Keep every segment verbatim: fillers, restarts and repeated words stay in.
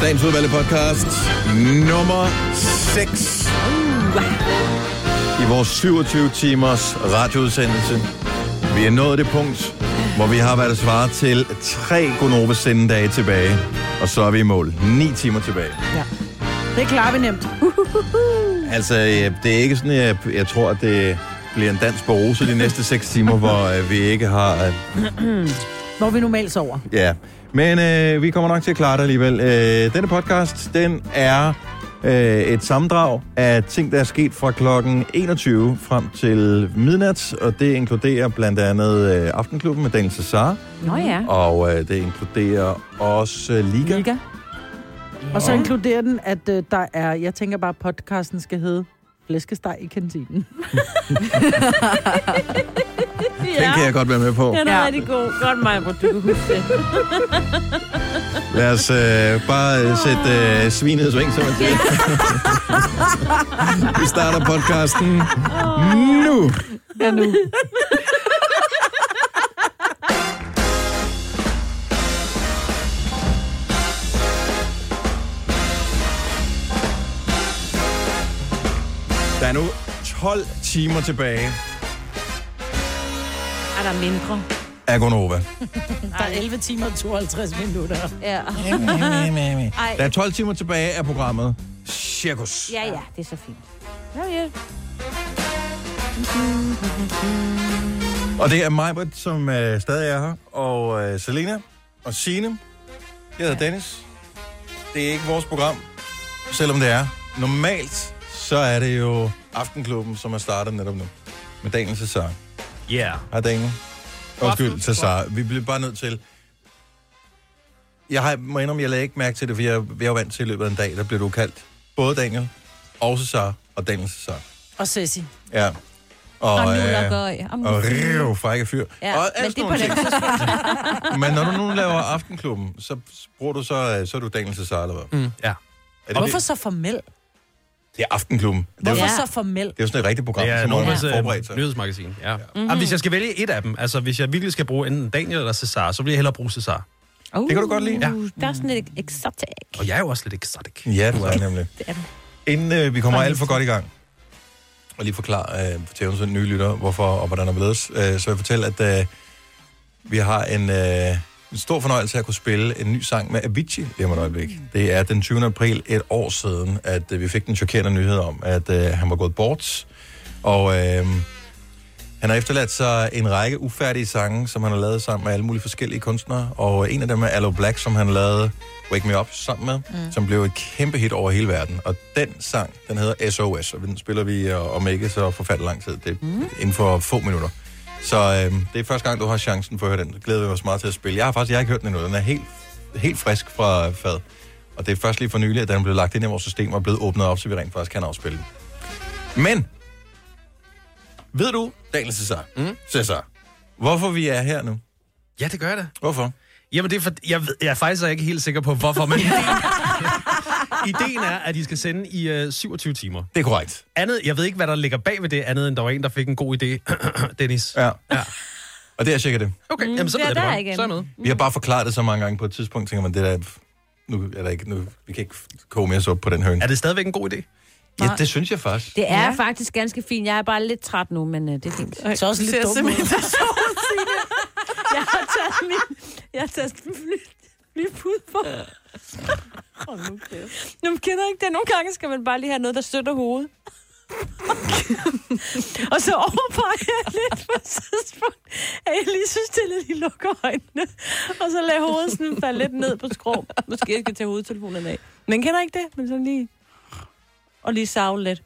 Dagens udvalgte podcast nummer seks i vores syvogtyve timers radioudsendelse. Vi er nået det punkt, hvor vi har været svaret til tre GO'NOVA-sendedage tilbage. Og så er vi i mål. Ni timer tilbage. Ja, det klarer vi nemt. Altså, det er ikke sådan, jeg, jeg tror, at det bliver en dans på rose de næste seks timer, hvor vi ikke har... Hvor vi normalt sover. Ja, men øh, vi kommer nok til at klare det alligevel. Øh, denne podcast, den er øh, et sammendrag af ting, der er sket fra klokken enogtyve frem til midnat, og det inkluderer blandt andet øh, Aftenklubben med Daniel Cesar. Nå ja. Og øh, det inkluderer også øh, L I G A. L I G A. Ja. Og så inkluderer den, at øh, der er, jeg tænker bare, podcasten skal hedde Flæskesteg i kantinen. Den ja. Kan jeg godt være med på. Den er ja. Rigtig god. Godt, Mai-Britt, du kan huske det. Lad os øh, bare øh, sætte øh, svinets ving, som man siger. Vi starter podcasten nu. Ja, nu. Der er nu tolv timer tilbage. Er der mindre? Er GO'NOVA. Der er elleve timer og tooghalvtreds minutter. Ja. Der er tolv timer tilbage af programmet. Cirkus. Ja, ja, det er så fint. Ja, ja. Og det er Mai-Britt, som øh, stadig er her, og øh, Celina og Signe. Jeg hedder Dennis. Det er ikke vores program, selvom det er. Normalt, så er det jo Aftenklubben, som er startet netop nu. Med Daniel Cesar. Ja. Yeah. Hej, Daniel. Undskyld, Cesar. Vi bliver bare nødt til... Jeg har, må indrømme, jeg lagde ikke mærke til det, for jeg, jeg var vant til i løbet af en dag, der blev du kaldt både Daniel og Cesar og Daniel Cesar. Og Ceci. Ja. Og, og Nuller Gøj. Og, og Riv, frække fyr. Ja, og men det er på det. Men når du nu laver Aftenklubben, så bruger du så, så er du Daniel Cesar, eller hvad? Mm. Ja. Hvorfor det? Så formel? Det er Aftenklubben. Hvorfor ja. Så formel? Det er jo sådan et rigtigt program, ja, som Normas ja. Forberedt sig. Nyhedsmagasin, ja. Ja. Mm-hmm. Jamen, hvis jeg skal vælge et af dem, altså hvis jeg virkelig skal bruge enten Daniel eller Cesar, så vil jeg hellere bruge Cesar. Uh, det kan du godt lide. Ja. Der er sådan lidt exotic. Og jeg er jo også lidt exotic. Ja, du er nemlig. Det er du. Inden øh, vi kommer alt for godt i gang, og lige forklare øh, til eventuelt nye lytter, hvorfor og hvordan der blevet, øh, så jeg fortælle, at øh, vi har en... Øh, En stor fornøjelse at kunne spille en ny sang med Avicii lige om et øjeblik. Det er den tyvende april, et år siden, at vi fik den chokerende nyhed om, at øh, han var gået bort. Og øh, han har efterladt sig en række ufærdige sange, som han har lavet sammen med alle mulige forskellige kunstnere. Og en af dem er Allo Black, som han lavede Wake Me Up sammen med, mm. som blev et kæmpe hit over hele verden. Og den sang, den hedder S O S, og den spiller vi om ikke så forfærdelig lang tid. Det er mm. inden for få minutter. Så øh, det er første gang, du har chancen for at høre den. Det glæder vi os meget til at spille. Jeg har faktisk jeg har ikke hørt den endnu. Den er helt, helt frisk fra fad. Og det er først lige for nylig, at den er blevet lagt ind i vores system og er blevet åbnet op, så vi rent faktisk kan afspille den. Men, ved du, Daniel Cesar, mm. Cesar, hvorfor vi er her nu? Ja, det gør jeg da. Hvorfor? Jamen, det er for, jeg, ved, jeg faktisk er ikke helt sikker på, hvorfor, men... Ideen er, at I skal sende i øh, syvogtyve timer. Det er korrekt. Andet, jeg ved ikke, hvad der ligger bag ved det, andet end der var en, der fik en god idé. Dennis. Ja. Ja. Og det er sikkert det. Okay, mm, jamen så er det bare. Igen. Så er noget. Vi har bare forklaret det så mange gange på et tidspunkt, tænker man, det der, nu er der ikke, nu, vi kan ikke koge mere så op på den høn. Er det stadigvæk en god idé? Ja, det synes jeg faktisk. Det er ja. faktisk ganske fint. Jeg er bare lidt træt nu, men øh, det er fint. Okay. Så også lidt dumt. Jeg har taget min... Jeg har taget min flypude på. Oh, okay. Nu kender ikke det. Nogle gange skal man bare lige have noget, der støtter hovedet. Og så overvejer jeg lidt på et tidspunkt, at jeg lige synes til, at de lukker øjnene. Og så lader hovedet sådan falde lidt ned på skrå. Måske jeg skal tage hovedtelefonen af. Men kender ikke det, men så lige... Og lige savle lidt.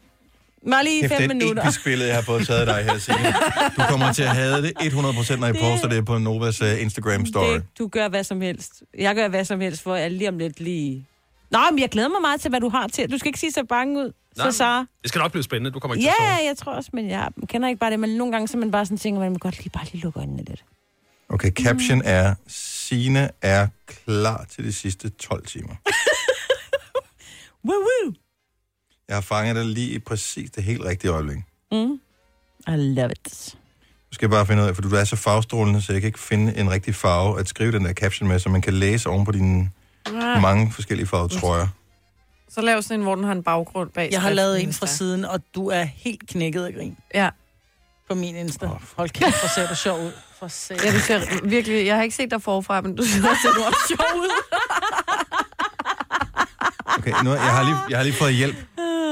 Bare lige i fem minutter. Det er et billede, jeg har fået taget dig her, Signe. Du kommer til at have det hundrede procent, når I det... poster det på Novas uh, Instagram-story. Det, du gør hvad som helst. Jeg gør hvad som helst, for jeg lige om lidt lige... Nå, men jeg glæder mig meget til, hvad du har til. Du skal ikke sige så bange ud. Nej, så, så... Det skal nok blive spændende. Du kommer ikke til at... Ja, jeg tror også, men jeg kender ikke bare det. Men nogle gange, så man bare sådan tænker, man må godt lige bare lige lukke øjnene lidt. Okay, caption mm. er, Signe er klar til de sidste tolv timer. Woo-woo! Jeg har fanget dig lige i præcis det helt rigtige øjeblik. Mm. I love it. Du skal bare finde ud af, for du er så farvestrålende, så jeg kan ikke finde en rigtig farve at skrive den der caption med, så man kan læse oven på dine Nej. Mange forskellige farver, tror jeg. Så lav sådan en, hvor den har en baggrund bag. Jeg har lavet en fra siden, og du er helt knækket af grin. Ja. På min Insta. Oh. Hold kæft, hvor ser du sjov ud. For ser. Ja, du ser virkelig... Jeg har ikke set dig forfra, men du ser du også sjov ud. Okay, nu, jeg, har lige, jeg har lige fået hjælp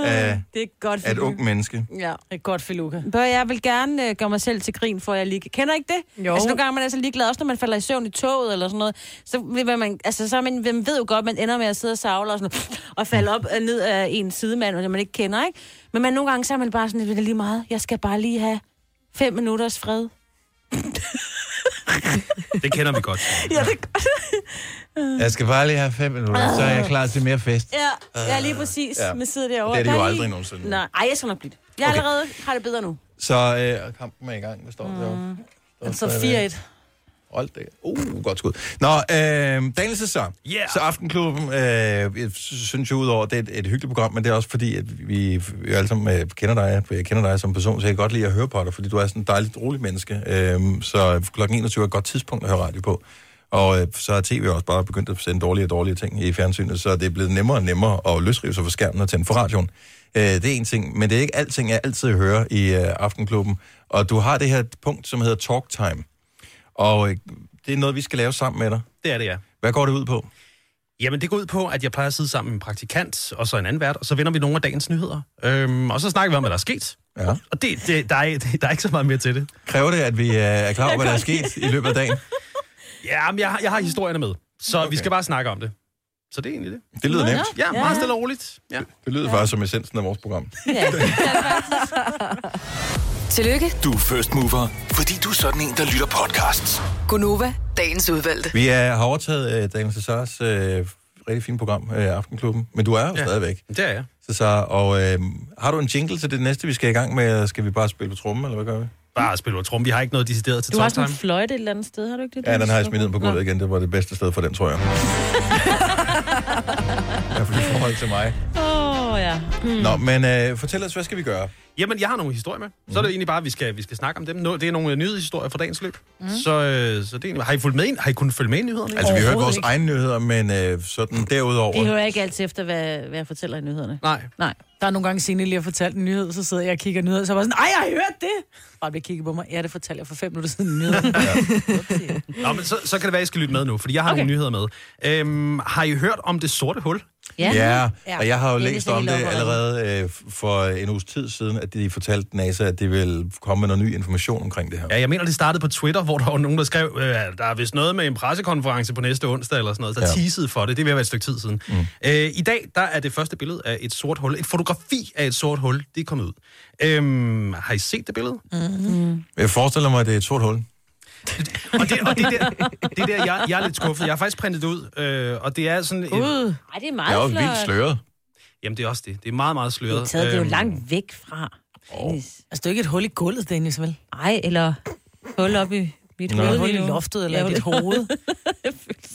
af det er godt et ungt menneske. Ja, et godt filuka. Bør jeg vil gerne uh, gøre mig selv til grin, for jeg lige... Kender ikke det? Jo. Altså, nogle gange man er så ligeglad, også når man falder i søvn i toget eller sådan noget. Så vil man... Altså, så man, man ved jo godt, man ender med at sidde og savle og sådan noget, og falde op og ned af en sidemand, som man ikke kender, ikke? Men man, nogle gange så er man bare sådan, det er lige meget. Jeg skal bare lige have fem minutters fred. Det kender vi godt. Ja, det er godt. Jeg skal bare lige have fem minutter, så er jeg klar til mere fest. Ja, jeg er lige præcis ja. Med side derovre. Det er det jo aldrig nogensinde. Nej, ej, jeg skal nok blive det. Jeg okay. allerede har det bedre nu. Så øh, kampen er i gang. Hvad står mm. der? Altså fire et. Hold det. Uh, godt skud. Nå, øh, Daniel Cesar. Yeah. Så Aftenklubben, øh, jeg synes jo udover, det er et, et hyggeligt program, men det er også fordi, at vi jo alle sammen øh, kender dig, jeg kender dig som person, så jeg kan godt lide at høre på dig, fordi du er sådan en dejligt rolig menneske. Øh, så klokken enogtyve er et godt tidspunkt at høre radio på. Og øh, så er tv også bare begyndt at sende dårlige og dårlige ting i fjernsynet, så det er blevet nemmere og nemmere at løsrive sig fra skærmen og tænde for radioen. Øh, det er en ting, men det er ikke alting, jeg altid hører i øh, Aftenklubben. Og du har det her punkt, som hedder Talk Time. Og øh, det er noget, vi skal lave sammen med dig. Det er det, ja. Hvad går det ud på? Jamen, det går ud på, at jeg plejer at sidde sammen med en praktikant, og så en anden vært, og så vender vi nogle af dagens nyheder. Øhm, og så snakker vi om, hvad der er sket. Ja. Og det, det, der, er, der er ikke så meget mere til det. Kræver det, at vi øh, er klar over, hvad der er sket i løbet af dagen? Ja, men jeg, jeg har historierne med, så okay. vi skal bare snakke om det. Så det er egentlig det. Det lyder nemt. Ja, meget stille og roligt. Ja. Det, det lyder ja. Faktisk som essensen af vores program. Ja. Tillykke. Du er first mover, fordi du er sådan en, der lytter podcasts. GO'NOVA, dagens udvalgte. Vi er, har overtaget uh, Daniel Cesars uh, rigtig fine program, uh, Aftenklubben, men du er jo ja. Stadigvæk. Det er jeg. Cesar, og uh, har du en jingle til det næste, vi skal i gang med? Skal vi bare spille på trommen, eller hvad gør vi? Bare spille på trommen. Vi har ikke noget decideret til Talktime. Du har sådan en fløjte et eller andet sted, har du ikke det? Ja, den har jeg smidt ind på gulvet igen. Det var det bedste sted for den, tror jeg. I hvert fald i forhold til mig. Åh, oh, ja. Mm. Nå, men øh, fortæl os, hvad skal vi gøre? Jamen, jeg har nogle historier med. Så er det egentlig bare, at vi skal, vi skal snakke om dem. Det er nogle nyhedshistorier fra dagens løb. Mm. Så, øh, så det er egentlig... Har I fulgt med ind? Har I kunnet følge med i nyhederne? Altså, vi hører vores ikke. Egne nyheder, men øh, sådan derudover... Vi hører ikke altid efter, hvad, hvad jeg fortæller i nyhederne. Nej. Nej. Der er nogle gange, Signe lige har fortalt en nyhed, så sidder jeg og kigger nyheder, så er jeg bare sådan, ej, jeg har hørt det! Bare bliver kigget på mig. Ja, det fortalte jeg for fem minutter siden nyhederne. Ja. Nå, men så, så kan det være, I skal lytte med nu, fordi jeg har okay. nogle nyheder med. Øhm, har I hørt om det sorte hul? Ja, ja. ja. Og jeg har jo ja, læst det om det allerede øh, for en uges tid siden, at de fortalte NASA, at det ville komme med noget ny information omkring det her. Ja, jeg mener, det startede på Twitter, hvor der var nogen, der skrev, øh, der er vist noget med en pressekonference på næste onsdag, eller sådan noget, der ja. Teasede for det. Det er ved at være et stykke tid siden. Mm. Øh, I dag, der er det første billede af et sort hul. Et fotografi af et sort hul, det er kommet ud. Øhm, har I set det billede? Mm-hmm. Jeg forestiller mig, at det er et sort hul. og det, og det, der, det der, jeg, jeg er lidt skuffet. Jeg har faktisk printet det ud, øh, og det er sådan... Uh, et, ej, det er meget flot. Det er jo vildt sløret. Jamen, det er også det. Det er meget, meget sløret. Det er, taget, det er jo langt væk fra. Oh. Altså, det er ikke et hul i gulvet, Dennis, vel? Nej, eller hul op i mit hoved. Hul i loftet, eller ja, dit hoved.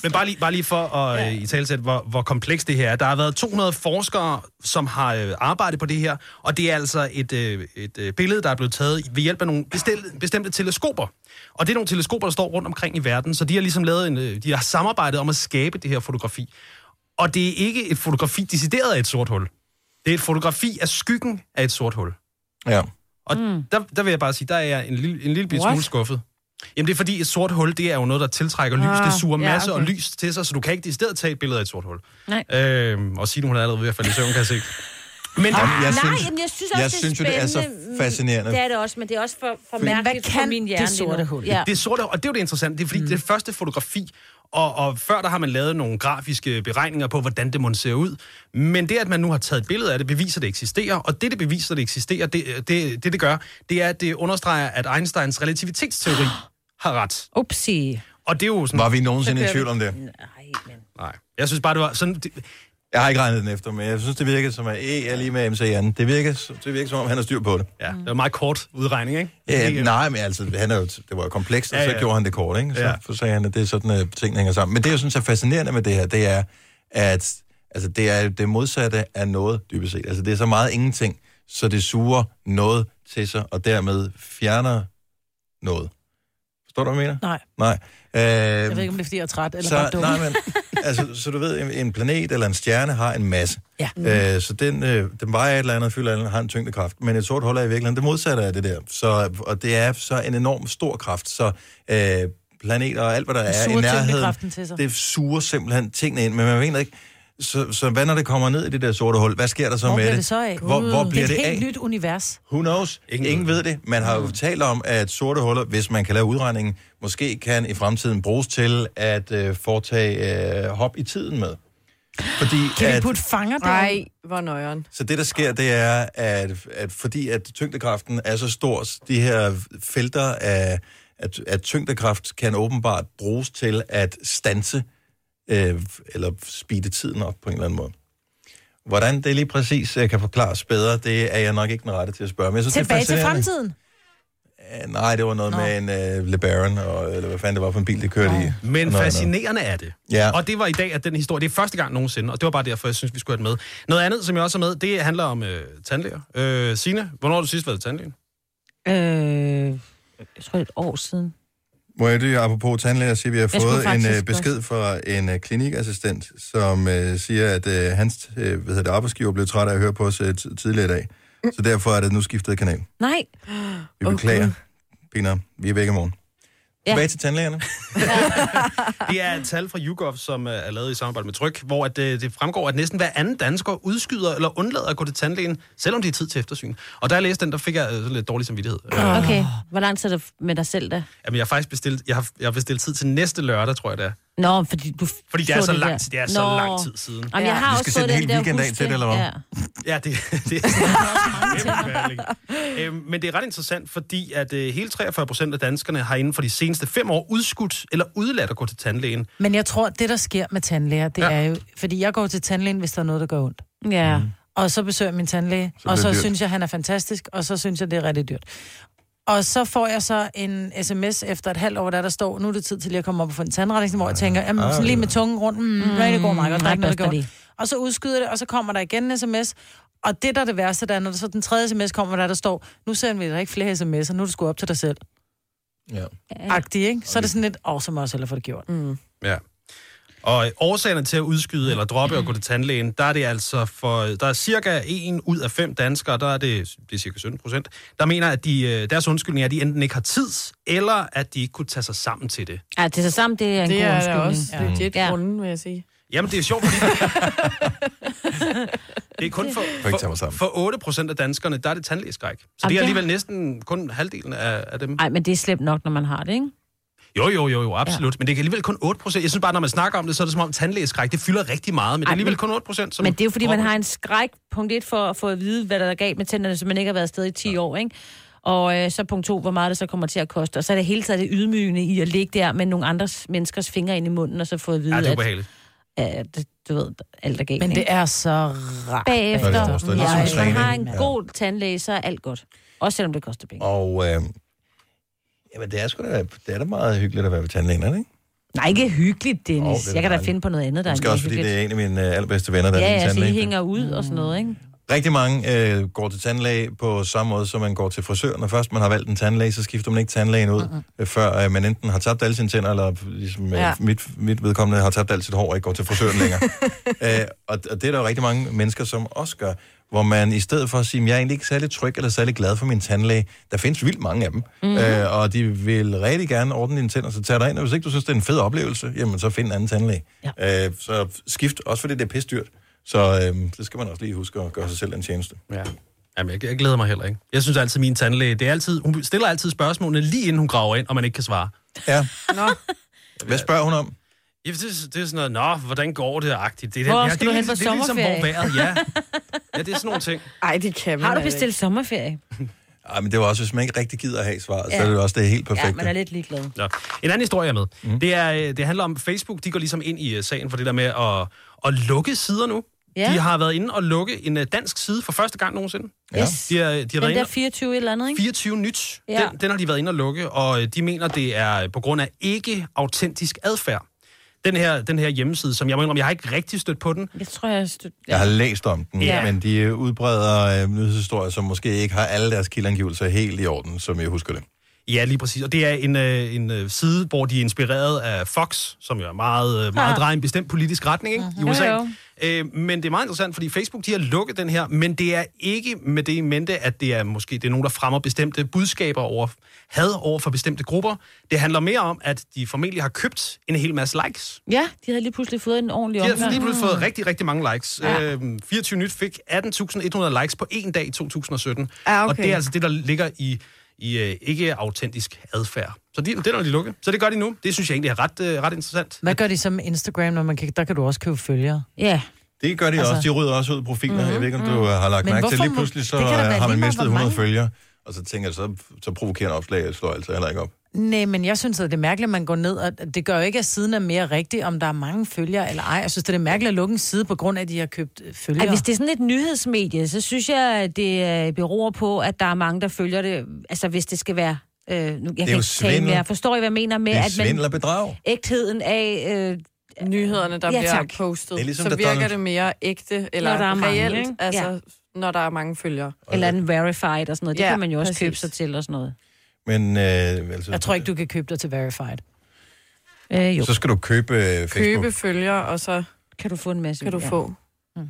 Men bare lige, bare lige for at ja. I talsætte, hvor, hvor kompleks det her er. Der har været to hundrede forskere, som har arbejdet på det her, og det er altså et, et billede, der er blevet taget ved hjælp af nogle bestemte, bestemte teleskoper. Og det er nogle teleskoper, der står rundt omkring i verden, så de har ligesom lavet en, de har samarbejdet om at skabe det her fotografi. Og det er ikke et fotografi decideret af et sort hul. Det er et fotografi af skyggen af et sort hul. Ja. Og mm. der, der vil jeg bare sige, der er jeg en lille, en lille smule skuffet. Jamen det er fordi, et sort hul, det er jo noget, der tiltrækker ah, lys. Det suger ja, masse okay. og lys til sig, så du kan ikke decideret tage et billede af et sort hul. Nej. Øhm, og Signe, hun er allerede ved at falde i søvn, kan jeg se. Men, ah, jamen, jeg synes, nej, jeg synes også, jeg det, synes, det er så fascinerende. Det er det også, men det er også for, for mærkeligt for min hjerne. Det sorte hul. Ja. Det sorte hul, og det er jo det interessante, det er fordi mm. det første fotografi, og, og før der har man lavet nogle grafiske beregninger på, hvordan det måtte se ud. Men det, at man nu har taget et billede af det, beviser, at det eksisterer. Og det, det beviser, at det eksisterer, det det, det, det gør, det er, at det understreger, at Einsteins relativitetsteori har ret. Upsi. Og det er jo sådan... Var vi nogensinde i tvivl om det? Nej, men... Nej. Jeg synes bare, det var sådan... Det, jeg har ikke regnet den efter, men jeg synes, det virker som, at E er lige med M C N. Det virker, det virker som om, han har styr på det. Ja, det var meget kort udregning, ikke? Ja, nej, men altså, han er jo, det var jo komplekst, og ja, ja. Så gjorde han det kort, ikke? Så, ja. Så sagde han, at det er sådan, at tingene hænger sammen. Men det, jeg synes er fascinerende med det her, det er, at altså, det er det modsatte af noget, dybest set. Altså, det er så meget ingenting, så det suger noget til sig, og dermed fjerner noget. Forstår du, hvad jeg mener? Nej. Nej. Øh, jeg ved ikke, om det er, fordi jeg er træt, eller så, bare dum. Nej, men... altså, så du ved, en planet eller en stjerne har en masse. Ja. Øh, så den, øh, den vejer et eller andet, fylder et eller andet, har en tyngdekraft. Men et sort hul er i virkeligheden det modsatte af det der. Så, og det er så en enorm stor kraft, så... Øh, planeter og alt, hvad der er i nærheden. Det suger simpelthen tingene ind, men man mener ikke, så, så hvad når det kommer ned i det der sorte hul? Hvad sker der så hvor med det? Hvor bliver det så af? Hvor, hvor bliver det, det af? Det er et helt nyt univers. Who knows? Ingen, Ingen ved det. Man har jo talt om, at sorte huller, hvis man kan lave udregningen, måske kan i fremtiden bruges til at øh, foretage øh, hop i tiden med. Fordi kan at, vi putte fanger der? Nej, hvor nøjeren. Så det, der sker, det er, at, at fordi at tyngdekraften er så stor, de her felter af At, at tyngdekraft kan åbenbart bruges til at standse øh, eller speede tiden op på en eller anden måde. Hvordan det lige præcis øh, kan forklares bedre, det er jeg nok ikke den rette til at spørge. Men jeg synes, tilbage det er til fremtiden? Æh, nej, det var noget Nå. med en øh, LeBaron, og, eller hvad fanden det var for en bil, det kørte Nå. i. Men noget fascinerende noget. er det. Ja. Og det var i dag, at den historie, det er første gang nogensinde, og det var bare derfor, jeg synes, vi skulle have det med. Noget andet, som jeg også har med, det handler om øh, tandlæger. Øh, Signe, hvornår har du sidst været til tandlægen? Øh... Jeg tror, et år siden. Må jeg det, apropos tandlæger, siger, at vi har jeg fået en uh, besked fra en uh, klinikassistent, som uh, siger, at uh, hans uh, hvad hedder det, arbejdsgiver blev træt af at høre på os uh, t- tidligere i dag. Mm. Så derfor er det nu skiftet kanal. Nej. Vi beklager. Okay. Pina, vi er væk i morgen. Ja. Tilbage til tandlægerne. Det er et tal fra YouGov, som er lavet i samarbejde med Tryg, hvor at det, det fremgår, at næsten hver anden dansker udskyder eller undlader at gå til tandlægen, selvom det er tid til eftersyn. Og da jeg læste den, der fik jeg øh, lidt dårlig samvittighed. Okay, hvor langt er det med dig selv da? Jamen, jeg har faktisk bestilt, jeg har, jeg har bestilt tid til næste lørdag, tror jeg det er. Nå, fordi du... Fordi det er så lang tid, det er så lang tid siden. Jamen, jeg har vi skal også sætte en hel weekend af til det, eller hvad? Ja, ja det, det er sådan øhm, men det er ret interessant, fordi at øh, hele treogfyrre procent af danskerne har inden for de seneste fem år udskudt eller udladt at gå til tandlægen. Men jeg tror, det der sker med tandlæger, det ja. er jo... Fordi jeg går til tandlægen, hvis der er noget, der gør ondt. Ja. Mm. Og så besøger min tandlæge, så og så dyrt. synes jeg, han er fantastisk, og så synes jeg, det er rigtig dyrt. Og så får jeg så en sms efter et halvt år, der der står, nu er det tid til lige at komme op og få en tandretning, hvor jeg tænker, jamen sådan lige med tungen rundt, mm, mm, det går meget godt, der er ikke noget, der går. Og så udskyder det, og så kommer der igen en sms, og det der er det værste, der er, når så den tredje sms kommer, der der står, nu sender vi der ikke flere sms'er, nu er du sgu op til dig selv. Ja. Agtig, ikke? Så er det sådan lidt, åh, oh, så må jeg selv have fået det gjort. Mm. Ja. Og årsagerne til at udskyde eller droppe og gå til tandlægen, der er det altså for, der er cirka en ud af fem danskere, der er det, det er cirka sytten procent, der mener, at de, deres undskyldning er, at de enten ikke har tid, eller at de ikke kunne tage sig sammen til det. Ja, tage sig sammen, det er en det god er undskyldning. Det er også legit ja. grunden, vil jeg sige. Jamen, det er sjovt, fordi det er kun for, for, for otte procent af danskerne, der er det tandlægeskræk. Så okay. det er alligevel næsten kun halvdelen af, af dem. Nej, men det er slemt nok, når man har det, ikke? Jo, jo, jo, jo, absolut. Ja. Men det er alligevel kun otte procent. Jeg synes bare, når man snakker om det, så er det som om tandlægeskræk. Det fylder rigtig meget, men det er alligevel kun otte procent. Som men det er jo, fordi man har en skræk, punkt et, for at få at vide, hvad der er galt med tænderne, så man ikke har været afsted i ti ja. år, ikke? Og øh, så punkt to, hvor meget det så kommer til at koste. Og så er det hele taget det ydmygende i at ligge der med nogle andres menneskers fingre ind i munden, og så få at vide, ja, det er ubehageligt. at... at du ved, alt er galt. Men det er så rart. Bagefter, ja, hvis man ja, ja. har en god tandlæge, så er alt godt. Også selvom det koster penge. Og... Øh... Jamen, det er sgu da, det er da meget hyggeligt at være ved tandlægerne, ikke? Nej, ikke hyggeligt, Dennis. Oh, det jeg kan da finde på noget andet, der måske er også, hyggeligt. Måske også, fordi det er en af mine allerbedste venner, der ja, er min tandlæge. Ja, altså, I hænger ud og sådan noget, ikke? Rigtig mange øh, går til tandlæge på samme måde, som man går til frisør. Når først man har valgt en tandlæge, så skifter man ikke tandlægen ud, mm-hmm. før øh, man enten har tabt alle sine tænder, eller ligesom ja. mit, mit vedkommende har tabt alt sit hår og ikke går til frisøren længere. Æ, og, og det er der jo rigtig mange mennesker, som også gør, hvor man i stedet for at sige, at jeg er egentlig ikke særlig tryg eller særlig glad for min tandlæge, der findes vildt mange af dem, mm-hmm. øh, og de vil rigtig gerne ordne dine tænder, så tager dig ind, og hvis ikke du synes, det er en fed oplevelse, jamen så find en anden tandlæge. Ja. Æ, så skift, også fordi det er pisse dyrt. Så øhm, det skal man også lige huske at gøre sig selv en tjeneste. Ja. Jamen, jeg, jeg glæder mig heller ikke. Jeg synes altid, min tandlæge, det er altid, hun stiller altid spørgsmålene lige inden hun graver ind, og man ikke kan svare. Ja. Nå. Hvad spørger hun om? Ja, det, det er sådan noget, nå, hvordan går det agtigt? Det er hvor den, ja, skal det, du hen på det, sommerferie? Det er ligesom, hvor vejret, ja. Ja, det er sådan nogle ting. Ej, det kan man. Har du bestilt sommerferie? Ej, men det var også, hvis man ikke rigtig gider at have svaret, ja. så er det også det helt perfekte. Ja, man er lidt ligeglad. Ja. En anden historie, jeg med, mm. det, er, det handler om Facebook. De går ligesom ind i sagen for det der med at, at lukke sider nu. Ja. De har været inde og lukke en dansk side for første gang nogensinde. Yes. De har, de har den været der fireogtyve et eller andet, ikke? fireogtyve nyt. Ja. Den, den har de været inde og lukke, og de mener, det er på grund af ikke-autentisk adfærd. Den her, den her hjemmeside, som jeg må indrømme, jeg har ikke rigtig stødt på den. Jeg tror, jeg har stødt... Ja. Jeg har læst om den, ja. men de udbreder øh, nyhedshistorier, som måske ikke har alle deres kildeangivelser helt i orden, som jeg husker det. Ja, lige præcis. Og det er en, øh, en side, hvor de er inspireret af Fox, som jo er meget, øh, meget ja. drejer en bestemt politisk retning, ikke? Uh-huh. I U S A. Jo, jo. Æ, men det er meget interessant, fordi Facebook de har lukket den her, men det er ikke med det i mente, at det er måske det er nogen, der fremmer bestemte budskaber over had over for bestemte grupper. Det handler mere om, at de formentlig har købt en hel masse likes. Ja, de har lige pludselig fået en ordentlig omgang. De har lige pludselig fået rigtig, rigtig mange likes. Ja. Æm, fireogtyve nyt fik atten tusind et hundrede likes på én dag i to tusind og sytten. Ja, okay. Og det er altså det, der ligger i... i øh, ikke autentisk adfærd. Så de, det er de lukket. Så det gør de nu. Det synes jeg egentlig er ret, øh, ret interessant. Hvad gør de så med Instagram, når man kan, der kan du også købe følgere? Ja. Yeah. Det gør de altså... også. De rydder også ud profiler. Mm-hmm. Jeg ved ikke, om du har lagt men mærke til. Lige pludselig så har man mistet hundrede følgere. Og så tænker jeg, så, så provokerende opslag slår altså heller ikke op. Nej, men jeg synes, at det er mærkeligt, at man går ned, og det gør jo ikke, at siden er mere rigtigt, om der er mange følgere eller ej. Jeg synes, det er mærkeligt at lukke en side på grund af, at de har købt følgere. At hvis det er sådan et nyhedsmedie, så synes jeg, at det beror på, at der er mange, der følger det. Altså, hvis det skal være... Øh, nu, jeg det er kan jo svindel. Jeg forstår I, hvad jeg mener med, at man... bedrag. Ægtheden af... Øh, nyhederne, der ja, bliver tak. postet, ligesom så virker Donald... det mere ægte eller når der er reelt, mange, altså, ja. når der er mange følgere. Eller en verified og sådan noget. Det ja, kan man jo også præcis. købe sig til og sådan noget. Men, øh, altså, jeg tror ikke, du kan købe dig til verified. Øh, jo. Så skal du købe øh, Facebook. Købe følgere, og så kan du få en masse. Kan du ja. få. Hmm.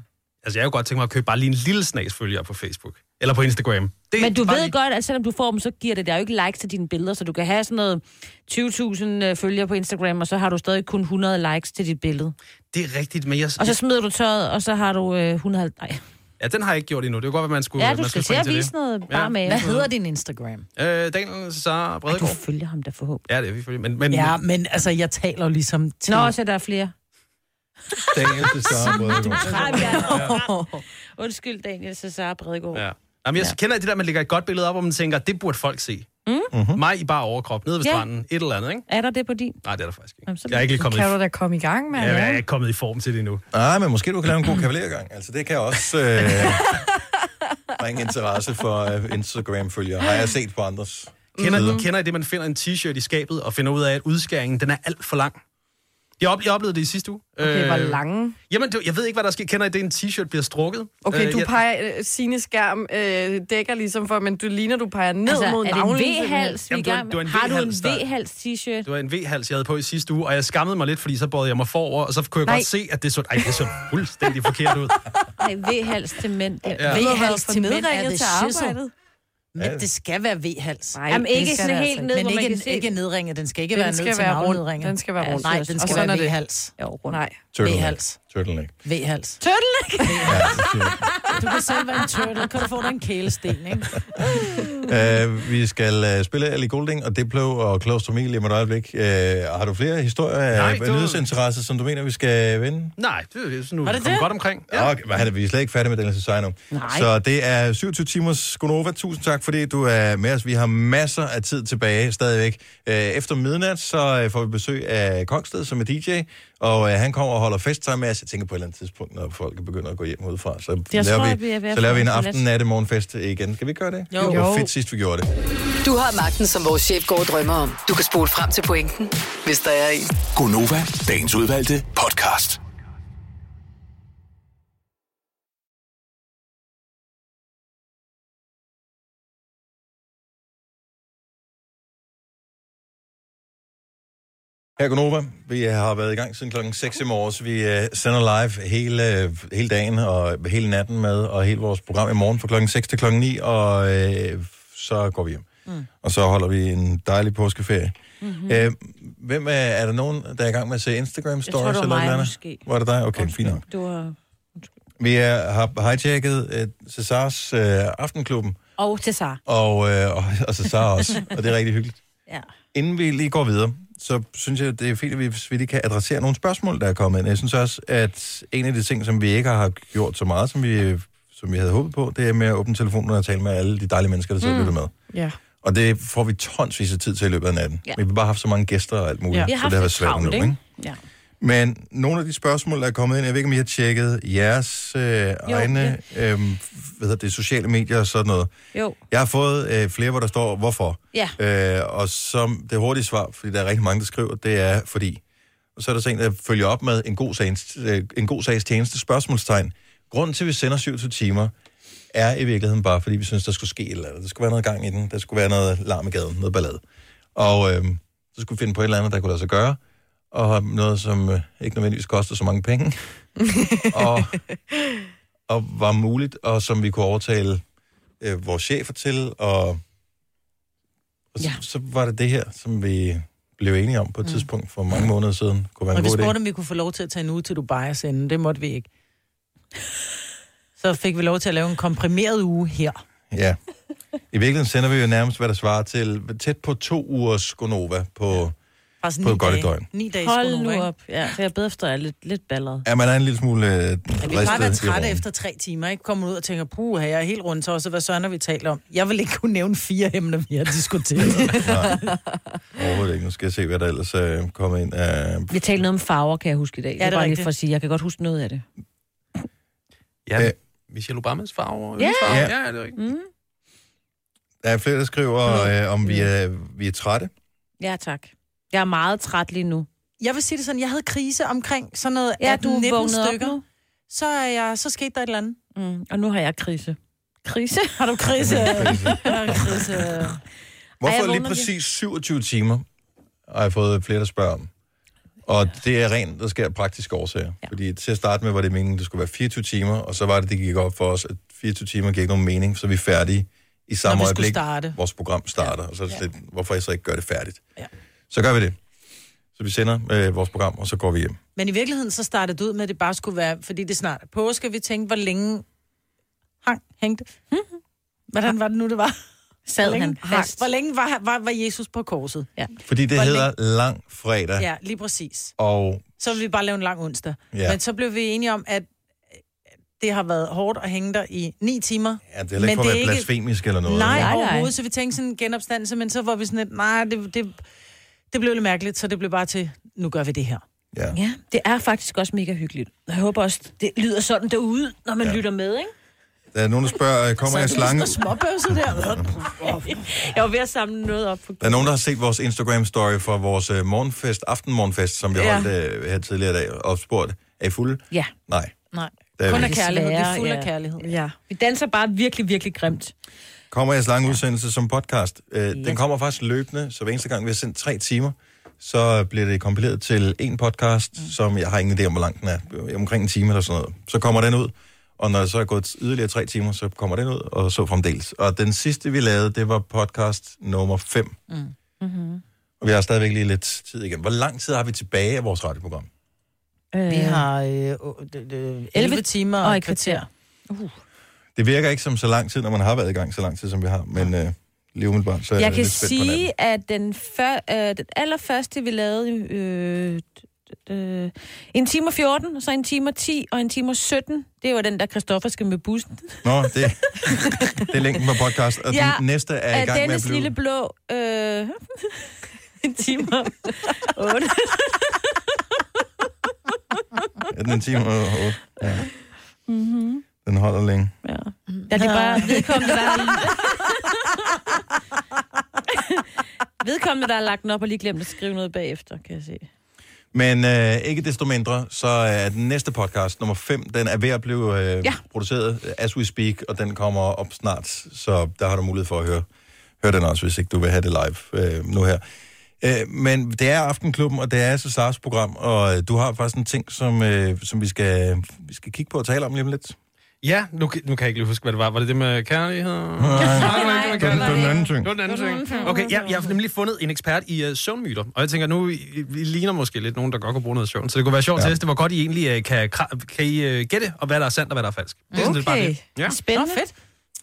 Altså, jeg har jo godt tænkt mig at købe bare lige en lille snas følgere på Facebook. Eller på Instagram. Det men du ved lige... godt, at selvom du får dem, så giver det der jo ikke likes til dine billeder, så du kan have sådan noget tyve tusind følgere på Instagram, og så har du stadig kun hundrede likes til dit billede. Det er rigtigt, men jeg... Og så smider du tøjet, og så har du øh, hundrede... Nej. Ja, den har jeg ikke gjort endnu. Det er godt, at man skulle... Ja, du man skal til at vise det. noget bare ja. med... Hvad hedder din Instagram? Øh, Daniel Cesar Bredegård. Du følger ham der forhåbentlig. Ja, det er vi følger. Men, men... Ja, men altså, jeg taler ligesom til... Nå, så der er flere. Daniel Cesar Bredegård. Ja. Undskyld, Daniel Cesar Bredegård. Ja. Jamen, jeg kender det der, man lægger et godt billede op, og man tænker, det burde folk se. Mm. Mig i bare overkrop, nede ved ja. stranden, et eller andet, ikke? Er der det på din? Nej, det er der faktisk ikke. Jamen, jeg er ikke lige kommet kan i... du da komme i gang med? Ja, jeg er ikke kommet i form til det endnu. Nej, ah, men måske du kan lave en god kavalergang. Altså, det kan også øh, bringe interesse for øh, Instagram-følgere. Har jeg set på andres kender, sider. Kender I det, man finder en t-shirt i skabet, og finder ud af, at udskæringen, den er alt for lang? Jeg oplevede det i sidste uge. Okay, øh, hvor lange? Jamen, jeg ved ikke, hvad der sker. Kender I det, en t-shirt bliver strukket? Okay, du øh, peger... Sine skærm øh, dækker ligesom for, men du ligner, du peger ned altså, mod navlen. Altså, er det en V-hals, vi gang med? Har du en V-hals t-shirt? Det var en V-hals, jeg havde på i sidste uge, og jeg skammede mig lidt, fordi så bøjede jeg mig forover, og så kunne jeg Nej. godt se, at det så... Ej, det så fuldstændig forkert ud. Nej, V-hals til mænd. Ja. V-hals til mænd er det arbejdet. Men det skal være V-hals. Nej, jamen ikke sådan helt altså. ned, men hvor man ikke, kan se. ikke nedringet. Den skal ikke den være ned til navledringer. Den skal være rundt. Nej, den skal og være V-hals. Jo, rundt. Nej. V-hals. Turtleneck. V-hals. Turtleneck? Du kan selv være en turtle. Kan du få dig en kælesten, ikke? uh, vi skal uh, spille Ellie Goulding og Diplo og Close to Me lige om et øjeblik. Uh, har du flere historier af nyhedsinteresse, som du mener, vi skal vinde? Nej, det er sådan, nu er det det? Godt omkring. Ja. Okay, men vi er slet ikke færdige med den her sejr nu. Så det er syvogtyve timers GO'NOVA. Tusind tak, fordi du er med os. Vi har masser af tid tilbage stadigvæk. Uh, efter midnat, så uh, får vi besøg af Kongsted, som er D J. Og øh, han kommer og holder fest sammen med os. Jeg tænker på et eller andet tidspunkt, når folk begynder at gå hjem udefra, så laver, tror, vi, så laver vi en aften, nat, morgenfest igen. Skal vi gøre det? Jo. Det var fedt sidst, vi gjorde det. Du har magten, som vores chef går og drømmer om. Du kan spole frem til pointen, hvis der er en. GO'NOVA, dagens udvalgte podcast. Her GO'NOVA, vi har været i gang siden klokken seks i morges. Vi uh, sender live hele, uh, hele dagen og hele natten med, og hele vores program i morgen fra klokken seks til klokken ni, og uh, så går vi hjem. Mm. Og så holder vi en dejlig påskeferie. Mm-hmm. Uh, hvem er, er der nogen, der er i gang med at se Instagram stories? Jeg tror, det var mig, måske. Var det dig? Okay, fint nok. Du var... Vi er, har hijacket uh, Cesars uh, Aftenklubben. Og Cesar. Og, uh, og, og Cesar også, og det er rigtig hyggeligt. Ja. Inden vi lige går videre, så synes jeg, det er fint, hvis vi kan adressere nogle spørgsmål, der er kommet ind. Jeg synes også, at en af de ting, som vi ikke har gjort så meget, som vi, som vi havde håbet på, det er med at åbne telefonen og tale med alle de dejlige mennesker, der sidder og lytter med. Yeah. Og det får vi tonsvis af tid til i løbet af natten. Yeah. Vi har bare haft så mange gæster og alt muligt, yeah. så det har været svært nu, ikke? Yeah. Men nogle af de spørgsmål, der er kommet ind, jeg ved ikke, om I har tjekket jeres øh, jo, egne ja. øh, hvad hedder det, sociale medier og sådan noget. Jo. Jeg har fået øh, flere, hvor der står, hvorfor. Ja. Øh, og som det hurtige svar, fordi der er rigtig mange, der skriver, det er fordi. Og så er der så en, der følger op med en god sags, øh, en god sags tjeneste spørgsmålstegn. Grunden til, at vi sender syvogtyve timer, er i virkeligheden bare, fordi vi synes, der skulle ske et eller andet. Der skulle være noget gang i den, der skulle være noget larm i gaden, noget ballade. Og øh, så skulle vi finde på et eller andet, der kunne lade sig gøre, og noget, som øh, ikke nødvendigvis koster så mange penge, og, og var muligt, og som vi kunne overtale øh, vores chefer til, og, og ja. så, så var det det her, som vi blev enige om på et tidspunkt for mange måneder siden. Kunne være en og god vi spurgte, idé. Om vi kunne få lov til at tage en uge til Dubai og sende. Det måtte vi ikke. Så fik vi lov til at lave en komprimeret uge her. Ja. I virkeligheden sender vi jo nærmest, hvad der svarer til, tæt på to ugers GO'NOVA på, altså på et godt et døgn. Ni dages GO'NOVA. Hold nu op. Ja, for jeg beder efter, at jeg er lidt, lidt balleret. Ja, man er en lille smule øh, ristet. Ja, vi plejer være trætte efter tre timer, ikke? Kommer ud og tænker, puh, jeg er helt rundt til os, og hvad søren vi taler om? Jeg vil ikke kunne nævne fire emner, vi har diskuteret. Nej, overhovedet ikke. Nu skal jeg se, hvad der ellers øh, kommer ind. Øh... Vi talte noget om farver, kan jeg huske i dag. Ja, det er bare rigtigt. Lige for at sige, jeg kan godt huske noget af det. Ja, øh, Michelle Obamas farver. Yeah. farver. Ja, ja, det er rigtigt. Mm. Der er flere, der skriver, øh, om vi er, vi er trætte. Ja, tak. Jeg er meget træt lige nu. Jeg vil sige det sådan, jeg havde krise omkring sådan noget ja, du nitten stykker. Så, er jeg, så skete der et eller andet. Mm. Og nu har jeg krise. Krise? Har du krise? krise. Hvorfor Ej, lige præcis syvogtyve timer har jeg fået flere, der spørger om? Og det er rent, der sker praktiske årsager. Ja. Fordi til at starte med var det meningen, det skulle være fireogtyve timer, og så var det, det gik op for os, at fireogtyve timer gik ikke nogen mening, så vi er færdige i samme øjeblik, vores program starter. Ja. Og så er det lidt, hvorfor jeg så ikke gør det færdigt. Ja. Så gør vi det. Så vi sender øh, vores program, og så går vi hjem. Men i virkeligheden så startede det ud med, at det bare skulle være, fordi det snart er påske, vi tænkte, hvor længe hang, hængte. Mm-hmm. Hvordan var det nu, det var? Sad hvor han fast. Hvor længe var, var, var Jesus på korset? Ja. Fordi det hvor hedder længe... lang fredag. Ja, lige præcis. Og... så ville vi bare lave en lang onsdag. Ja. Men så blev vi enige om, at det har været hårdt at hænge der i ni timer. Ja, det er heller ikke for at være blasfemisk ikke... eller noget. Nej, nej, nej, overhovedet. Så vi tænkte sådan en genopstandelse, men så var vi sådan et, nej, det, det, det blev lidt mærkeligt, så det blev bare til, nu gør vi det her. Ja, ja det er faktisk også mega hyggeligt. Jeg håber også, det lyder sådan derude, når man ja. lytter med, ikke? Der er nogen, der spørger, kommer jeg slange? Så er det sådan der. Jeg var ved at samle noget op. Der er nogen, der har set vores Instagram-story fra vores morgenfest, aftenmorgenfest, som vi ja. holdt uh, her tidligere i dag, og spurgt, er I fulde? Ja. Nej. Nej. Der kun af kærlighed. Vi er fulde ja. af kærlighed. Ja. Vi danser bare virkelig, virkelig grimt. Kommer jeg slange udsendelse som podcast? Uh, yes. Den kommer faktisk løbende, så hver eneste gang, vi har sendt tre timer, så bliver det kompileret til en podcast, mm. som jeg har ingen idé om, hvor lang den er. Omkring en time eller sådan noget. Så kommer den ud. Og når jeg så er gået yderligere tre timer, så kommer den ud, og så fremdeles. Og den sidste, vi lavede, det var podcast nummer fem. Mm. Mm-hmm. Og vi har stadigvæk lige lidt tid igen. Hvor lang tid har vi tilbage af vores radioprogram? Øh, vi har øh, øh, elleve, elleve timer og et kvarter. Uh. Det virker ikke som så lang tid, når man har været i gang så lang tid, som vi har. Men øh, lige umiddelbart, så er jeg det lidt spændt på natten. Jeg kan sige, at den, før, øh, den allerførste, vi lavede... Øh, Uh, en time og fjorten, og så en time og ti, og en time og sytten. Det var den, der Christoffer skal med bussen. Nå, det, det er længden på podcast. Og ja, den næste er i gang Dennis med at blive... lille blå... Uh, en time og otte. Ja, den er en time og otte. Ja. Mm-hmm. Den holder længe. Ja, ja det er bare vedkommende, der er... vedkommende, der har lagt den op og lige glemt at skrive noget bagefter, kan jeg se. Men øh, ikke desto mindre, så er den næste podcast, nummer fem, den er ved at blive øh, ja. produceret as we speak, og den kommer op snart, så der har du mulighed for at høre, høre den også, hvis ikke du vil have det live øh, nu her. Øh, men det er Aftenklubben, og det er Cesars program, og øh, du har faktisk en ting, som, øh, som vi, skal, vi skal kigge på og tale om lige om lidt. Ja, nu, nu kan jeg ikke lige huske, hvad det var. Var det det med kærlighed? Nej, nej, det var en anden ting. Det var en anden ting. Okay, ja, jeg har nemlig fundet en ekspert i uh, søvnmyter, og jeg tænker, nu I, I ligner måske lidt nogen, der godt kan bruge noget søvn, så det kunne være sjovt ja. til, hvor godt I egentlig uh, kan, kan I uh, gætte, og hvad der er sandt og hvad der er falsk. Det er sådan, okay, det er bare det. Ja. Spændende. Nå, fedt.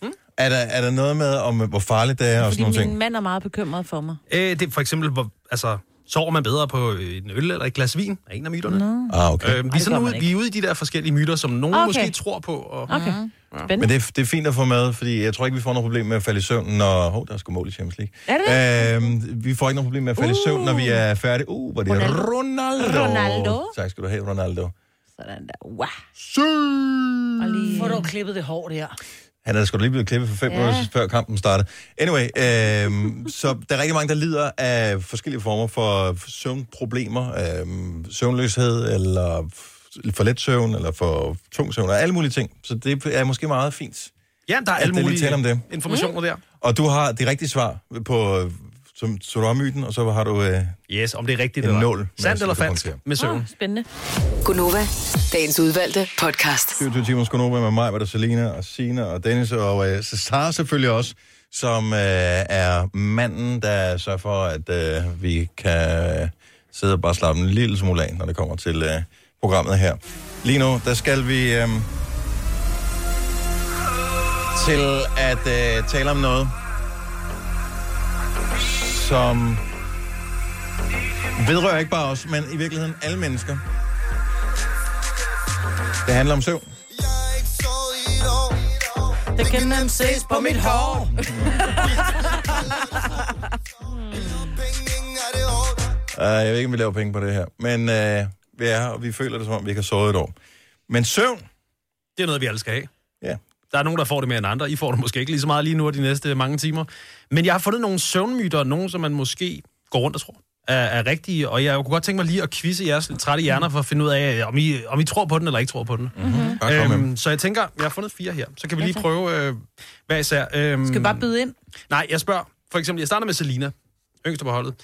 Hmm? Er, der, er der noget med, om hvor farligt det er? Fordi og sådan nogle ting? Min mand er meget bekymret for mig. Æ, det er for eksempel, hvor... altså, sover man bedre på en øl eller et glas vin? Er en af myterne. No. Ah, okay. øh, vi, er sådan ude, vi er ude i de der forskellige myter, som nogen okay. måske tror på. Og... okay. Ja. Men det er, det er fint at få med, fordi jeg tror ikke, vi får noget problem med at falde i søvn, når... hov, der er sgu mål i Champions League. Øh, vi får ikke noget problem med at falde uh. i søvn, når vi er færdige. Uh, hvor det er Ronaldo. Ronaldo. Tak skal du have, Ronaldo. Sådan der. Wow. Søj! Får du klippet det hår, det her? Han havde sgu da lige blevet klippet for fem minutter, yeah. før kampen startede. Anyway, øh, så der er rigtig mange, der lider af forskellige former for søvnproblemer. Øh, søvnløshed, eller for let søvn, eller for tung søvn, og alle mulige ting. Så det er måske meget fint Ja, der er alle mulige om det. informationer mm. der. Og du har det rigtige svar på Solar-myten, og så har du øh, yes, om det er rigtigt, en eller nål. Sandt eller falsk med søvn. Oh, spændende. GO'NOVA, dagens udvalgte podcast. syvogtyve timers GO'NOVA med mig, var der Celina og Signe og Dennis og øh, Cesar selvfølgelig også, som øh, er manden, der sørger for, at øh, vi kan sidde og bare slappe en lille smule af, når det kommer til øh, programmet her. Lige nu, der skal vi øh, til at øh, tale om noget, som vedrører ikke bare os, men i virkeligheden alle mennesker. Det handler om søvn. Det kan nemt ses på mit hår. uh, jeg ved ikke, om vi laver penge på det her, men uh, vi er her, og vi føler det, som om vi ikke har sovet et år. Men søvn, det er noget, vi alle skal have. Ja. Der er nogen, der får det mere end andre. I får det måske ikke lige så meget lige nu de næste mange timer. Men jeg har fundet nogle søvnmyter, nogle, som man måske går rundt og tror er, er rigtige. Og jeg kunne godt tænke mig lige at quizze jeres lidt trætte hjerner for at finde ud af, om I, om I tror på den eller ikke tror på den. Mm-hmm. Øhm, så jeg tænker, jeg har fundet fire her. Så kan vi lige prøve øh, hvad især. Øhm, Skal vi bare byde ind? Nej, jeg spørger. For eksempel, jeg starter med Celina, yngste på holdet.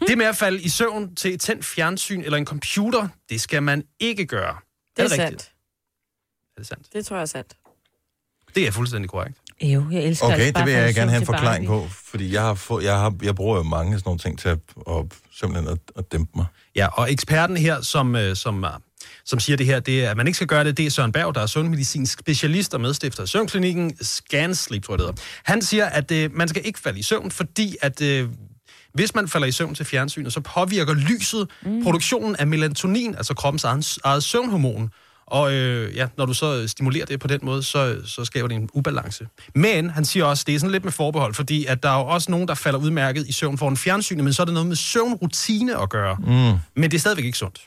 Mm. Det med at falde i søvn til et tændt fjernsyn eller en computer, det skal man ikke gøre. Det er, er det sandt. Rigtigt? Er det sandt? Det tror jeg er sandt. Det er fuldstændig korrekt. Jo, jeg elsker okay, det. Okay, det vil jeg gerne have en forklaring på, fordi jeg har fået, jeg har, jeg bruger jo mange sådan nogle ting til at, at simpelthen at, at dæmpe mig. Ja, og eksperten her, som som som siger det her, det er, at man ikke skal gøre det, det er Søren Berg, der er søvnmedicinsk specialist og medstifter af søvnklinikken Scansleep, tror jeg det hedder. Han siger, at øh, man skal ikke falde i søvn, fordi at øh, hvis man falder i søvn til fjernsynet, så påvirker lyset mm. produktionen af melatonin, altså kroppens eget, eget søvnhormon. Og øh, ja, når du så stimulerer det på den måde, så, så skaber det en ubalance. Men han siger også, det er sådan lidt med forbehold, fordi at der er jo også nogen, der falder udmærket i søvn foran fjernsynet, men så er det noget med søvnrutine at gøre. Mm. Men det er stadigvæk ikke sundt.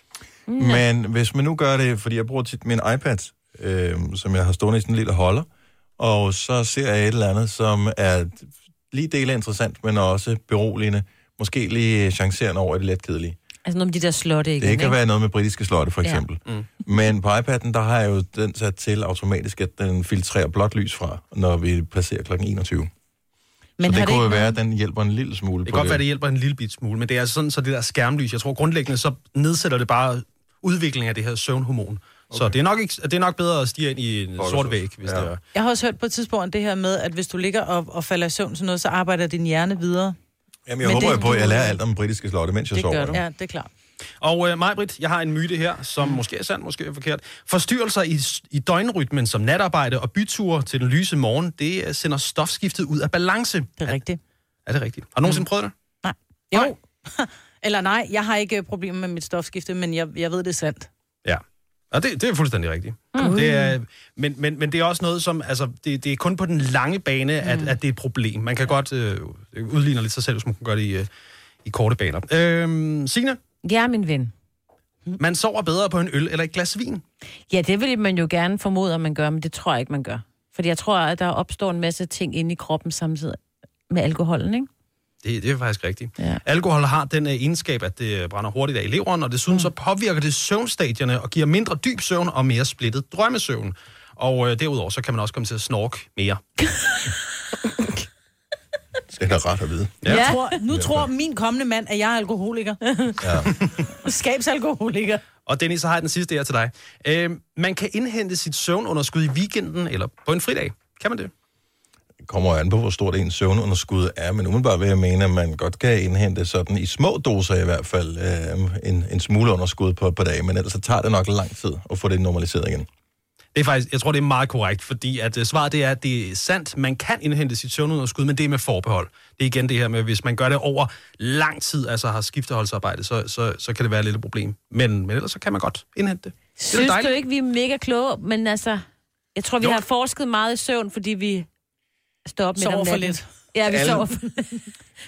Mm. Men hvis man nu gør det, fordi jeg bruger tit min iPad, øh, som jeg har stående i sådan en lille holder, og så ser jeg et eller andet, som er lige dele interessant, men også beroligende, måske lige chancerende over det letkedelige. Altså noget med de der slotte, ikke? Det kan være noget med britiske slotte, for eksempel. Ja. Mm. Men på iPad'en, der har jeg jo den sat til automatisk, at den filtrerer blåt lys fra, når vi placerer klokken enogtyve. Men så det, det kunne jo være, at den hjælper en lille smule. Det kan godt det. være, at det hjælper en lille bit smule, men det er sådan, så det der skærmlys, jeg tror grundlæggende, så nedsætter det bare udviklingen af det her søvnhormon. Okay. Så det er, nok ikke, det er nok bedre at stige ind i en sort væg, hvis ja. det er. Jeg har også hørt på et tidspunkt det her med, at hvis du ligger og, og falder i søvn sådan noget, så arbejder din hjerne videre. Jamen, jeg Men håber det, jeg på, at jeg lærer alt om britiske slotte, mens jeg sover. Det gør du. Ja, det er klart. Og øh, Mai-Britt, jeg har en myte her, som mm. måske er sand, måske er forkert. Forstyrrelser i, i døgnrytmen som natarbejde og byture til den lyse morgen, det sender stofskiftet ud af balance. Det er rigtigt. Er, er det rigtigt? Har du nogensinde mm. prøvet det? Nej. Jo. Nej. Eller nej, jeg har ikke problemer med mit stofskifte, men jeg, jeg ved, det er sandt. Ja. Og det, det er fuldstændig rigtigt. Mm. Det er, men, men, men det er også noget, som... Altså, det, det er kun på den lange bane, at, mm. at det er et problem. Man kan godt øh, udligne lidt sig selv, hvis man kan gøre det i, øh, i korte baner. Øh, Signe? Ja, min ven. Man sover bedre på en øl eller et glas vin? Ja, det vil man jo gerne formode, at man gør, men det tror jeg ikke, man gør. Fordi jeg tror, at der opstår en masse ting inde i kroppen samtidig med alkoholen, ikke? Det, det er faktisk rigtigt. Ja. Alkohol har den uh, egenskab, at det brænder hurtigt af i leveren, og desuden mm. så påvirker det søvnstadierne og giver mindre dyb søvn og mere splittet drømmesøvn. Og uh, derudover så kan man også komme til at snorke mere. Det er ret at vide. Ja. Ja. Tror, nu tror min kommende mand, at jeg er alkoholiker. Ja. Skabsalkoholiker. Og Dennis, så har jeg den sidste her til dig. Uh, man kan indhente sit søvnunderskud i weekenden eller på en fridag. Kan man det? Kommer an på, hvor stort ens søvnunderskud er, men umiddelbart vil jeg mene, at man godt kan indhente sådan i små doser i hvert fald øh, en, en smule underskud på et par dage, men ellers så tager det nok lang tid at få det normaliseret igen. Det er faktisk, jeg tror, det er meget korrekt, fordi at svaret det er, at det er sandt. Man kan indhente sit søvnunderskud, men det er med forbehold. Det er igen det her med, hvis man gør det over lang tid, altså har skifteholdsarbejde, så, så, så kan det være et lille problem. Men, men ellers så kan man godt indhente det. det Synes du ikke, vi er mega kloge, men altså, jeg tror, vi jo. har forsket meget i søvn, fordi vi... Stop med sover for lidt. Ja, vi alle... sover for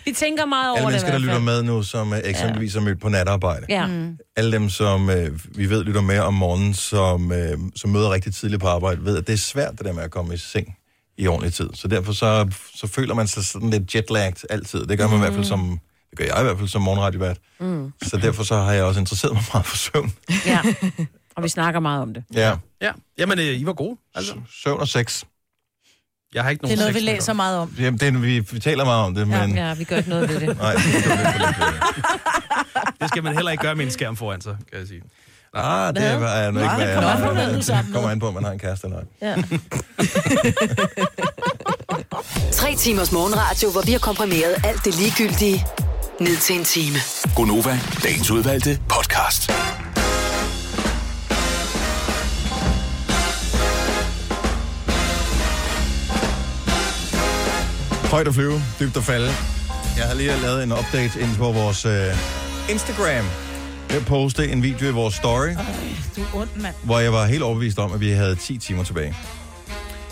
Vi tænker meget over det. Alle mennesker, det, der lytter med nu, som uh, eksempelvis er mødt på natarbejde. Ja. Mm. Alle dem, som uh, vi ved lytter med om morgenen, som, uh, som møder rigtig tidligt på arbejde, ved, at det er svært det der med at komme i seng i ordentlig tid. Så derfor så, så føler man sig sådan lidt jetlagt altid. Det gør man mm. i hvert fald som... Det gør jeg i hvert fald som morgenradiovært. Mm. Så derfor så har jeg også interesseret mig meget for søvn. Ja, og vi snakker meget om det. Ja. Ja, jamen øh, I var gode. Altså. Søvn og sex. Jeg har ikke nogen. Det er noget, vi læser meget om. Jamen, det er, vi, vi taler meget om det, men... Ja, ja, vi gør ikke noget ved det. Nej, det, det skal man heller ikke gøre med en skærm foran sig, kan jeg sige. Nej, det er, er nu ikke, hvad jeg er. Det kommer an på, om man har en kæreste eller ej. Ja. Tre timers morgenradio, hvor vi har komprimeret alt det ligegyldige ned til en time. GO'NOVA, dagens udvalgte podcast. Højt at flyve, dybt at falde. Jeg har lige lavet en update ind på vores øh, Instagram. Jeg postede en video i vores story. Øj, du er ond, mand. Hvor jeg var helt overbevist om, at vi havde ti timer tilbage.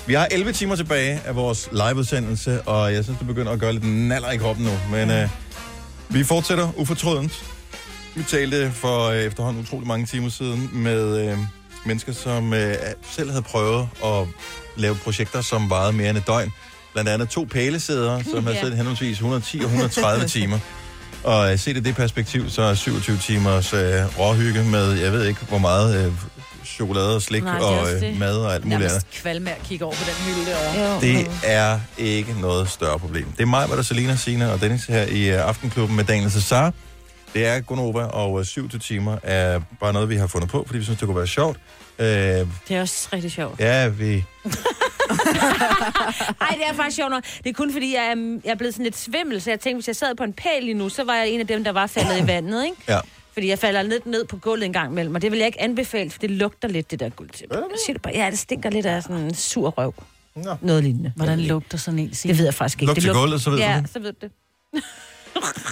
Vi har elleve timer tilbage af vores liveudsendelse, og jeg synes, det begynder at gøre lidt naller i kroppen nu. Men øh, vi fortsætter ufortrødent. Vi talte for øh, efterhånden utrolig mange timer siden med øh, mennesker, som øh, selv havde prøvet at lave projekter, som varede mere end et døgn. Blandt andet to pælesæder, som har siddet henholdsvis et hundrede og ti og et hundrede og tredive timer. Og set i det perspektiv, så er syvogtyve timers øh, råhygge med, jeg ved ikke, hvor meget øh, chokolade og slik. Nej, og øh, mad og alt muligt andet. Kvalme at kigge over på den hylde derovre. Det er ikke noget større problem. Det er mig, hvor der er Celina, Signe og Dennis her i øh, Aftenklubben med Daniel Cesar. Det er GO'NOVA, og øh, syvogtyve timer er bare noget, vi har fundet på, fordi vi synes, det kunne være sjovt. Øh, det er også rigtig sjovt. Ja, vi... Nej, det er faktisk sjovt nok. Det er kun fordi, jeg er, jeg er blevet sådan lidt svimmel, så jeg tænkte, hvis jeg sad på en pæl lige nu, så var jeg en af dem, der var faldet i vandet, ikke? Ja. Fordi jeg falder lidt ned på gulvet en gang imellem, og det vil jeg ikke anbefale, for det lugter lidt, det der gulvtæppe. Ja, det stinker lidt af sådan en sur røv. Ja. Noget lignende. Hvordan lugter sådan en? Det ved jeg faktisk ikke. Lugter til gulvet, så ved du det? Ja, så ved det.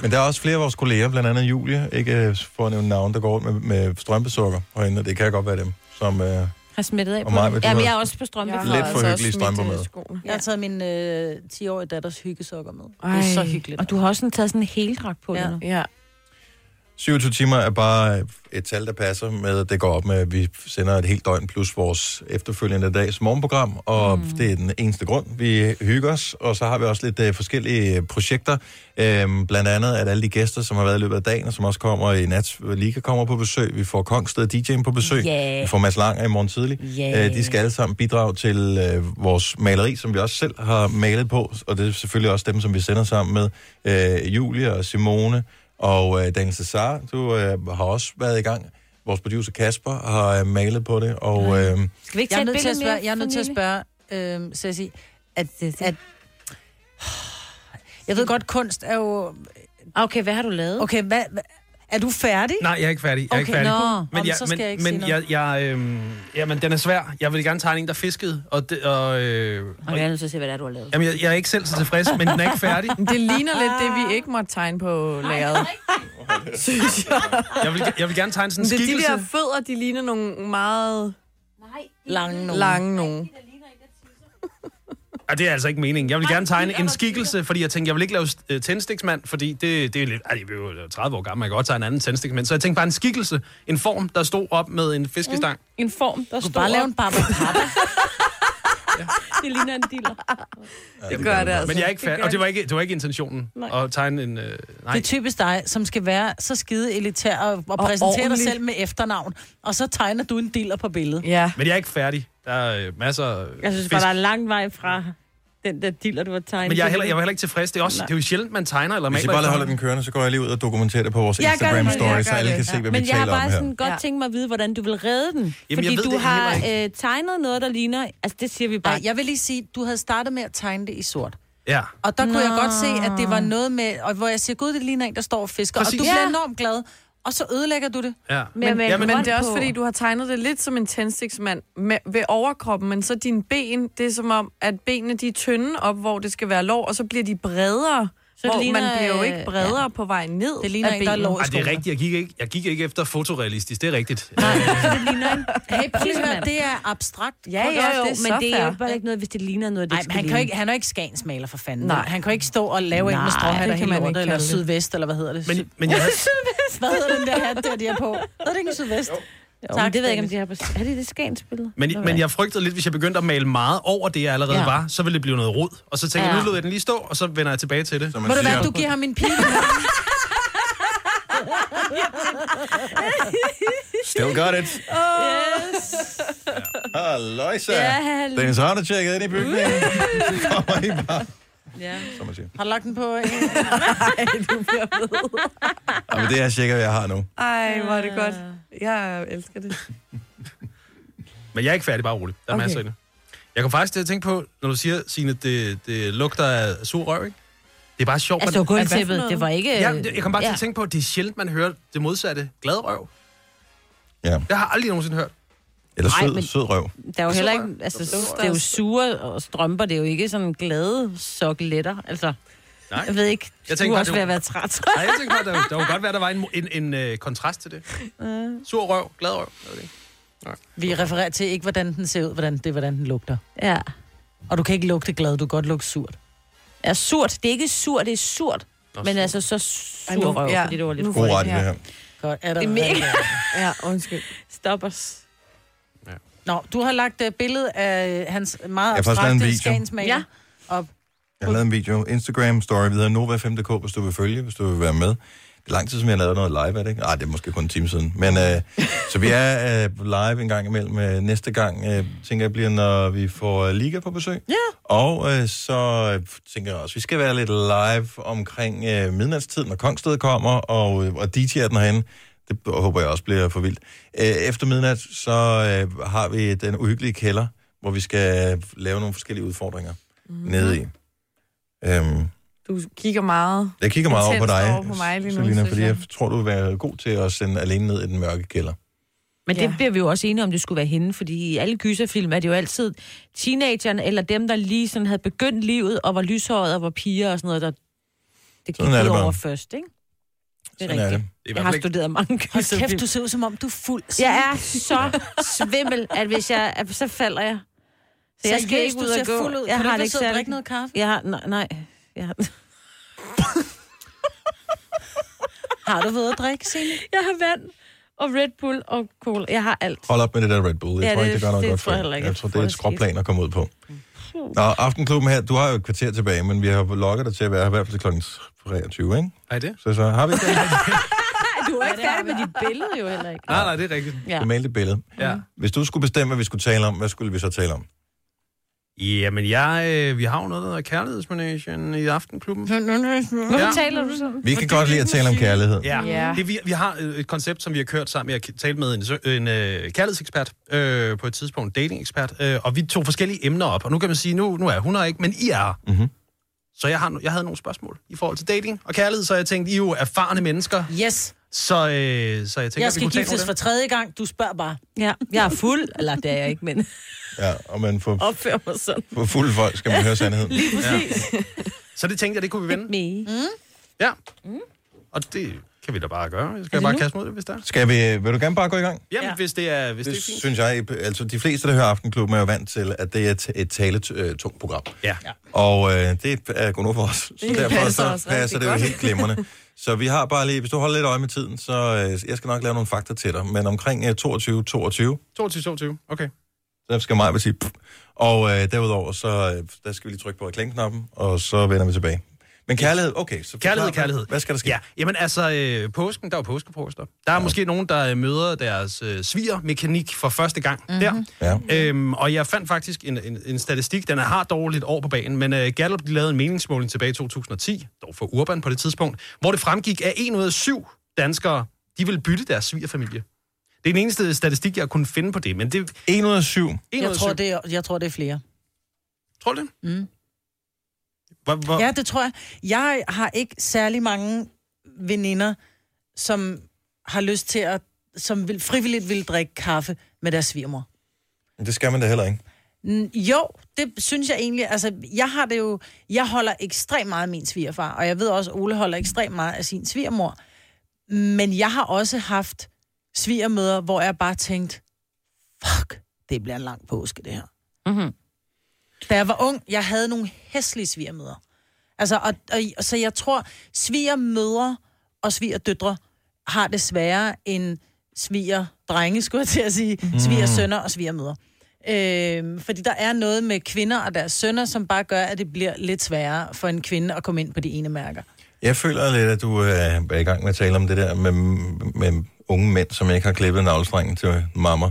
Men der er også flere af vores kolleger, blandt andet Julia, ikke for at nævne navn, der går rundt med, med strømpesukker herinde, og det kan godt være dem, som... Øh, har smittet af på mig, det. Jamen, jeg er også på strømpefor. Lidt for hyggelige strømper med. Jeg har taget min øh, ti-årige datters hyggesokker med. Ej, det er så hyggeligt. Og du har også sådan taget sådan en heldragt på. Ja. Det nu. Ja. syvogtyve timer er bare et tal, der passer med, det går op med, at vi sender et helt døgn plus vores efterfølgende dags morgenprogram, og mm. det er den eneste grund. Vi hygger os, og så har vi også lidt øh, forskellige projekter. Øhm, blandt andet, at alle de gæster, som har været i løbet af dagen, og som også kommer i nat, L I G A kommer på besøg. Vi får Kongsted D J'en på besøg. Yeah. Vi får Mads Langer i morgen tidlig. Yeah. Øh, de skal alle sammen bidrage til øh, vores maleri, som vi også selv har malet på, og det er selvfølgelig også dem, som vi sender sammen med. Øh, Julia og Simone. Og øh, Daniel Cesar, du øh, har også været i gang. Vores producer Kasper har øh, malet på det. Og, øh, skal vi ikke tage jeg, er til at spørge, jeg er nødt til at spørge, øh, Ceci, at, at... Jeg ved godt, kunst er jo... Okay, hvad har du lavet? Okay, hvad, er du færdig? Nej, jeg er ikke færdig. Jeg er okay, ikke færdig. Men jeg, så skal men, jeg ikke men, sige men jeg, jeg, øh, jamen, den er svær. Jeg vil gerne tegne en, der fiskede. Og, de, og, øh, og, og jeg er nødt til at se, hvad det er, du har lavet. Jamen, jeg, jeg er ikke selv så tilfreds, men den er ikke færdig. Det ligner lidt det, vi ikke måtte tegne på lageret. Synes jeg. Jeg vil, jeg vil gerne tegne sådan en skikkelse. Det er de der fødder, de ligner nogle meget lange nogen. Lange nogen. Ja, det er altså ikke meningen. Jeg vil gerne tegne en skikkelse, fordi jeg tænkte, jeg vil ikke lave tændstiksmand, fordi det, det er lidt... Ej, jeg bliver jo tredive år gammel, man kan godt tegne en anden tændstiksmand. Så jeg tænkte bare en skikkelse, en form, der stod op med en fiskestang. Mm, en form, der stod bare op. Bare lave en barberpappa. Ja. Det ligner en dealer. Ja, det, det gør det altså. Men jeg er ikke færdig, og det var ikke, det var ikke intentionen. Nej. At tegne en... Øh, nej. Det er typisk dig, som skal være så skide elitær og, og præsentere dig selv med efternavn, og så tegner du en dealer på billedet. Ja. Men jeg er ikke færdig. Der er masser... Jeg synes bare, der er lang vej fra... Den der dealer, du var tegnet. Men jeg, heller, jeg var heller ikke tilfreds. Det er, også, det er jo sjældent, man tegner eller maler. Hvis I bare holder den kørende, så går jeg lige ud og dokumenterer det på vores Instagram-story, så alle kan se, hvad vi taler om her. Men jeg har bare sådan godt tænkt mig at vide, hvordan du vil redde den. Jamen, fordi du har øh, tegnet noget, der ligner... Altså, det siger vi bare. Ej, jeg vil lige sige, du havde startet med at tegne det i sort. Ja. Og der kunne Nå. jeg godt se, at det var noget med... Og hvor jeg siger, gud, det ligner en, der står og fisker. Præcis. Og du bliver ja. enormt glad. Og så ødelægger du det. Ja. Men, men, ja, men, men det er også fordi, du har tegnet det lidt som en tændstiksmand med, ved overkroppen, men så dine ben, det er som om, at benene de er tynde op, hvor det skal være lår, og så bliver de bredere. Så hvor ligner, man bliver jo ikke bredere ja. på vej ned. Det ligner ikke, der er lår i skolen. Det er rigtigt, jeg gik ikke, jeg gik ikke efter fotorealistisk, det er rigtigt. Nej, det ligner ikke. Hey, prøv, det er abstrakt. Ja, ja, jo, det men det er jo bare ikke noget, hvis det ligner noget, det Ej, skal han ligne. Kan ikke, han er ikke skagensmaler for fanden. Nej. Han kan ikke stå og lave en med stråhatter hele rundt, eller sydvest, eller hvad hedder det? Men, men jeg havde... Hvad hedder den der hat, der de er på? Hvad er det ikke sydvest? Jo, tak, det ved jeg ikke, om de har på... Er det det skænsbillede? Men, men jeg frygtede lidt, hvis jeg begyndte at male meget over det, jeg allerede ja. var, så ville det blive noget rod. Og så tænkte ja. jeg, nu lød jeg den lige stå, og så vender jeg tilbage til det. Må du være, du giver ham en pige? Still got it. Oh. Yes. Ja. Halløjsa. Ja, Dennis, har du tjekket ind i bygningen? Kommer I bare? Ja. Som man siger. Har du lagt den på? Nej, du bliver ved. Jamen, det er jeg sikker, jeg har nu. Ej, hvor er det godt. Jeg elsker det. Men jeg er ikke færdig, bare roligt. Der er okay. masser af det. Jeg kom faktisk til at tænke på, når du siger, Signe, det, det lugter af sur røv, ikke? Det er bare sjovt. Altså, gulvtæppet, det var ikke... Ja, det, jeg kom bare ja. til at tænke på, at det er sjældent, man hører det modsatte glad røv. Ja. Det har jeg aldrig nogensinde hørt. Eller sød, Ej, sød røv. Der er jo heller ikke... Altså, det er jo sure og strømper. Det er jo ikke sådan glade sokkeletter. Altså, nej. Jeg ved ikke. Jeg du også bare, ved at være træt. Nej, jeg tænkte bare, der, der kunne godt være, der var en, en, en, en uh, kontrast til det. Uh. Sur røv, glad røv. Okay. Nej. Vi refererer til ikke, hvordan den ser ud, hvordan det hvordan den lugter. Ja. Og du kan ikke lugte glad, du kan godt lugte surt. Ja, surt. Det er ikke surt, det er surt. Nå, men surt. Altså så sur røv, ja. Fordi det var lidt god ret, det her. Godt, er der det er mega. Ja, undskyld. Stop os. Ja. Nå, du har lagt et billede af hans meget abstrakte skænsmaler ja. op. Jeg har lavet en video. Instagram story videre. Nova fem punktum d k, hvis du vil følge, hvis du vil være med. Det er lang tid, som jeg lavede noget live, er det ikke? Ej, det er måske kun en time siden. Men, øh, så vi er øh, live en gang imellem. Næste gang, øh, tænker jeg, bliver, når vi får Liga på besøg. Ja. Og øh, så tænker jeg også, vi skal være lidt live omkring øh, midnatstid, når Kongsted kommer, og, øh, og D J'er den herinde. Det håber jeg også bliver for vildt. Øh, efter midnat, så øh, har vi den uhyggelige kælder, hvor vi skal lave nogle forskellige udfordringer mm-hmm. nede i. Øhm, Du kigger meget. Jeg kigger meget over på dig, over på mig lige nu, Celina, fordi jeg tror, du vil være god til at sende alene ned i den mørke kælder. Men det ja. bliver vi jo også enige om, det skulle være hende, fordi i alle gyserfilm er det jo altid teenageren, eller dem, der lige sådan havde begyndt livet, og var lyshåret, og var piger og sådan noget, der det gik det over først, ikke? Det er sådan rigtigt. Er det. Det er jeg har ikke... studeret mange gyserfilm. Kæft, du ser ud som om, du er fuld. Jeg er så svimmel, at hvis jeg, at så falder jeg. Så jeg skal ikke ud og gå. Ud. Jeg kan har du ikke sidde og drikke noget kaffe? Jeg har, nej, nej. Ja. Har du været at drikke, Signe? Jeg har vand og Red Bull og cola. Jeg har alt. Hold op med det der Red Bull. Jeg ja, tror ikke, det, det gør noget det godt for dig. Jeg tror, det er et skråplan at komme ud på. Nå, Aftenklubben her, du har jo et kvarter tilbage, men vi har logget dig til at være her i hvert fald til klokken treogtyve, ikke? Er det? Så, så har vi det. Du er ikke færdig med dit billede jo heller ikke. Nej, nej, det er rigtigt. Ja. Du malte et billede. Ja. Hvis du skulle bestemme, hvad vi skulle tale om, hvad skulle vi så tale om? Jamen, jeg, øh, vi har jo noget, der hedder kærlighedsmanagen i Aftenklubben. Hvorfor ja. taler du så? Vi kan godt lide at tale om kærlighed. Ja, ja. Det, vi, vi har et koncept, som vi har kørt sammen. Jeg har talt med en, en øh, kærlighedsekspert øh, på et tidspunkt, datingekspert, øh, og vi tog forskellige emner op. Og nu kan man sige, nu, nu er hun her ikke, men I er mm-hmm. Så jeg, har, jeg havde nogle spørgsmål i forhold til dating og kærlighed, så jeg tænkte, I er jo erfarne mennesker. Yes. Så, øh, så jeg tænker, jeg skal giftes for tredje gang, du spørger bare. Ja, jeg er fuld, eller det er jeg ikke, men... Ja, og man får... Opfører mig sådan. For fuld folk skal man høre sandheden. Lige præcis. Ja. Så det tænkte jeg, det kunne vi vende. Me. Mm. Ja. Mm. Og det kan vi da bare gøre. Jeg skal jeg bare nu? kaste mod det, hvis der. Skal vi... Vil du gerne bare gå i gang? Jamen, ja. hvis det er hvis det, det er fint. Synes jeg... Altså, de fleste, der hører Aftenklubben, er jo vant til, at det er et, et taletungt program. Ja. ja. Og øh, det er godt nok for os. Så derfor så passer det jo helt glimrende. Så vi har bare lige... Hvis du holder lidt øje med tiden, så... Øh, jeg skal nok lave nogle fakta til dig. Men omkring øh, toogtyve toogtyve... toogtyve toogtyve, okay. Der skal mig sige... Pff. Og øh, derudover, så øh, der skal vi lige trykke på reklameknappen, og så vender vi tilbage. Men kærlighed, okay. Så kærlighed, kærlighed. Hvad skal der ske? Ja, jamen altså, øh, påsken, der er jo påskeposter. Der er ja. måske nogen, der møder deres øh, svigermekanik for første gang mm-hmm. der. Ja. Øhm, og jeg fandt faktisk en, en, en statistik, den har dog lidt år på banen, men øh, Gallup de lavede en meningsmåling tilbage i to tusind og ti, dog for Urban på det tidspunkt, hvor det fremgik, at en ud af syv danskere, de ville bytte deres svigerfamilie. Det er den eneste statistik, jeg kunne finde på det, men det... en ud af syv. Jeg tror, det er, jeg tror, det er flere. Tror du det? Mm. Hvor, hvor... Ja, det tror jeg. Jeg har ikke særlig mange veninder, som har lyst til at... som vil, frivilligt vil drikke kaffe med deres svigermor. Men det skal man da heller ikke. Jo, det synes jeg egentlig... Altså, jeg har det jo... Jeg holder ekstremt meget af min svigerfar, og jeg ved også, at Ole holder ekstremt meget af sin svigermor. Men jeg har også haft... svigermøder, hvor jeg bare tænkte, fuck, det bliver en lang påske, det her. Mm-hmm. Da jeg var ung, jeg havde nogle hæslige svigermøder. Altså, og, og, så jeg tror, svigermødre og svigerdøtre har det sværere end svigerdrenge, skulle jeg til at sige, mm. svigersønner og svigermødre. Øh, fordi der er noget med kvinder og deres sønner, som bare gør, at det bliver lidt sværere for en kvinde at komme ind på de ene mærker. Jeg føler lidt, at du øh, er i gang med at tale om det der med... med unge mænd, som ikke har klippet navlestrengen til mamma,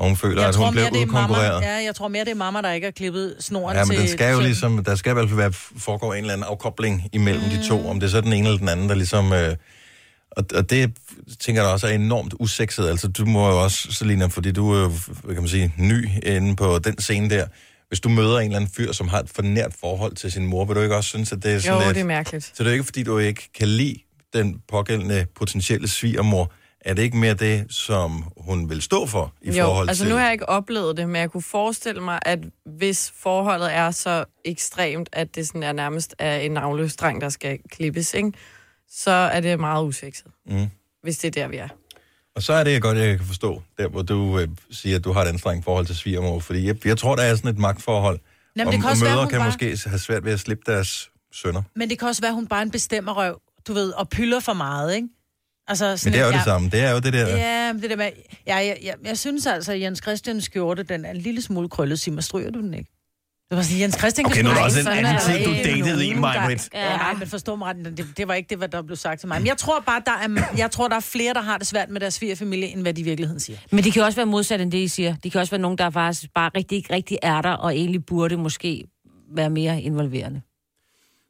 Og hun føler, jeg at hun mere, blev udkonkurreret. Ja, jeg tror mere, det er mamma, der ikke har klippet snoren til... Ja, men til den skal jo ligesom, der skal i hvert fald være, foregå en eller anden afkobling imellem mm. de to, om det er så den ene eller den anden, der ligesom... Øh, og, og det, tænker jeg også, er enormt usekset. Altså, du må jo også, Celina, fordi du er øh, kan man sige, ny inde på den scene der. Hvis du møder en eller anden fyr, som har et for nært forhold til sin mor, vil du ikke også synes, at det er sådan jo, lidt... det er mærkeligt. Så det er ikke, fordi du ikke kan lide den pågældende potentielle svigermor. Er det ikke mere det, som hun vil stå for i jo, forhold til... altså nu har jeg ikke oplevet det, men jeg kunne forestille mig, at hvis forholdet er så ekstremt, at det sådan er nærmest er en navnløs dreng, der skal klippes, ikke? Så er det meget usekset, mm. hvis det er der, vi er. Og så er det godt, jeg kan forstå, der hvor du øh, siger, at du har et anstrengt forhold til svigermor, fordi jeg, jeg tror, der er sådan et magtforhold. Nå, og, det kan og mødre være, kan bare... måske have svært ved at slippe deres sønner. Men det kan også være, hun bare en bestemmerrøv, du ved, og piller for meget, ikke? Altså, sådan men det er jo et, det samme. Det er jo det der. Ja, det der med, ja, jeg, jeg, jeg synes altså, at Jens Christians skjorte, den er en lille smule krøllet. Sig mig, stryger du den ikke? Det var sådan, Jens Christian... Okay, nu er der også en anden tid, du datede i, Mai-Britt. Ja, men forstå mig ret, det, det var ikke det, hvad der blev sagt til mig. Men jeg tror bare, der er, jeg tror, der er flere, der har det svært med deres svigerfamilie, end hvad de i virkeligheden siger. Men det kan også være modsat end det, I siger. Det kan også være nogen, der faktisk bare rigtig, rigtig er der, og egentlig burde måske være mere involverende.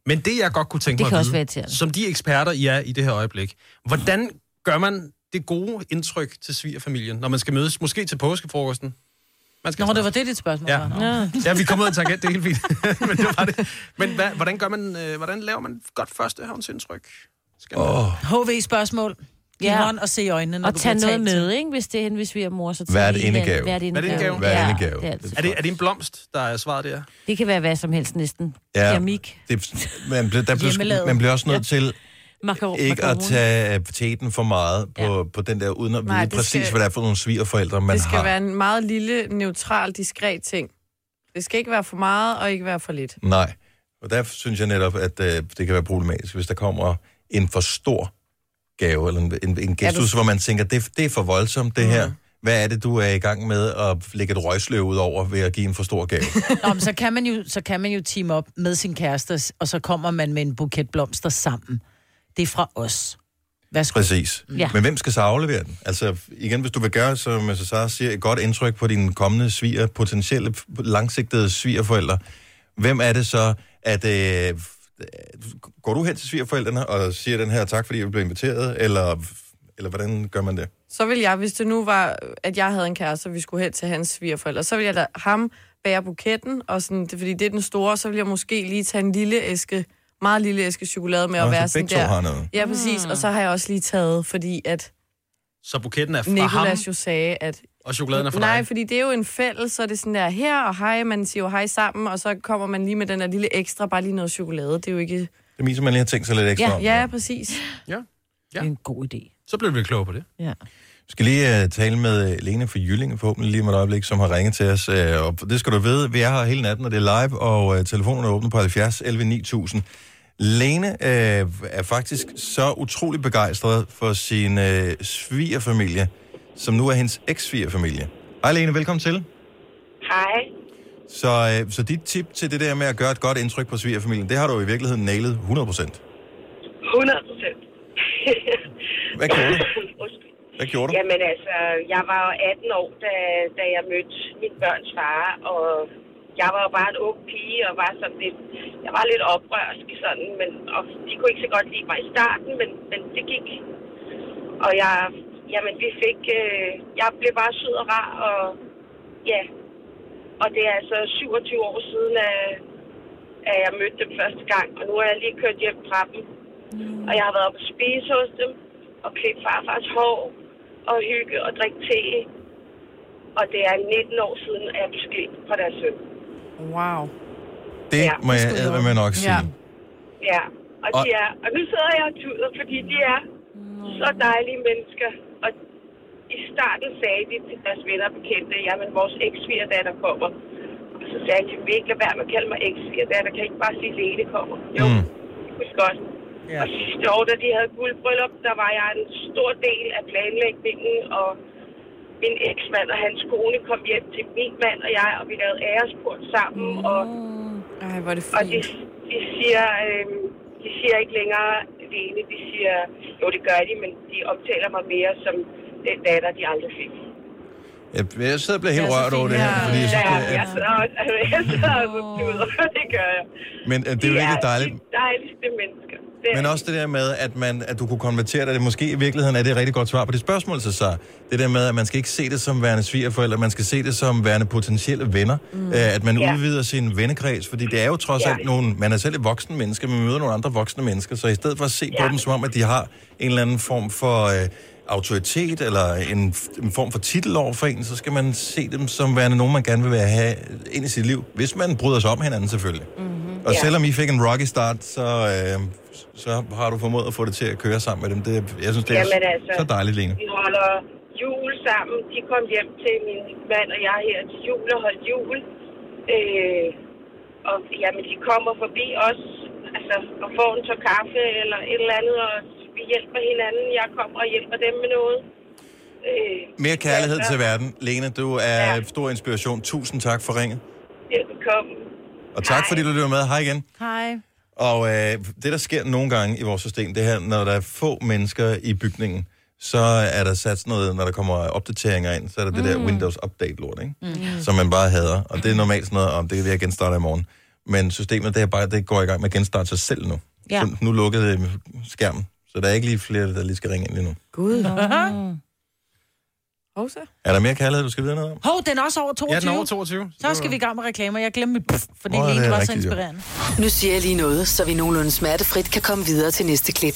Men det, jeg godt kunne tænke mig at vide, som de eksperter, I er i det her øjeblik, hvordan gør man det gode indtryk til svigerfamilien, når man skal mødes måske til påskefrokosten? Man skal nå, det var det, dit spørgsmål. Ja, ja. ja vi kommer ud af en tangent, det er helt fint. Men det var det. Men hvad, hvordan, gør man, øh, hvordan laver man godt førstehåndsindtryk? Oh. H V-spørgsmål. Giv ja. hånd og se i øjnene, når og du bliver talt. Og tage noget med, ikke? Hvis det er hende, hvis vi er mor, så tager vi hende. Hvad er det indegave? Hvad er det indegave? Ja, er, er, er det en blomst, der er svaret der? Det kan være hvad som helst næsten. Ja, keramik. Det, man, der bliver, man bliver også nødt ja. til... Macaron, ikke macaron. At tage teten for meget på, ja. på den der, uden at nej, vide præcis, skal, hvad der er for nogle svigerforældre, man har. Det skal har. være en meget lille, neutral, diskret ting. Det skal ikke være for meget, og ikke være for lidt. Nej. Og der synes jeg netop, at øh, det kan være problematisk, hvis der kommer en for stor gave, eller en, en, en gestus, ja, hvor man tænker, det, det er for voldsomt, det mm. her. Hvad er det, du er i gang med at lægge et røgsløv ud over ved at give en for stor gave? Nå, men så kan man jo, så kan man jo team op med sin kæreste, og så kommer man med en buket blomster sammen. Det er fra os. Værsgo. Præcis. Ja. Men hvem skal så aflevere den? Altså, igen, hvis du vil gøre, som Cesar siger, et godt indtryk på dine kommende sviger, potentielle langsigtede svigerforældre, hvem er det så, at... Øh, går du hen til svigerforældrene og siger den her tak, fordi jeg blev inviteret, eller, eller hvordan gør man det? Så vil jeg, hvis det nu var, at jeg havde en kæreste, og vi skulle hen til hans svigerforældre, så vil jeg lade ham bære buketten, og sådan, det, fordi det er den store, så vil jeg måske lige tage en lille æske... meget lille æske chokolade med nå, at være så sådan der. Ja, præcis. Og så har jeg også lige taget, fordi at... Så buketten er fra Nicolas ham? Nicolas jo sagde, at... Og chokoladen er fra nej, dig. Fordi det er jo en fælles, så er det sådan der, her og hej, man siger jo hej sammen, og så kommer man lige med den der lille ekstra, bare lige noget chokolade. Det er jo ikke... Det er ligesom, man lige har tænkt sig lidt ekstra ja, om. Ja, præcis. Ja. ja. Det er en god idé. Så bliver vi klogere på det. Ja. Vi skal lige uh, tale med Lene fra Jyllinge, forhåbentlig lige med et øjeblik, som har ringet til os. Uh, og det skal du vide, vi er her hele natten, og det er live, og uh, telefonen er åbnet på halvfjerds elleve ni tusind. Lene øh, er faktisk så utrolig begejstret for sin øh, svigerfamilie, som nu er hendes eks-svigerfamilie. Hej Lene, velkommen til. Hej. Så, øh, så dit tip til det der med at gøre et godt indtryk på svigerfamilien, det har du i virkeligheden nailet hundrede procent. hundrede procent. Hvad gjorde du? Hvad gjorde du? Jamen altså, jeg var atten år, da, da jeg mødte min børns far, og... Jeg var jo bare en ung pige, og var sådan lidt, jeg var lidt oprørsk i sådan, men, og de kunne ikke så godt lide mig i starten, men, men det gik. Og jeg, jamen vi fik, øh, jeg blev bare sød og rar, og ja. Og det er altså syvogtyve år siden, at, at jeg mødte dem første gang, og nu har jeg lige kørt hjem fra dem. Mm. Og jeg har været oppe og spise hos dem, og klippe farfars hår, og hygge og drikke te. Og det er nitten år siden, at jeg blev skilt fra deres søn. Wow. Det ja. må jeg ædme nok sige. Ja, ja. Og, og... De er, og nu sidder jeg og tuder, fordi de er mm. så dejlige mennesker. Og i starten sagde de til deres venner og bekendte, jamen vores eks-svigerdatter kommer. Og så sagde de, vi ikke lade være med at kalde mig eks-svigerdatter, kan ikke bare sige, Lene kommer. Jo, mm. husk godt. Yeah. Og sidste år, da de havde guldbryllup, der var jeg en stor del af planlægningen, og min eksmand og hans kone kom hjem til min mand og jeg, og vi lavede æresport sammen. Og, mm. Ej, hvor er det fint. Og de, de, siger, øh, de siger ikke længere Lene, de siger, jo det gør de, men de omtaler mig mere som den datter, de aldrig fik. Jeg, jeg sidder og bliver helt ja, rørt over det her. Fordi jeg, synes, ja, det er... jeg sidder også og bliver rørt, det gør jeg. Men det er de jo virkelig dejligt. De dejligste mennesker. Det men også det der med, at, man, at du kunne konvertere dig, det måske i virkeligheden er det et rigtig godt svar på det spørgsmål, så så. Det der med, at man skal ikke se det som værende svigerforældre, man skal se det som værende potentielle venner. Mm. At man ja. udvider sin vennekreds, fordi det er jo trods ja. alt nogle, man er selv et voksen menneske, man møder nogle andre voksne mennesker, så i stedet for at se ja. på dem som om, at de har en eller anden form for... Øh, autoritet eller en, en form for titel over for en, så skal man se dem som værende nogen, man gerne vil have ind i sit liv. Hvis man bryder sig om hinanden, selvfølgelig. Mm-hmm. Og yeah. selvom I fik en rocky start, så, øh, så har du formået at få det til at køre sammen med dem. Det, jeg synes, det er Jamen, altså, så dejligt, Lene. Vi holder jul sammen. De kom hjem til min mand og jeg her til jul og holdt jul. Øh, og jamen, de kommer forbi os altså, og får en tår kaffe eller et eller andet og vi hjælper hinanden, jeg kommer og hjælper dem med noget. Øh, Mere kærlighed ja, til verden. Lene, du er ja. stor inspiration. Tusind tak for ringet. Velkommen. Og tak Hej. fordi du lytter med. Hej igen. Hej. Og øh, det, der sker nogle gange i vores system, det her, når der er få mennesker i bygningen, så er der sat sådan noget, når der kommer opdateringer ind, så er der det mm. der Windows-update-lort, ikke? Mm. Som man bare hader. Og det er normalt sådan noget, om det kan vi have genstarte i morgen. Men systemet, det, er bare, det går i gang med at genstarte sig selv nu. Ja. Så nu lukkede skærmen. Så der er ikke lige flere, der lige skal ringe ind lige nu. Gud. Hovsa. Er der mere kærlighed, du skal vide noget om? Hov, den er også over toogtyve. Ja, den er over toogtyve. Så skal vi i gang med reklamer. Jeg glemmer mit pff, fordi oh, det egentlig var så inspirerende. Jo. Nu siger jeg lige noget, så vi nogenlunde smertefrit kan komme videre til næste klip.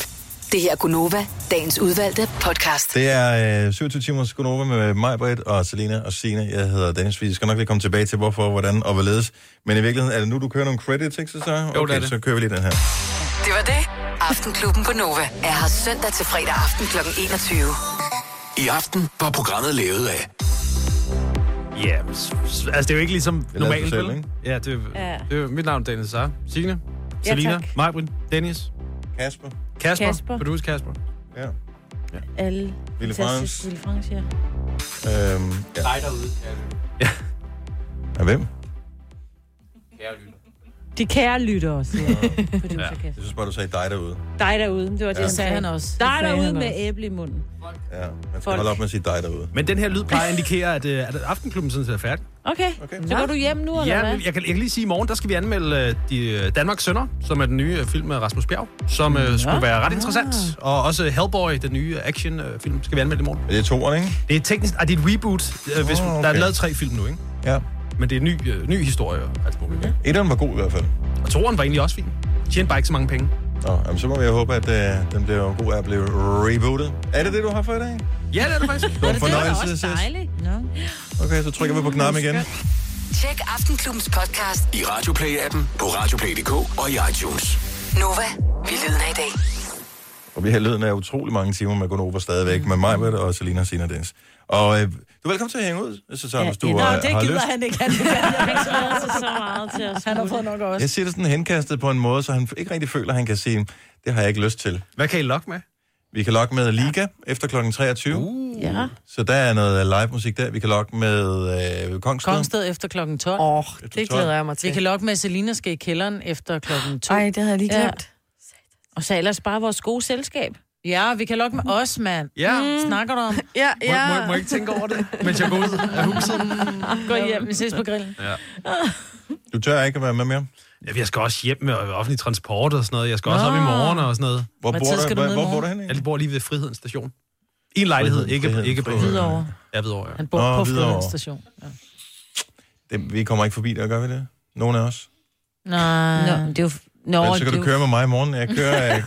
Det her er GO'NOVA, dagens udvalgte podcast. Det er øh, syvogtyve timers GO'NOVA med Mai-Britt og Celina og Signe. Jeg hedder Dennis. Vi skal nok lige komme tilbage til, hvorfor, hvordan og hvorledes. Men i virkeligheden, er det nu, du kører nogle credits, ikke så? Okay, jo, det er det. Så kører vi lige den her. Det var det. Aftenklubben på Nova er her søndag til fredag aften klokken enogtyve. I aften var programmet lavet af... Ja, yeah, altså det er jo ikke ligesom normalt, vel? Ja, det er jo mit navn, Daniel Cesar. Signe, Celina, Mai-Britt, Dennis. Kasper. Kasper. Kasper. Kan du huske Kasper? Ja. ja. Alle. Ville France. Ville France, ja. Øhm, ja. Dig derude, kære. Ja. Hvem? Kære lytter. De kære lytter også. Ja. Ja. Jeg synes bare, du sagde dig derude. Dig derude, det var det, ja. sagde han også. Dig derude med æble i munden. Folk. Ja, man skal holde op med at sige dig derude. Men den her lyd plejer indikerer, at, at Aftenklubben sådan set er færdig. Okay, okay. Så går du hjem nu, eller ja, hvad? Jeg kan, jeg kan lige sige, at i morgen, der skal vi anmelde de Danmarks Sønner, som er den nye film med Rasmus Bjerg, som ja. skulle være ret interessant. Og også Hellboy, den nye actionfilm, skal vi anmelde i morgen. Er det toeren, ikke? Det er teknisk, ah, det er et reboot. Oh, hvis, okay. Der er lavet tre film nu, ikke? Ja. Men det er en ny, øh, ny historie. Altså, okay. Etteren var god i hvert fald. Og toeren var egentlig også fin. Tjente bare ikke så mange penge. Nå, jamen, så må vi jo håbe, at øh, den bliver god af at blive rebootet. Er det det, du har for i dag? Ja, det er det faktisk. Det var en fornøjelse at ses. No. Okay, så trykker vi på knappen igen. Tjek Aftenklubbens podcast i Radioplay-appen, på radioplay punktum d k og i iTunes. Nova, vi lyden af i dag. Og vi har lyden af utrolig mange timer med GO'NOVA stadigvæk mm. med Mai-Britt og Celina og Signe Dens. Og øh, du er velkommen til at hænge ud, så ja, hvis du øh, har lyst. Nej, det gider han ikke. Han har sig så meget til os. Han har fået nok også. Jeg siger det sådan henkastet på en måde, så han ikke rigtig føler, at han kan sige, det har jeg ikke lyst til. Hvad kan I lokke med? Vi kan lokke med L I G A ja. efter klokken treogtyve. Uh. Ja. Så der er noget live musik der. Vi kan lokke med øh, Kongsted. Kongsted efter klokken tolv. Åh, oh, det glæder jeg mig til. Vi kan lokke med Celina skal i kælderen efter klokken tolv. Ej, det havde jeg lige glemt. Ja. Og så ellers bare vores gode selskab. Ja, vi kan lokke med os, mand. Ja. Mm. Snakker du om? Ja, ja. Må, må, må jeg ikke tænke over det, mens jeg går ud af huset? Gå hjem, vi ses på grillen. Ja. Du tør ikke at være med mere? Ja, jeg skal også hjem med offentlig transport og sådan noget. Jeg skal Nå. også op i morgen og sådan noget. Hvor, bor du, hvor, hvor bor du henne? Jeg bor lige ved Frihedens station. I en lejlighed, Friheden, ikke på Hvidovre. Ja, Hvidovre, ja. Han bor Nå, på Frihedens station. Ja. Det, vi kommer ikke forbi der, gør vi det? Nogen af os? Nej. Nå, det er jo... Nå, men så kan du køre med mig i morgen. Jeg kører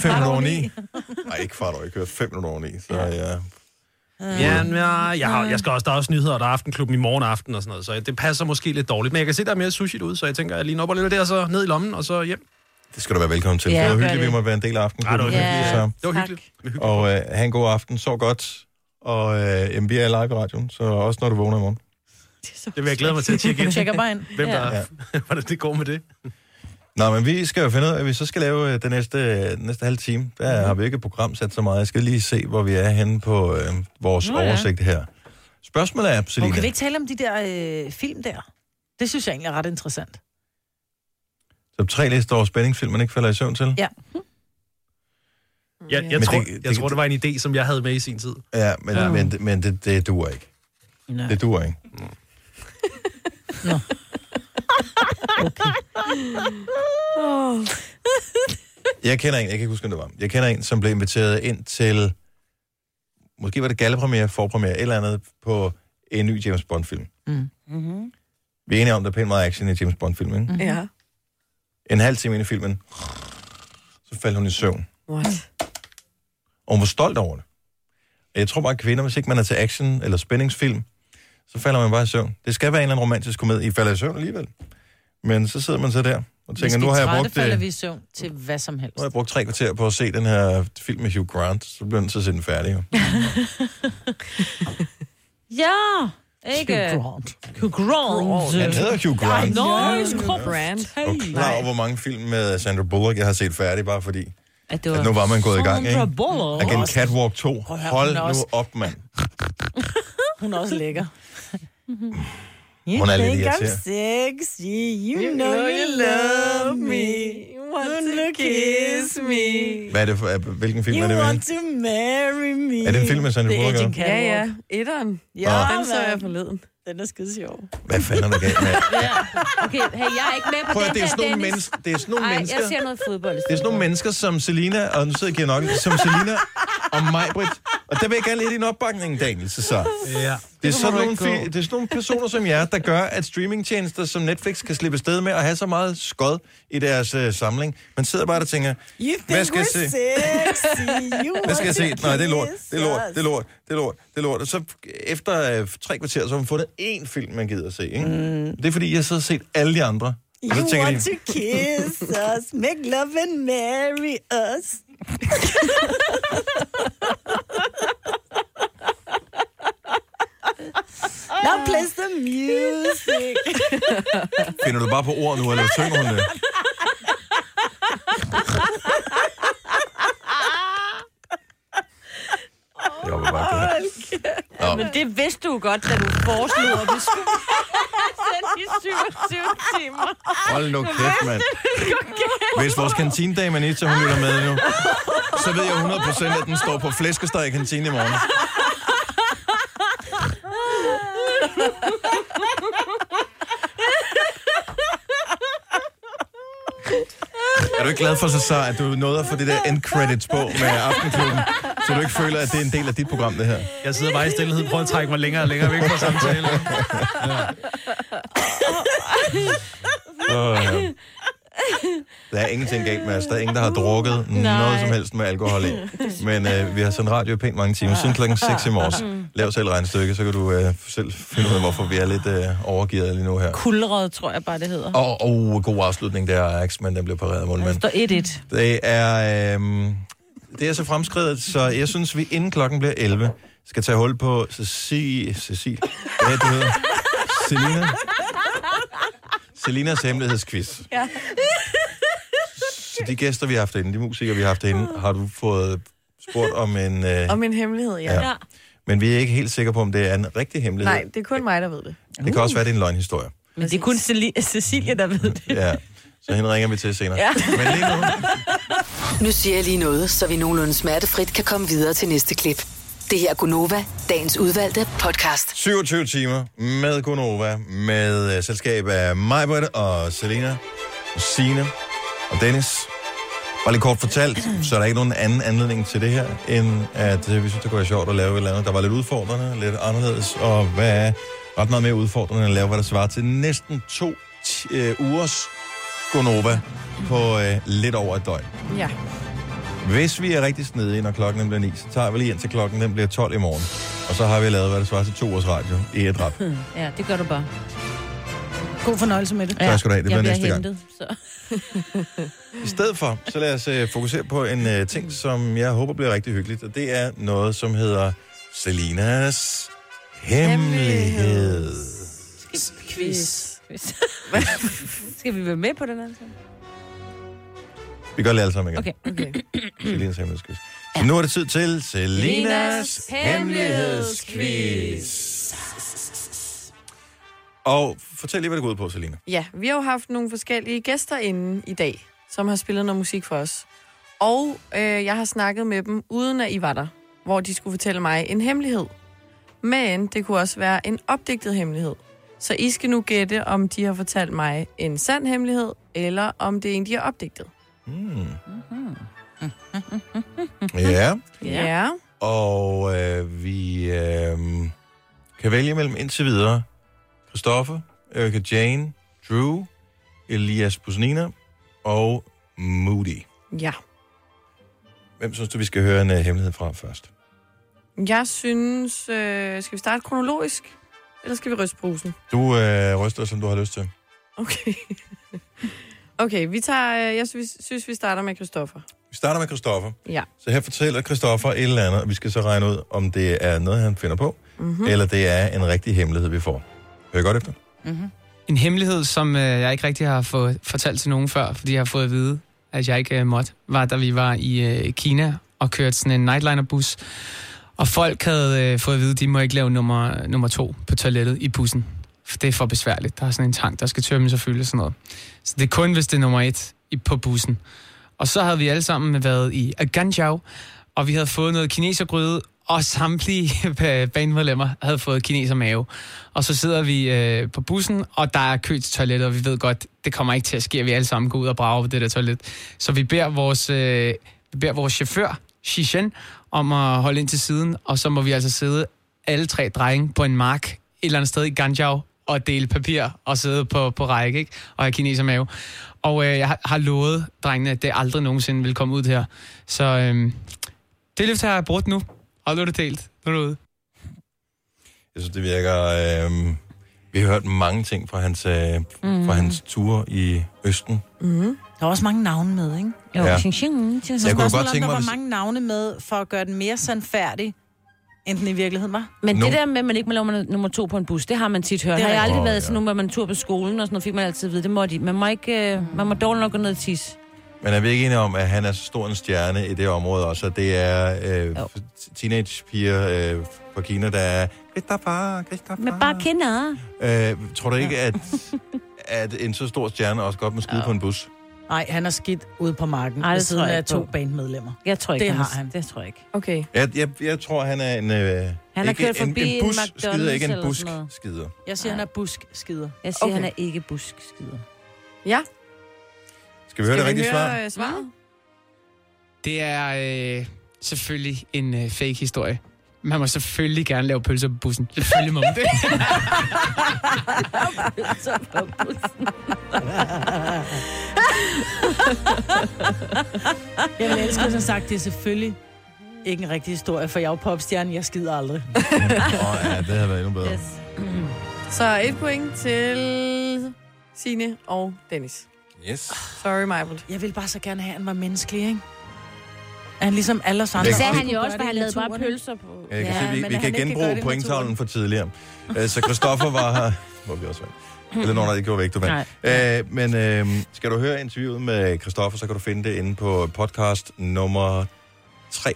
fem over ni. Nej, ikke fart over. Jeg kører fem over ni. Så jeg... Ja, men jeg, jeg, har, jeg skal også, der er også nyheder, og der er Aftenklubben i morgen aften og sådan noget, så det passer måske lidt dårligt. Men jeg kan se, der er mere sushi derude, så jeg tænker, jeg lige nopper lidt der, så ned i lommen, og så hjem. Det skal du være velkommen til. Ja, det var hyggeligt, vi måtte være en del af Aftenklubben. Ja, det var hyggeligt. Ja, det var hyggeligt. hyggeligt. Og øh, have en god aften. Sov godt. Og øh, vi er live i radioen, så også når du vågner i morgen. Det, det vil jeg glæde mig til at tjekke ind. Tjekker bare ind. Hvem der ja. hvordan det går med det. Nå, men vi skal jo finde ud af, at vi så skal lave den næste, næste halve time. Der har vi ikke et program sat så meget. Jeg skal lige se, hvor vi er henne på øh, vores Nå, ja. oversigt her. Spørgsmålet er, Celina... Kan vi ikke tale om de der øh, film der? Det synes jeg egentlig er ret interessant. Så tre lister over spændingsfilm, man ikke falder i søvn til? Ja. Hm. Jeg, jeg, tror, det, det, jeg tror, det var en idé, som jeg havde med i sin tid. Ja, men, ja. men, men det, det duer ikke. Nej. Det duer ikke. Mm. Nå. Okay. Oh. Jeg kender en, jeg kan ikke huske, om det var. Jeg kender en, som blev inviteret ind til, måske var det gallepremiere, forpremiere, et eller andet, på en ny James Bond-film. Mm. Mm-hmm. Vi er enige om, der er pænt meget action i James Bond-filmen. Mm-hmm. Ja. En halv time ind i filmen, så faldt hun i søvn. What? Og hun var stolt over det. Jeg tror bare, at kvinder, hvis ikke man er til action- eller spændingsfilm, så falder man bare i søvn. Det skal være en eller anden romantisk komedie. I falder i søvn alligevel. Men så sidder man så der og tænker, nu har jeg brugt... falder vi i søvn til hvad som helst. Nu har jeg brugt tre kvarter på at se den her film med Hugh Grant. Så bliver den så sendt færdig. Ja, ikke... Hugh Grant. Hugh Grant. Han hedder Hugh Grant. Ja, og klar over, hvor mange film med Sandra Bullock jeg har set færdig, bare fordi... At, at nu var man gået i gang, ikke? Again, Catwalk to. Hold nu også... op, mand. Hun er også lækker. Hun er lidt irriterende. Sexy, you, you know you love me. You want to kiss me. Hvad er det for, hvilken film you er det med? You want to marry me. Er det en film med Sandra Bullock? Ja, ja. Etteren. Ja, oh, den så jeg forleden. Den er skide sjov. Hvad fanden er der galt med? Ja. Okay, hey, jeg er ikke med på prøv, den det her, Dennis. Menneske, det er sådan nogle Ej, mennesker... Ej, jeg ser noget fodbold. Det er sådan nogle mennesker, som Celina... Og nu sidder jeg og giver nok, som Celina og Mai-Britt. Og der vil jeg gerne lidt i en opbakning, Daniel Cesar. Ja. Det er sådan nogle, fi- det er sådan nogle personer som jer, der gør, at streamingtjenester som Netflix kan slippe sted med at have så meget skod i deres uh, samling. Man sidder bare og tænker, hvad skal jeg se? Hvad skal jeg se? Nej, det er lort, det er lort, det er lort, det er lort, det er lort. Og så efter uh, tre kvarter, så har man fundet én film, man gider at se, ikke? Mm. Det er fordi, jeg så har set alle de andre. You want de, to kiss us, make love and marry us. Now plays the music. Finder du bare på ord nu, eller synger hun det? Jeg var bare kæft. Ja, men det vidste du godt, da du foreslog, at vi skulle sende i syvogtyve timer. Hold nu kæft, mand. Hvis vores kantinedame er nede, så hun lytter med nu, så ved jeg hundrede procent, at den står på Flæskesteg i kantinen i morgen. Er du ikke glad for, Cesar, at du nåede at få det der end credits på med Aftenklubben, så du ikke føler, at det er en del af dit program, det her? Jeg sidder bare i stillhed og prøver at trække mig længere og længere væk fra samtalen. Ja. Oh, ja. Der er ingenting galt med os. Der er ingen, der har drukket Nej. noget som helst med alkohol i. Men øh, vi har sendt radio pænt mange timer. Siden klokken seks i morges. Lav selv regnstykke, så kan du øh, selv finde ud af, hvorfor vi er lidt øh, overgivet lige nu her. Kulderød, tror jeg bare, det hedder. Og oh, oh, god afslutning der, Ajax, men den blev pareret af målmanden. Det står et et. Det er, øh, det er så fremskredet, så jeg synes, vi inden klokken bliver elleve, skal tage hul på Cecilie. Cecilie. Hvad hedder du hedder? Celina. Celinas hemmelighedsquiz. Ja. Så de gæster, vi har haft inde, de musikere, vi har haft inde, har du fået spurgt om en... Øh... Om en hemmelighed, ja. ja. Men vi er ikke helt sikre på, om det er en rigtig hemmelighed. Nej, det er kun mig, der ved det. Det kan uh. også være, det er en løgnhistorie. Men det er kun Celi- Cecilie, der ved det. Ja, så hende ringer vi til senere. Ja. Men lige nu... nu siger jeg lige noget, så vi nogenlunde smertefrit kan komme videre til næste klip. Det her er GO'NOVA, dagens udvalgte podcast. syvogtyve timer med GO'NOVA, med uh, selskab af Mai-Britt og Celina og Signe og Dennis. Bare lige kort fortalt, så er der ikke nogen anden anledning til det her, end at uh, vi synes, det kunne være sjovt at lave et eller andet, der var lidt udfordrende, lidt anderledes, og hvad er ret meget mere udfordrende at lave, hvad der svarer til næsten to t- uh, ugers GO'NOVA på uh, lidt over et døgn. Ja. Hvis vi er rigtig snedige, når klokken bliver ni, så tager vi lige ind til klokken, den bliver tolv i morgen. Og så har vi lavet, hvad det svarer til to års radio i et rap. Ja, det gør du bare. God fornøjelse med det. Ja, tak skal du have. Det bliver næste hentet, gang. Så. I stedet for, så lad os uh, fokusere på en uh, ting, som jeg håber bliver rigtig hyggeligt. Og det er noget, som hedder Celinas Hemmelighed. Quiz. Skal vi være med på den anden? Vi gør det alle sammen igen. Okay. Celinas hemmelighedsquiz. Ja. Nu er det tid til Celinas hemmelighedsquiz. Og fortæl lige, hvad det går ud på, Celina. Ja, vi har jo haft nogle forskellige gæster inde i dag, som har spillet noget musik for os. Og øh, jeg har snakket med dem, uden at I var der, hvor de skulle fortælle mig en hemmelighed. Men det kunne også være en opdigtet hemmelighed. Så I skal nu gætte, om de har fortalt mig en sand hemmelighed, eller om det er en, de har opdigtet. Mm. Mm-hmm. Ja. Ja. Og øh, vi øh, kan vælge mellem indtil videre Christoffer, Erika Jane, Drew, Elias Busnina og Moody. Ja. Hvem synes du, vi skal høre en uh, hemmelighed fra først? Jeg synes... Øh, skal vi starte kronologisk? Eller skal vi ryste brusen? Du øh, ryster, som du har lyst til. Okay. Okay, vi tager... Øh, jeg synes, synes, vi starter med Christoffer. Vi starter med Christoffer. Ja. Så her fortæller Christoffer et eller andet, og vi skal så regne ud, om det er noget, han finder på, mm-hmm. eller det er en rigtig hemmelighed, vi får. Hør godt efter. Mm-hmm. En hemmelighed, som øh, jeg ikke rigtig har fået fortalt til nogen før, fordi jeg har fået at vide, at jeg ikke øh, måtte, var, da vi var i øh, Kina og kørte sådan en nightliner-bus. Og folk havde øh, fået at vide, at de må ikke lave nummer, nummer to på toilettet i bussen. For det er for besværligt. Der er sådan en tank, der skal tømmes og fyldes og sådan noget. Så det er kun, hvis det er nummer et i, på bussen. Og så havde vi alle sammen været i Aganxiao, og vi havde fået noget kinesergryde, og samtlige banemedlemmer havde fået kinesermave. Og så sidder vi øh, på bussen, og der er kø til toilettet, og vi ved godt, det kommer ikke til at ske, at vi alle sammen går ud og brager på det der toilet. Så vi beder vores, øh, vi beder vores chauffør, Shishen, om at holde ind til siden, og så må vi altså sidde alle tre drenge på en mark et eller andet sted i Aganxiao og dele papir og sidde på, på række, ikke? Og have kinesermave. Og øh, jeg har, har lovet drengene, at det aldrig nogensinde vil komme ud her. Så øh, det løft har jeg brugt nu. Og nu er det delt. Nu er det ude. Jeg synes, det virker... Øh, vi har hørt mange ting fra hans, øh, mm. fra hans tur i Østen. Mm. Der var også mange navne med, ikke? Jo, ja. Xing, xing, xing. Jeg kunne godt tænke mig... Der var mange navne med for at gøre den mere sandfærdig, end den i virkeligheden var. Men no. det der med, at man ikke må lave nummer to på en bus, det har man tit hørt. Det har jeg aldrig oh, været ja. Sådan nogle, hvor man tur på skolen, og sådan noget fik man altid at vide. Det må de. Man må ikke... Øh, man må dårligt nok gå ned og tisse. Men er vi ikke enige om, at han er så stor en stjerne i det område også, og det er øh, teenagepiger øh, fra Kina, der er... Christoffer, Christoffer. Men bare kender. Øh, tror du ikke, ja. at, at en så stor stjerne også godt må skide ja. På en bus? Nej, han er skidt ude på marken. Ej, det tror jeg ikke på. To bandmedlemmer. Jeg tror ikke, det han har han. Det tror jeg ikke. Okay. Jeg, jeg, jeg tror, han er en... Øh, han har kørt forbi en, en busskider, ikke en buskskider. Jeg siger, Ej. Han er buskskider. Jeg siger, okay. Han er ikke buskskider. Ja. Skal vi høre Skal det rigtige svar? Øh, svar? Det er øh, selvfølgelig en øh, fake historie. Man må selvfølgelig gerne lave pølser på bussen. Selvfølgelig må man det. Pølser på bussen. Jeg vil elske, at jeg sagt, det er selvfølgelig ikke en rigtig historie, for jeg er jo popstjerne, jeg skider aldrig. Åh oh, ja, det har været endnu bedre. Yes. Mm. Så et point til Signe og Dennis. Yes. Sorry, Mai-Britt. Jeg vil bare så gerne have, at han var menneskelig, ikke? Er han ligesom alle os andre? Det sagde han jo også, for han lavede bare pølser på. Ja, jeg kan ja, se, vi, vi kan genbruge kan pointtavlen for tidligere. Så Christoffer var her... Hvor vi også vandt. Eller nogen, der ikke var væk, du vandt. Æ, men øh, skal du høre interviewet med Christoffer, så kan du finde det inde på podcast nummer tre.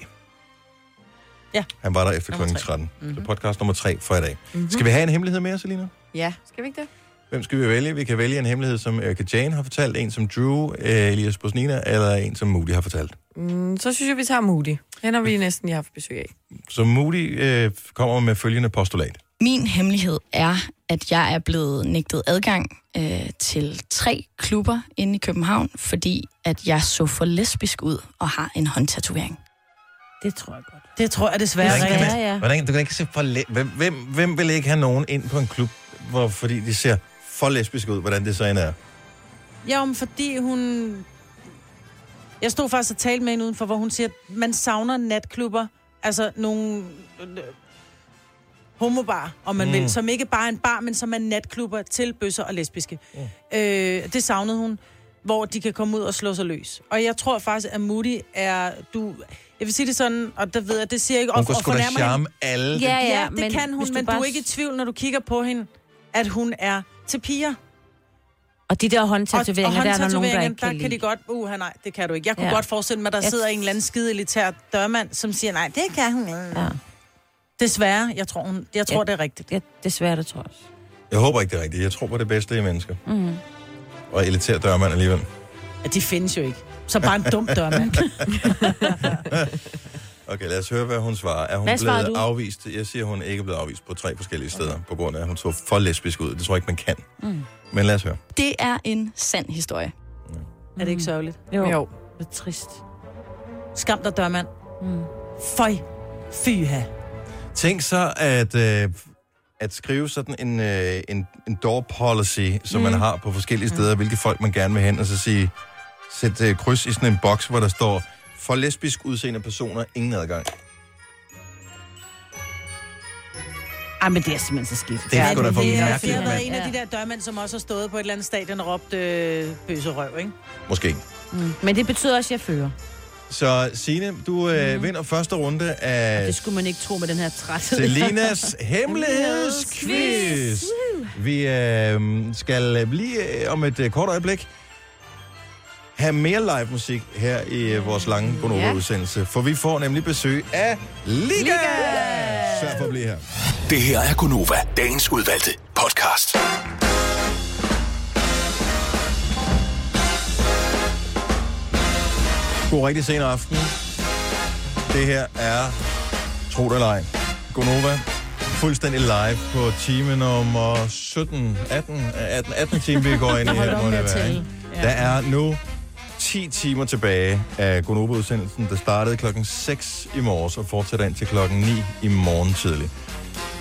Ja. Han var der efter klokken tretten. Mm-hmm. Så podcast nummer tre for i dag. Mm-hmm. Skal vi have en hemmelighed mere, Celina? Ja, skal vi ikke det? Hvem skal vi vælge? Vi kan vælge en hemmelighed, som Erika Jane har fortalt, en som Drew, Elias Bosnina, eller en som Moody har fortalt. Mm, så synes jeg, vi tager Moody. Den har vi næsten lige haft besøg af. Så Moody øh, kommer med følgende postulat. Min hemmelighed er, at jeg er blevet nægtet adgang øh, til tre klubber inde i København, fordi at jeg så for lesbisk ud og har en håndtatovering. Det tror jeg godt. Det tror jeg desværre. Hvordan kan man, hvordan, du kan ikke se for le- hvem, hvem, hvem vil ikke have nogen ind på en klub, hvor, fordi de ser... for lesbisk ud, hvordan det så end er. Ja, men fordi hun... Jeg stod faktisk og talte med hende udenfor, hvor hun siger, at man savner natklubber, altså nogle homobar, om man mm. vil, som ikke bare er en bar, men som er natklubber til bøsser og lesbiske. Mm. Øh, det savnede hun, hvor de kan komme ud og slå sig løs. Og jeg tror faktisk, at Moody er... du. Jeg vil sige det sådan, og der ved jeg, det siger ikke... Hun kan sgu da charme alle. Ja, ja, ja, det men kan hun, du men bare... du er ikke i tvivl, når du kigger på hende, at hun er... til piger. Og de der håndtatoveringer, og, og der er der nogen, der ikke kan der kan de godt, uh, nej, det kan du ikke. Jeg kunne ja. godt forestille mig, at der jeg... sidder en eller anden skide elitær dørmand, som siger, nej, det kan hun ikke. Ja. Desværre, jeg tror, hun, jeg tror jeg, det er rigtigt. Jeg, desværre, det tror jeg også. Jeg håber ikke, det er rigtigt. Jeg tror på det bedste i mennesker. Mm-hmm. Og elitær dørmand alligevel. Ja, de findes jo ikke. Så bare en dum dørmand. Okay, lad os høre, hvad hun svarer. Er hun hvad blevet du? afvist? Jeg siger, hun er ikke blevet afvist på tre forskellige steder, okay, på grund af, at hun så for lesbisk ud. Det tror jeg ikke, man kan. Mm. Men lad os høre. Det er en sand historie. Ja. Er det ikke sørgeligt? Jo. jo. Det er trist. Skam dig, dørmand. Mm. Føj. Fyha. Tænk så, at... Øh, at skrive sådan en, øh, en, en door policy, som mm. man har på forskellige steder, mm. hvilke folk man gerne vil hen, og så sige, sæt øh, kryds i sådan en boks, hvor der står, for lesbisk udseende personer, ingen adgang. Ej, men det er simpelthen så skidt. Det er sgu da for mærkeligt. Det har været en af de der dørmænd, som også har stået på et eller andet stadion og råbt øh, bøserøv, ikke? Måske. Mm. Men det betyder også, at jeg fører. Så Signe, du øh, mm. vinder første runde af... Og det skulle man ikke tro med den her træthed. Celinas hemmelighedsquiz. Vi øh, skal lige øh, om et øh, kort øjeblik have mere live musik her i øh, vores lange GO'NOVA-udsendelse. Ja. For vi får nemlig besøg af L I G A. Sørg for at blive her. Det her er GO'NOVA, dagens udvalgte podcast. God rigtig sen aften. Det her er, tro det eller ej, GO'NOVA. Fuldstændig live på time nummer sytten, atten, atten, atten time, vi går ind i her. Måned, der er nu ti timer tilbage af GO'NOVA-udsendelsen, der startede klokken seks i morges og fortsætter ind til klokken ni i morgen tidlig.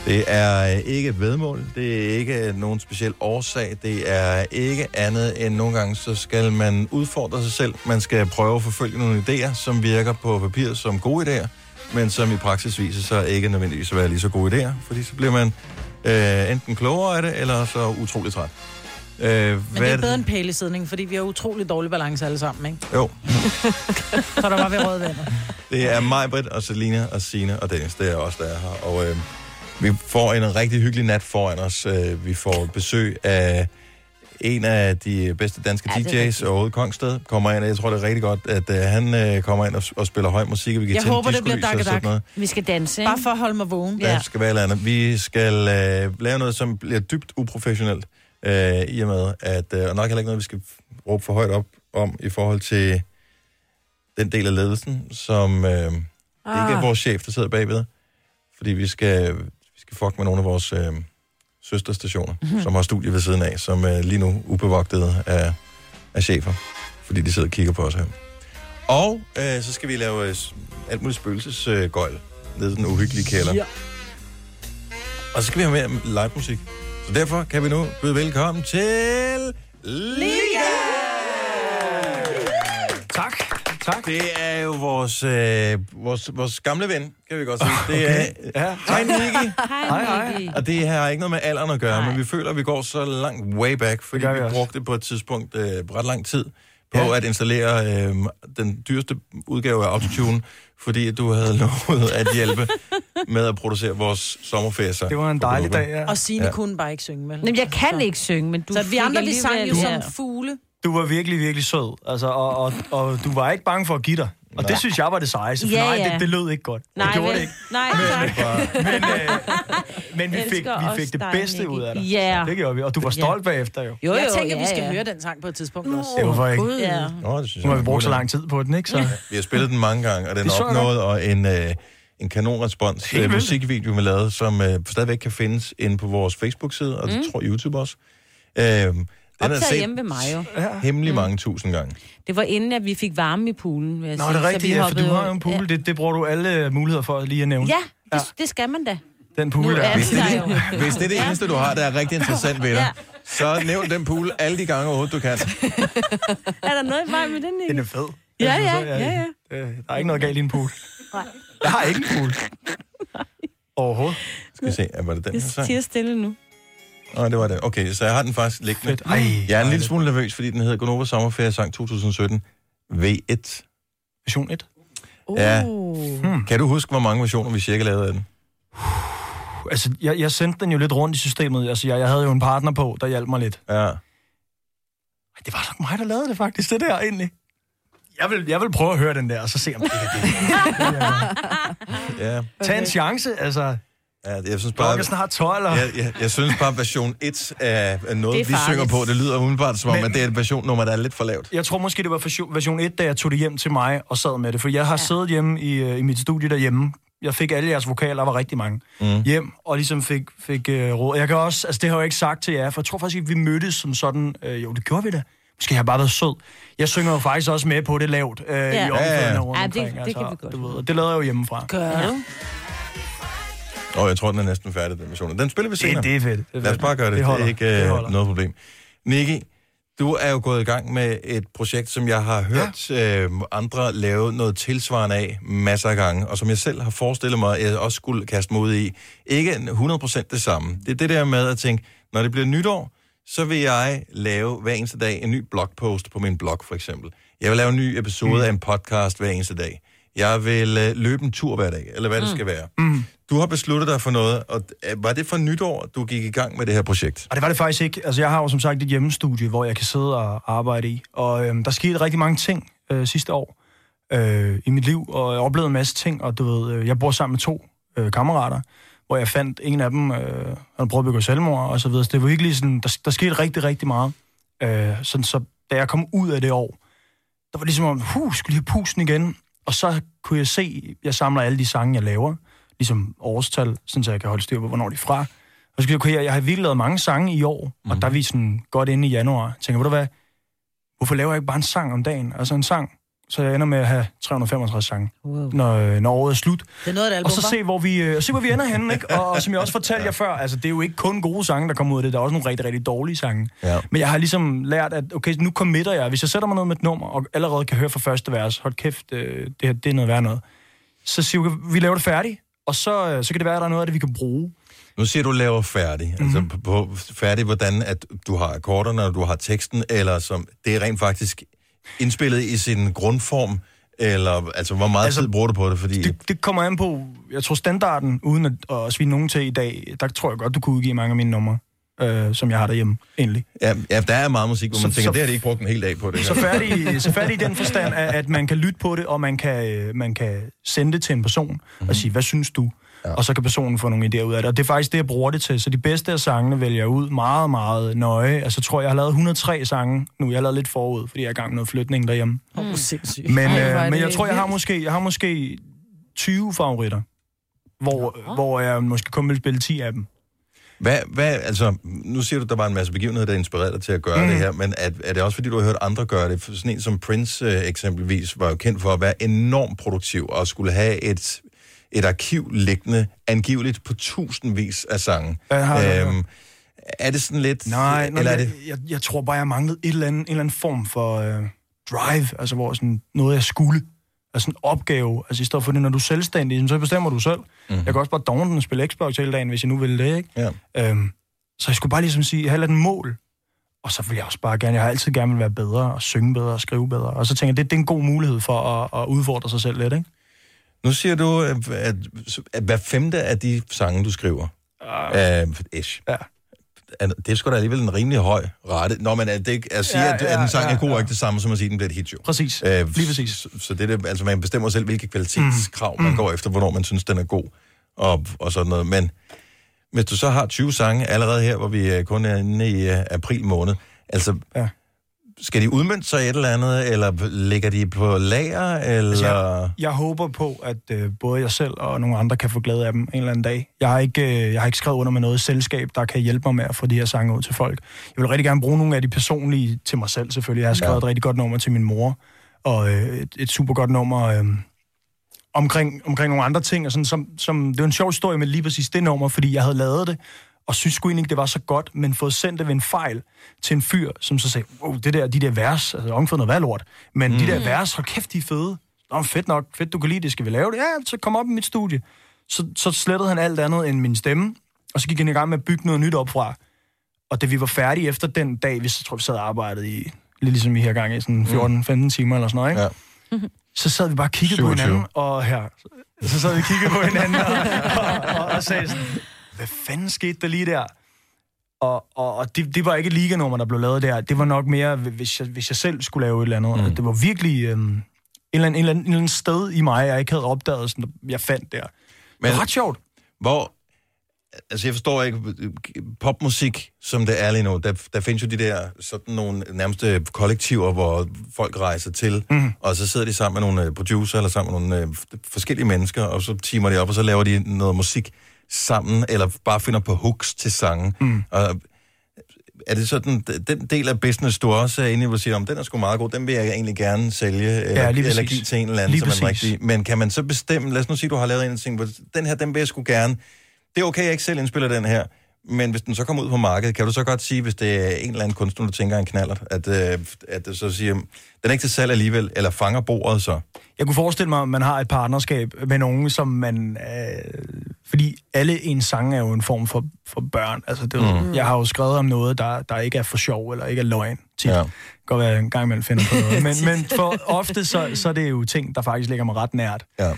Det er ikke et vedmål, det er ikke nogen speciel årsag, det er ikke andet end nogle gange, så skal man udfordre sig selv. Man skal prøve at forfølge nogle idéer, som virker på papiret som gode idéer, men som i praksis viser sig ikke nødvendigvis at være lige så gode idéer, fordi så bliver man øh, enten klogere af det, eller så utrolig træt. Øh, men det er bedre end pælesidning, fordi vi har utrolig dårlig balance alle sammen, ikke? Jo. Så der var ved røde venner. Det er Mai-Britt og Celina og Signe og Dennis, det er os, der er her, og... Øh, vi får en rigtig hyggelig nat foran os. Vi får besøg af en af de bedste danske ja, D J's overhovedet, Kongsted. Kommer ind, jeg tror, det er rigtig godt, at han kommer ind og spiller høj musik, og vi kan jeg tænde håber, det bliver og sådan noget. Vi skal danse, ikke? Bare for at holde mig vågen. Ja, det skal være eller andet. Vi skal uh, lave noget, som bliver dybt uprofessionelt, uh, i og med, at, uh, og nok heller ikke noget, vi skal råbe for højt op om, i forhold til den del af ledelsen, som uh, ah. ikke er vores chef, der sidder bagved. Fordi vi skal... fuck med nogle af vores øh, søsterstationer, mm-hmm. som har studier ved siden af, som øh, lige nu ubevogtede af, af chefer, fordi de sidder og kigger på os her. Og øh, så skal vi lave øh, alt muligt spøgelsesgøjl øh, nede i den uhyggelige kælder. Ja. Og så skal vi have mere live musik. Så derfor kan vi nu byde velkommen til L I G A! Tak. Tak. Det er jo vores, øh, vores, vores gamle ven, kan vi godt sige. Det okay. er, ja. Hej, Nicky. Hej, Nicky. Og det har ikke noget med alderen at gøre, hej. Men vi føler, at vi går så langt way back, fordi vi også. brugte på et tidspunkt øh, ret lang tid på ja. at installere øh, den dyreste udgave af autotune, fordi du havde lovet at hjælpe med at producere vores sommerfester. Det var en dejlig dag, ja. Og Signe ja. kunne bare ikke synge med. Jamen, jeg kan ikke synge, men du så vi andre, vi sang jo som fugle. Du var virkelig, virkelig sød, altså, og, og, og du var ikke bange for at give dig. Og nej. Det synes jeg var det sejeste, for yeah, nej, yeah. Det, det lød ikke godt. Nej, det gjorde men, det ikke. Nej, men, men, øh, men vi fik, vi fik det bedste dig, ud af dig. Yeah. Det gjorde vi, og du var stolt yeah. bagefter jo. jo, jo jeg tænker, ja, vi skal ja. høre den sang på et tidspunkt også. Det var ikke. God, ja. Nå, det synes jeg, nu har vi brugt så lang tid på den, ikke? Så. Vi har spillet den mange gange, og den har opnået og en, øh, en kanonrespons. En musikvideo, vi lavede, som øh, stadigvæk kan findes inde på vores Facebook-side, og mm. det tror YouTube også. Øh, Den optaget hjemme ved mig jo. Ja. Hemmelig mange tusind gange. Det var inden, at vi fik varme i poolen. Nå, det er rigtigt, ja, for du har jo en pool. Ja. Det, det bruger du alle muligheder for lige at nævne. Ja, det, ja. det skal man da. Den pool, der. Hvis det er det, hvis det, er det eneste, du har, der er rigtig interessant ved dig, ja. så nævn den pool alle de gange overhovedet, du kan. Er der noget i vej med den, ikke? Den er fed. Ja, ja, ja. ja, ja. Der er ikke noget galt i en pool. Nej. Jeg har ikke en pool. Nej. Overhovedet. Skal vi se, var det den her sang? Jeg siger stille nu. Nå, det var det. Okay, så jeg har den faktisk liggende. Ej, jeg er en lille smule nervøs, fordi den hedder GO'NOVA Sommerferie Sang tyve sytten V et. Version et? Oh. Ja. Hmm. Kan du huske, hvor mange versioner vi cirka lavede af den? Altså, jeg, jeg sendte den jo lidt rundt i systemet. Altså, jeg, jeg havde jo en partner på, der hjalp mig lidt. Ja. Ej, det var nok mig, der lavede det faktisk, det der egentlig. Jeg vil, jeg vil prøve at høre den der, og så se om det er det. Ja. Ja. Okay. Tag en chance, altså... Jeg synes bare, klokken snart tolv. Jeg, jeg, jeg synes bare, version et er noget, vi synger på. Det lyder umiddelbart som om, men, at det er et versionnummer, der er lidt for lavt. Jeg tror måske, det var version et, da jeg tog det hjem til mig og sad med det. For jeg har ja. siddet hjemme i, i mit studie derhjemme. Jeg fik alle jeres vokaler, var rigtig mange, mm. hjem, og ligesom fik, fik uh, råd. Jeg kan også, altså det har jeg ikke sagt til jer, for jeg tror faktisk, at vi mødtes som sådan, øh, jo, det gjorde vi da. Måske har jeg bare været sød. Jeg synger jo faktisk også med på det lavt, øh, ja. i omkringen og rundt ja, det, omkring. Altså, det kan vi godt. Du ved, det lader jeg jo hjemmefra. Gør du? Åh, oh, jeg tror, den er næsten færdig, den version. Den spiller vi senere. Det, det er fedt. Det er fedt. Lad os bare gøre det. Det, det er ikke øh, det noget problem. Nicky, du er jo gået i gang med et projekt, som jeg har hørt ja. øh, andre lave noget tilsvarende af masser af gange, og som jeg selv har forestillet mig, at jeg også skulle kaste mig ud i. Ikke hundrede procent det samme. Det er det der med at tænke, når det bliver nytår, så vil jeg lave hver eneste dag en ny blogpost på min blog, for eksempel. Jeg vil lave en ny episode mm. af en podcast hver eneste dag. Jeg vil øh, løbe en tur hver dag, eller hvad mm. det skal være. Mm. Du har besluttet dig for noget, og var det for nytår, du gik i gang med det her projekt? Og det var det faktisk ikke. Altså, jeg har jo som sagt et hjemmestudie, hvor jeg kan sidde og arbejde i. Og øhm, der skete rigtig mange ting øh, sidste år øh, i mit liv, og jeg oplevede en masse ting. Og du ved, øh, jeg bor sammen med to øh, kammerater, hvor jeg fandt en af dem, øh, han prøvede at begå selvmord og så videre. Så det var virkelig sådan, der, der skete rigtig, rigtig meget. Øh, sådan, så da jeg kom ud af det år, der var ligesom om, huh, skulle jeg have pusten igen? Og så kunne jeg se, jeg samler alle de sange, jeg laver, ligesom årstal, sådan så jeg kan holde styr på, hvornår de er fra. Og så kan jeg kunne jeg har virkelig lavet mange sange i år, mm. og der er vi sådan godt inde i januar. Tænker, ved du hvad, hvorfor laver jeg ikke bare en sang om dagen? Altså en sang, så jeg ender med at have tre hundrede femogtres sange, wow. når, når året er slut. Det er noget, det og så se hvor, vi, se, hvor vi ender henne, ikke? Og, og som jeg også fortalte jer før, altså det er jo ikke kun gode sange, der kommer ud af det, der er også nogle rigtig, rigtig dårlige sange. Ja. Men jeg har ligesom lært, at okay, nu committer jeg. Hvis jeg sætter mig ned med et nummer, og allerede kan høre fra første vers, hold kæft, det, her, det er noget værd noget. Så siger vi, vi laver det færdigt. Og så, så kan det være, at der er noget af det, vi kan bruge. Nu siger du, laver færdig. Mm-hmm. Altså på, færdig, hvordan at du har akkorderne, og du har teksten, eller som det er rent faktisk indspillet i sin grundform, eller altså, hvor meget altså, tid bruger du på det? Fordi det, det kommer an på, jeg tror standarden, uden at, at svine nogen til i dag, der tror jeg godt, du kunne udgive mange af mine numre, øh, som jeg har derhjemme, egentlig. Ja, ja, der er meget musik, hvor man så, tænker, så, det har de ikke brugt en hel dag på det her. Så færdig, så færdig i den forstand, at, at man kan lytte på det, og man kan, man kan sende det til en person, mm-hmm. og sige, hvad synes du? Ja. Og så kan personen få nogle idéer ud af det. Og det er faktisk det, jeg bruger det til. Så de bedste af sangene vælger jeg ud meget, meget nøje. Altså, tror jeg, jeg har lavet et hundrede og tre sange nu. Jeg har lavet lidt forud, fordi jeg er i gang med noget flytning derhjemme. Mm. Men, Ej, øh, men jeg tror, jeg har, måske, jeg har måske tyve favoritter, hvor, ja. hvor jeg måske kun vil spille ti af dem. Hvad, hvad, altså, nu siger du, der var en masse begivenheder, der inspirerede dig til at gøre mm. det her, men er, er det også, fordi du har hørt andre gøre det? For sådan en som Prince øh, eksempelvis var jo kendt for at være enormt produktiv og skulle have et... et arkiv liggende angiveligt på tusindvis af sange. Øhm, er det sådan lidt... Nej, nej eller er det... jeg, jeg tror bare, jeg manglede et eller andet, en eller anden form for øh, drive, altså hvor sådan noget, jeg skulle. Altså en opgave. Altså i stedet for det, når du er selvstændig, så bestemmer du selv. Mm. Jeg kan også bare downloade og spille Xbox hele dagen, hvis jeg nu ville det, ikke? Ja. Øhm, så jeg skulle bare ligesom sige, jeg har et mål. Og så vil jeg også bare gerne, jeg har altid gerne vil være bedre, og synge bedre, og skrive bedre. Og så tænker jeg, det, det er en god mulighed for at, at udfordre sig selv lidt, ikke? Nu siger du, at, at, at hver femte af de sange, du skriver, uh, uh, ish. Ja. Det er sgu da alligevel en rimelig høj rate. Nå, men at, det, at sige, ja, at, at den sang ja, er god, ja. er ikke det samme, som at sige, at den bliver et hit, jo. Præcis. Uh, Lige præcis. Så, så det er det, altså man bestemmer selv, hvilke kvalitetskrav mm. man går efter, hvornår man synes, den er god, og, og sådan noget. Men hvis du så har tyve sange allerede her, hvor vi kun er inde i uh, april måned, altså... Ja. Skal de udmønte sig et eller andet, eller ligger de på lager, eller... Altså, jeg, jeg håber på, at øh, både jeg selv og nogle andre kan få glæde af dem en eller anden dag. Jeg har ikke, øh, jeg har ikke skrevet under med noget selskab, der kan hjælpe mig med at få de her sange ud til folk. Jeg vil rigtig gerne bruge nogle af de personlige til mig selv, selvfølgelig. Jeg har skrevet ja. et rigtig godt nummer til min mor, og øh, et, et super godt nummer øh, omkring, omkring nogle andre ting. Og sådan, som, som, det var en sjov historie med lige præcis det nummer, fordi jeg havde lavet det, og synes sgu ikke, det var så godt, men fået sendt det ved en fejl til en fyr, som så sagde, wow, det der, de der vers, altså omkring noget valglort, men mm. de der vers, hold kæft, de er fede. Nå, fedt nok, fedt, du kan lide det, skal vi lave det? Ja, så kom op i mit studie. Så, så slettede han alt andet end min stemme, og så gik han i gang med at bygge noget nyt op fra. Og da vi var færdige efter den dag, vi så tror, vi sad og arbejdede i, lidt ligesom vi her gang i sådan fjorten femten timer eller sådan noget, ikke? Ja. Så sad vi bare og kiggede syv syv på hinanden, og her, så sad vi og kiggede på hinanden, og, og, og, og sagde sådan, hvad fanden skete der lige der? Og, og, og det, det var ikke et L I G A-nummer, der blev lavet der. Det var nok mere, hvis jeg, hvis jeg selv skulle lave et eller andet. Mm. Det var virkelig øhm, en, eller anden, en, eller anden, en eller anden sted i mig, jeg ikke havde opdaget, sådan, jeg fandt der. Men, det var ret sjovt. Hvor, Altså, jeg forstår ikke popmusik, som det er lige nu. Der, der findes jo de der sådan nogle nærmest kollektiver, hvor folk rejser til, mm. og så sidder de sammen med nogle producer, eller sammen med nogle øh, forskellige mennesker, og så timer de op, og så laver de noget musik sammen, eller bare finder på hooks til sange. Mm. Og er det sådan, den del af business, du også er inde i, hvor du siger, om den er sgu meget god, den vil jeg egentlig gerne sælge, eller, ja, eller give til en eller anden, som er rigtig. Men kan man så bestemme, lad os nu sige, du har lavet en ting, hvor den her, den vil jeg sgu gerne. Det er okay, jeg ikke selv indspiller den her, men hvis den så kommer ud på markedet, kan du så godt sige, hvis det er en eller anden kunstner, du tænker en knallert, at, at du så siger, den er ikke til salg alligevel, eller fanger bordet så? Jeg kunne forestille mig, at man har et partnerskab med nogen, som man... Øh, fordi alle ens sange er jo en form for, for børn. Altså, det er, mm. jeg har jo skrevet om noget, der, der ikke er for sjov, eller ikke er løgn. Ja. Det kan godt være, en gang man finder på noget. Men, men for ofte, så, så er det jo ting, der faktisk ligger mig ret nært. Ja.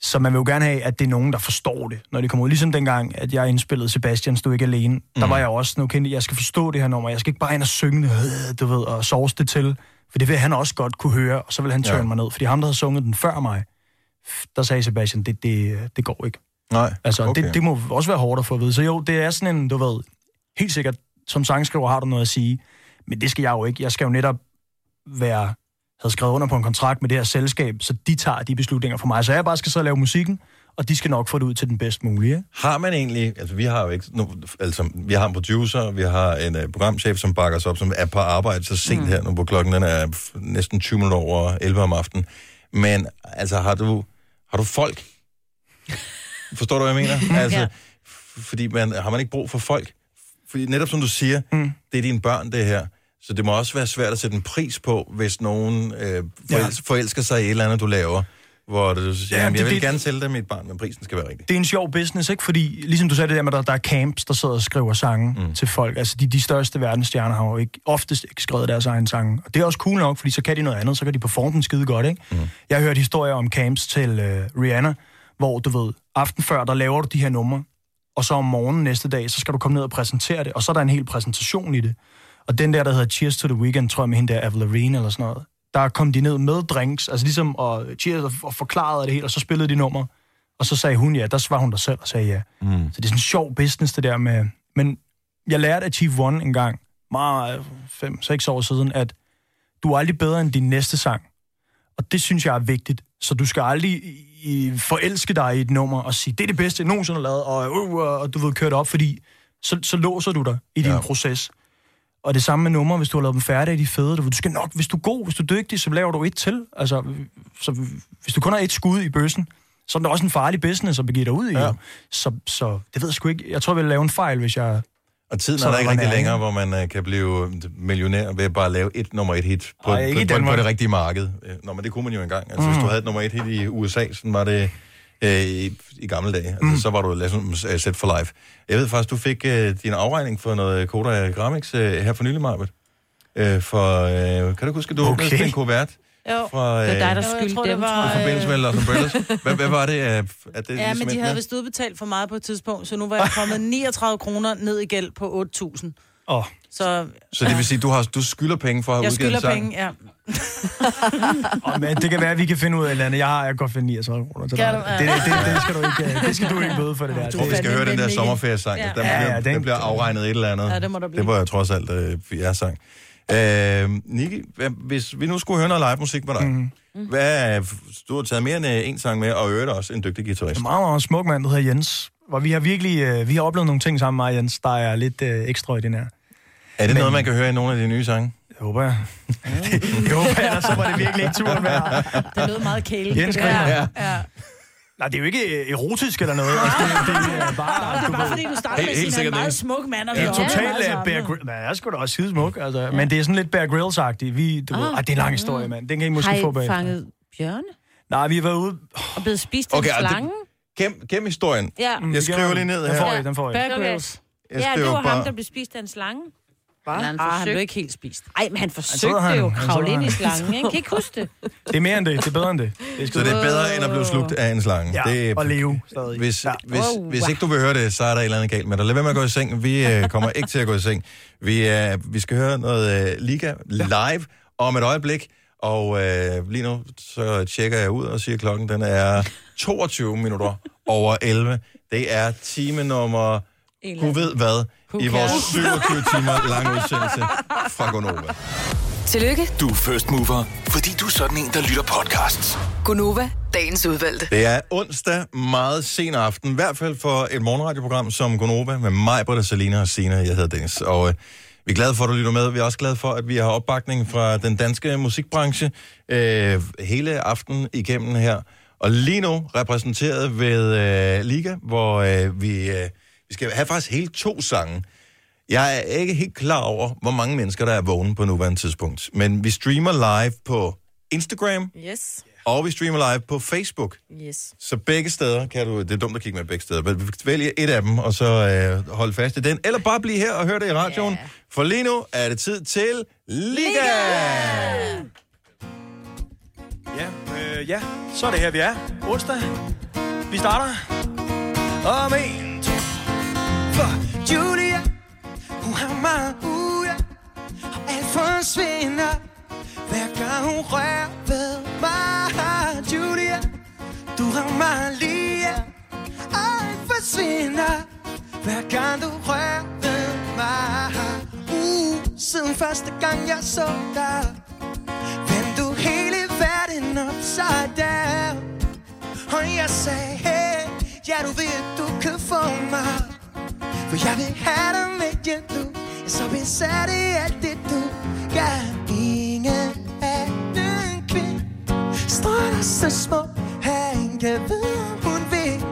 Så man vil jo gerne have, at det er nogen, der forstår det, når det kommer ud. Ligesom dengang, at jeg indspillede Sebastian, stod ikke alene. Mm. Der var jeg også sådan, okay, jeg skal forstå det her nummer. Jeg skal ikke bare ind og synge det, du ved, og sovse det til. For det vil han også godt kunne høre, og så vil han tørne ja. mig ned. Fordi ham, der havde sunget den før mig, der sagde Sebastian, det, det, det går ikke. Nej, altså, okay. det, det må også være hårdt at få at vide. Så jo, det er sådan en, du ved, helt sikkert, som sangskriver har du noget at sige. Men det skal jeg jo ikke. Jeg skal jo netop være... havde skrevet under på en kontrakt med det her selskab, så de tager de beslutninger for mig. Så jeg bare skal så lave musikken, og de skal nok få det ud til den bedst mulige. Har man egentlig... Altså, vi har jo ikke... Nu, altså, vi har en producer, vi har en uh, programchef, som bakker os op, som er på arbejde så sent mm. her, nu på klokken, den er næsten tyve minutter over elleve om aftenen. Men, altså, har du, har du folk? Forstår du, hvad jeg mener? Altså, ja. Fordi man, har man ikke brug for folk? Fordi netop som du siger, mm. det er dine børn, det her. Så det må også være svært at sætte en pris på, hvis nogen øh, forelsker, forelsker sig i et eller andet, du laver, hvor du siger, ja, jamen, jeg vil det, gerne sælge dig mit barn, men prisen skal være rigtig. Det er en sjov business, ikke? Fordi, ligesom du sagde det der med, der, der er camps, der sidder og skriver sange mm. til folk. Altså, de, de største verdensstjerner har jo ikke, oftest ikke skrevet deres egen sange. Og det er også cool nok, fordi så kan de noget andet, så kan de performe den skide godt, ikke? Mm. Jeg har hørt historier om camps til øh, Rihanna, hvor du ved, aften før, der laver du de her numre, og så om morgenen næste dag, så skal du komme ned og præsentere det, og så er der en hel præsentation i det. Og den der, der hedder Cheers to the Weekend, tror jeg med hende der, Avalorine eller sådan noget, der kom de ned med drinks, altså ligesom og cheers og forklarede det hele, og så spillede de nummer, og så sagde hun ja, der svarede hun der selv og sagde ja. Mm. Så det er sådan en sjov business, det der med... Men jeg lærte af Chief One en gang, meget fem, seks år siden, at du er aldrig bedre end din næste sang. Og det synes jeg er vigtigt, så du skal aldrig forelske dig i et nummer og sige, det er det bedste, jeg nogensinde har lavet, og, øh, øh, og du ved, køre det op, fordi så, så låser du dig i din ja. proces. Og det samme med numre, hvis du har lavet dem færdige, de fede. Du skal nok, hvis du er god, hvis du er dygtig, så laver du et til. Altså, så, hvis du kun har et skud i bøssen, så er det også en farlig business at begive dig ud i. Ja. Så, så det ved jeg sgu ikke. Jeg tror, jeg vil lave en fejl, hvis jeg... Og tiden er der ikke rigtig længere, hvor man uh, kan blive millionær ved at bare lave et nummer et hit på, Ej, på, på, på det rigtige marked. Nå, men det kunne man jo engang. Altså, mm. hvis du havde et nummer et hit i U S A, så var det... I, i gamle dage. Altså, mm. så var du ligesom set for life. Jeg ved faktisk, du fik uh, din afregning for noget Koda Grammix uh, her for nylig, Mai-Britt. Uh, for, uh, kan du huske, du okay. åbnede en kuvert? Jo, fra, uh, det var dig, der skyldte dem, det var... I forbindelse med Los Umbrellas. Hvad, hvad var det? Uh, er det ja, men de havde vist udbetalt for meget på et tidspunkt, så nu var jeg kommet niogtredive kroner ned i gæld på otte tusind. Oh. Så, så det vil sige, du har du skylder penge for at have udgivet en sang? Jeg skylder penge, ja. oh, men det kan være, at vi kan finde ud af et eller andet. Jeg har jeg godt finde niogtredive kroner til dig. Det, det, det, det skal du ikke, det skal du ikke bøde for det der. Jeg tror, vi skal høre den der sommerferiesang. Ja. Den, ja, ja, den, den bliver afregnet et eller andet. Ja, det, må der blive. Det var jo trods alt øh, jeres sang. Øh, Nicky, hvis vi nu skulle høre noget livemusik med dig, mm-hmm. hvad, du har taget mere end en sang med, og øvrigt også en dygtig guitarist. En meget, meget smuk mand, der hedder Jens. Hvor vi har virkelig øh, vi har oplevet nogle ting sammen med Jens, der er lidt øh, ekstraordinære. Er det Men, noget, man kan høre i nogle af de nye sange? Det håber jeg. Det håber jeg, så var det virkelig ikke turen værd. Det lød meget kæle. Jens griner. Ja, ja. Nej, det er jo ikke erotisk eller noget. Altså, det, det er bare... Nå, det er bare fordi, du starter med at sige, en meget smuk mand. Ja, totalt ja, Bear Grylls. Nej, jeg er sgu da også skide smuk. Altså. Ja. Men det er sådan lidt Bear Grylls-agtigt. Vi, du ah, ved, ah, det er en lang historie, mand. Den kan I måske få bag. Har I fanget bjørne? Nej, vi har været ude... Og blevet spist okay, til slangen? Gem, gem historien. Ja. Jeg skriver lige ned her. Den får I, den får I. Bear Grylls. Ja, det var ham, der blev spist af en slange. Ah, han, han blev ikke helt spist. Nej, men han forsøgte han, jo at kravle ind i slangen. Jeg kan ikke huske det. Det er mere end det. Det er bedre end det. Det så det er bedre end at blive slugt af en slange. Ja, det er, og leve stadig. Hvis, ja. hvis, wow. hvis ikke du vil høre det, så er der et eller andet galt med dig. Lad være med at gå i seng. Vi øh, kommer ikke til at gå i seng. Vi, øh, vi skal høre noget øh, L I G A live om et øjeblik. Og øh, lige nu, så tjekker jeg ud og siger, klokken den er toogtyve minutter over elleve. Det er time nummer, gud ved hvad, i vores syvogtyve timer lange udsendelse fra GO'NOVA. Tillykke. Du er first mover, fordi du er sådan en, der lytter podcasts. GO'NOVA, dagens udvalgte. Det er onsdag, meget sen aften, i hvert fald for et morgenradioprogram som GO'NOVA med Mai-Britt, Celina og Signe. Jeg hedder Dennis, og øh, vi er glade for, at du lytter med. Vi er også glade for, at vi har opbakning fra den danske musikbranche øh, hele aftenen igennem her. Og lige nu repræsenteret ved øh, L I G A, hvor øh, vi, øh, vi skal have faktisk hele to sange. Jeg er ikke helt klar over, hvor mange mennesker, der er vågne på nuværende tidspunkt. Men vi streamer live på Instagram, yes, og vi streamer live på Facebook. Yes. Så begge steder kan du... Det er dumt at kigge med begge steder, men vælg et af dem, og så øh, hold fast i den. Eller bare blive her og hør det i radioen. Yeah. For lige nu er det tid til L I G A! Ja, øh, ja, så er det her, vi er. Onsdag. Vi starter. Om en, to, for Julia. Hun har meget ude, og alt forsvinder, hver gang hun rører ved mig. Julia, du har meget lige, og alt forsvinder, hver gang du rører ved mig. Uh, siden første gang jeg så dig, vendte du hele verden upside down. Og jeg sagde, hey, ja du ved, du kan få mig. For jeg vil have dig med jer nu. Jeg er så besat i alt det du gør. Ingen anden kvinde står der så smuk. Han kan vide om hun vil,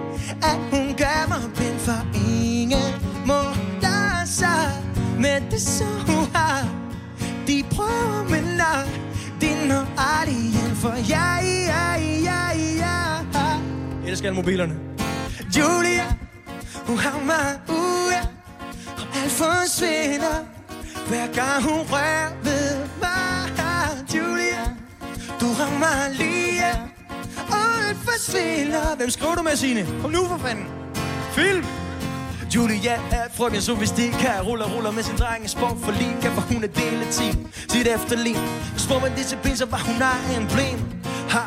at hun gør mig blind. For ingen må lade sig med det som hun har. De prøver med lag, de når aldrig hjem. For jeg, jeg, jeg, jeg, jeg elsker alle mobilerne. Julia, hun har mig ude, og alt forsvinder, hver gang hun rører ved mig. Julia, du har mig lige, og alt forsvinder. Hvem skriver du med, Signe? Kom nu for fanden. Film! Julia er frøken sofistikær, ruller, ruller med sin dreng, sport for liga, hvor hun er del af team, sit efterliv. Spor med disciplin, så var hun ej en blem. Ha!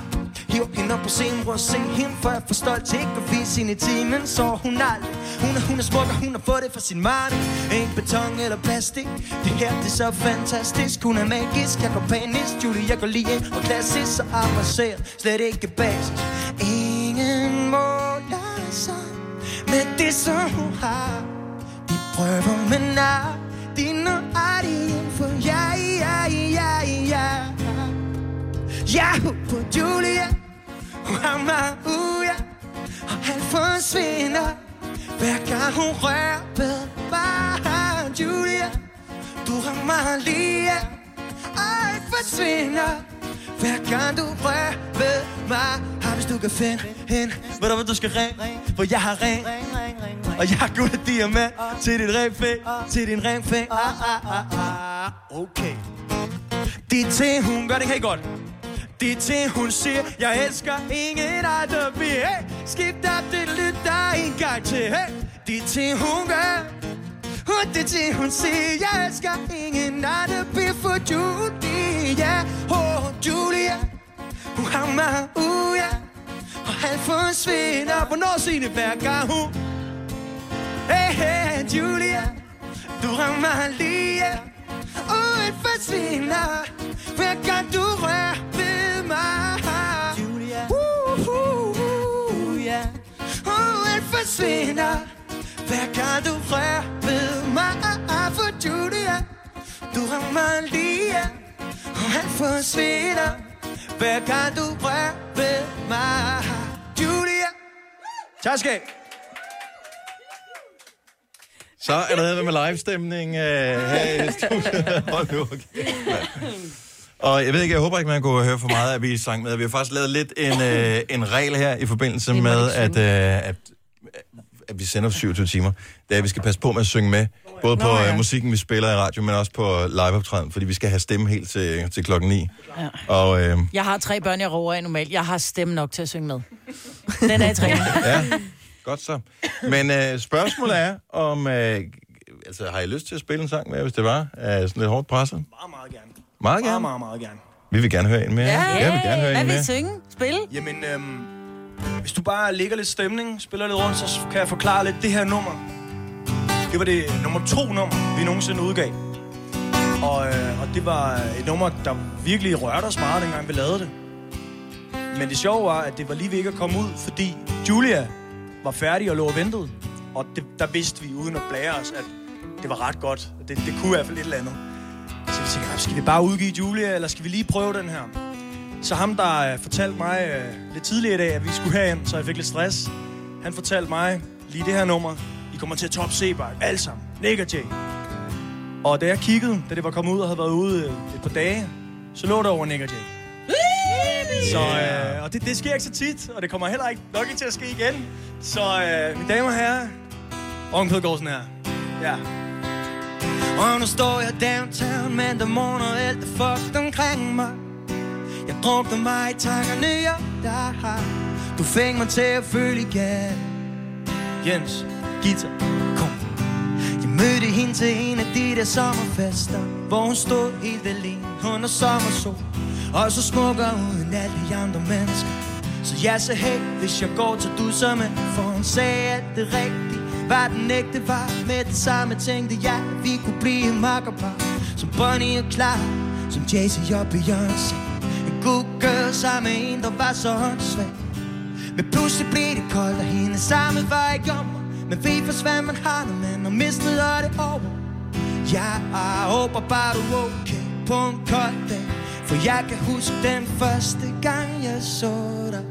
Hiv hende op på scenen, hvor jeg se hende, for jeg er for stolt til ikke at vise hende i timen. Så hun aldrig, hun er, hun er smuk, og hun har fået det fra sin marne. Ikke beton eller plastik, det her det er så fantastisk. Hun er magisk, jeg går panisk, Julie, jeg går lige ind og klassisk. Så avanceret, slet ikke basis. Ingen må lade sig med det, som hun har. De prøver, men nej, de når aldrig hjem, for jeg, jeg, jeg, jeg. Jeg håber Julia, hun har mig ude, og alt forsvinder, hver gang hun rører ved mig. Julia, du har mig lige, og alt forsvinder, hver gang du rører ved mig. Har hvis du kan finde hende, ved du hvad du skal ringe, for jeg har ring, og jeg har guld af diamant, til din ringfæng, til din ringfæng. Okay, det er ting hun gør, det kan I godt. Det er til, hun siger, jeg elsker ingen andre vi. Hey, skift op, det lytter en gang til. Hey, det er til, hun gør. Og det er til, hun siger, jeg elsker ingen andre vi. For Julia, oh Julia, hun har mig ude, og alt forsvinder. Hvornår siger det hver gang hun? Hey, hey, Julia, du har mig lige, og alt forsvinder, hver gang du rører. Julia, Julia, og alt forsvinder, hver gang du rører ved mig. For Julia, du har mig lige, og alt forsvinder, hver gang du rører ved mig. Julia. Tak skal I. Så er der noget med live-stemning øh, her i studiet. Hold nu, okay. Og jeg ved ikke, jeg håber ikke, man kunne høre for meget, at vi sang med. Vi har faktisk lavet lidt en, øh, en regel her i forbindelse med, at, øh, at, at vi sender syvogtyve timer. Det er, at vi skal passe på med at synge med. Både på øh, musikken, vi spiller i radio, men også på liveoptræden, fordi vi skal have stemme helt til, til klokken ni. Ja. Og, øh, jeg har tre børn, jeg roer af normalt. Jeg har stemme nok til at synge med. Den er i træning. Ja, godt så. Men øh, spørgsmålet er, om... Øh, altså, har I lyst til at spille en sang med, hvis det var? Er sådan lidt hårdt presset? Meget, meget gerne. Meget gerne. Meget, meget, meget gerne. Vi vil gerne høre en mere. Ja, yeah. Jeg vil gerne høre en mere. Hvad vil I synge? Spille? Jamen, øhm, hvis du bare lægger lidt stemning, spiller lidt rundt, så kan jeg forklare lidt det her nummer. Det var det nummer to nummer, vi nogensinde udgav. Og, øh, og det var et nummer, der virkelig rørte os meget, dengang vi lavede det. Men det sjove var, at det var lige ved ikke at komme ud, fordi Julia var færdig og lå og ventede. Og det, der vidste vi, uden at blære os, at det var ret godt. Det, det kunne i hvert fald et eller andet. Så vi tænkte, skal vi bare udgive Julia, eller skal vi lige prøve den her? Så ham, der øh, fortalte mig øh, lidt tidligere i dag, at vi skulle herind, så jeg fik lidt stress. Han fortalte mig, lige det her nummer, I kommer til at top C-bark, alle sammen, Nick og Jay. Og da jeg kiggede, da det var kommet ud og havde været ude øh, et par dage, så lå der over Nick og Jay. Så, øh, og det, det sker ikke så tit, og det kommer heller ikke nok ikke til at ske igen. Så øh, mine damer og herrer, Rønklød går sådan her. Ja. Og nu står jeg downtown mandag morgen, og alt er fucked omkring mig. Jeg drukner mig i tankerne, jeg der har. Du fæng mig til at føle igen. Jens, guitar, kom. Jeg mødte hende til en af de der sommerfester, hvor hun stod helt alene under sommersol. Og så smukker uden alle de andre mennesker. Så jeg sagde, hey, hvis jeg går til du som en. For hun sagde, at det rigtige var den ægte var. Med det samme tænkte jeg, at vi kunne blive en makkerpar. Som Bonnie og Clyde, som Jay-Z og Beyoncé. En god girl sammen med en, der var så håndsvag. Men pludselig blev det koldt, og hende samme var ikke om mig. Men ved først, hvad man har, når man har mistet, og det over. Jeg håber bare, du er okay på en kold dag. For jeg kan huske den første gang, jeg så dig.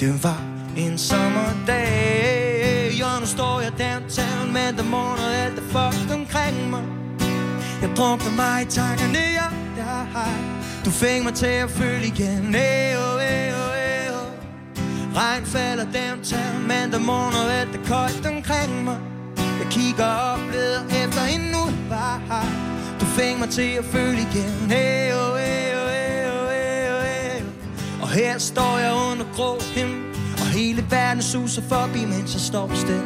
Det var en sommerdag. Og nu står jeg downtown mandag morgen, og alt er fucked omkring mig. Jeg drukner mig i tankerne, jeg der har. Du fik mig til at føle igen. Eo, eo, eo. Regn falder downtown mandag morgen, og alt er koldt omkring mig. Jeg kigger op, leder efter en nu var her. Du fik mig til at føle igen. Eo, eo. Her står jeg under grå himmel, og hele verden suser forbi, mens jeg står stille.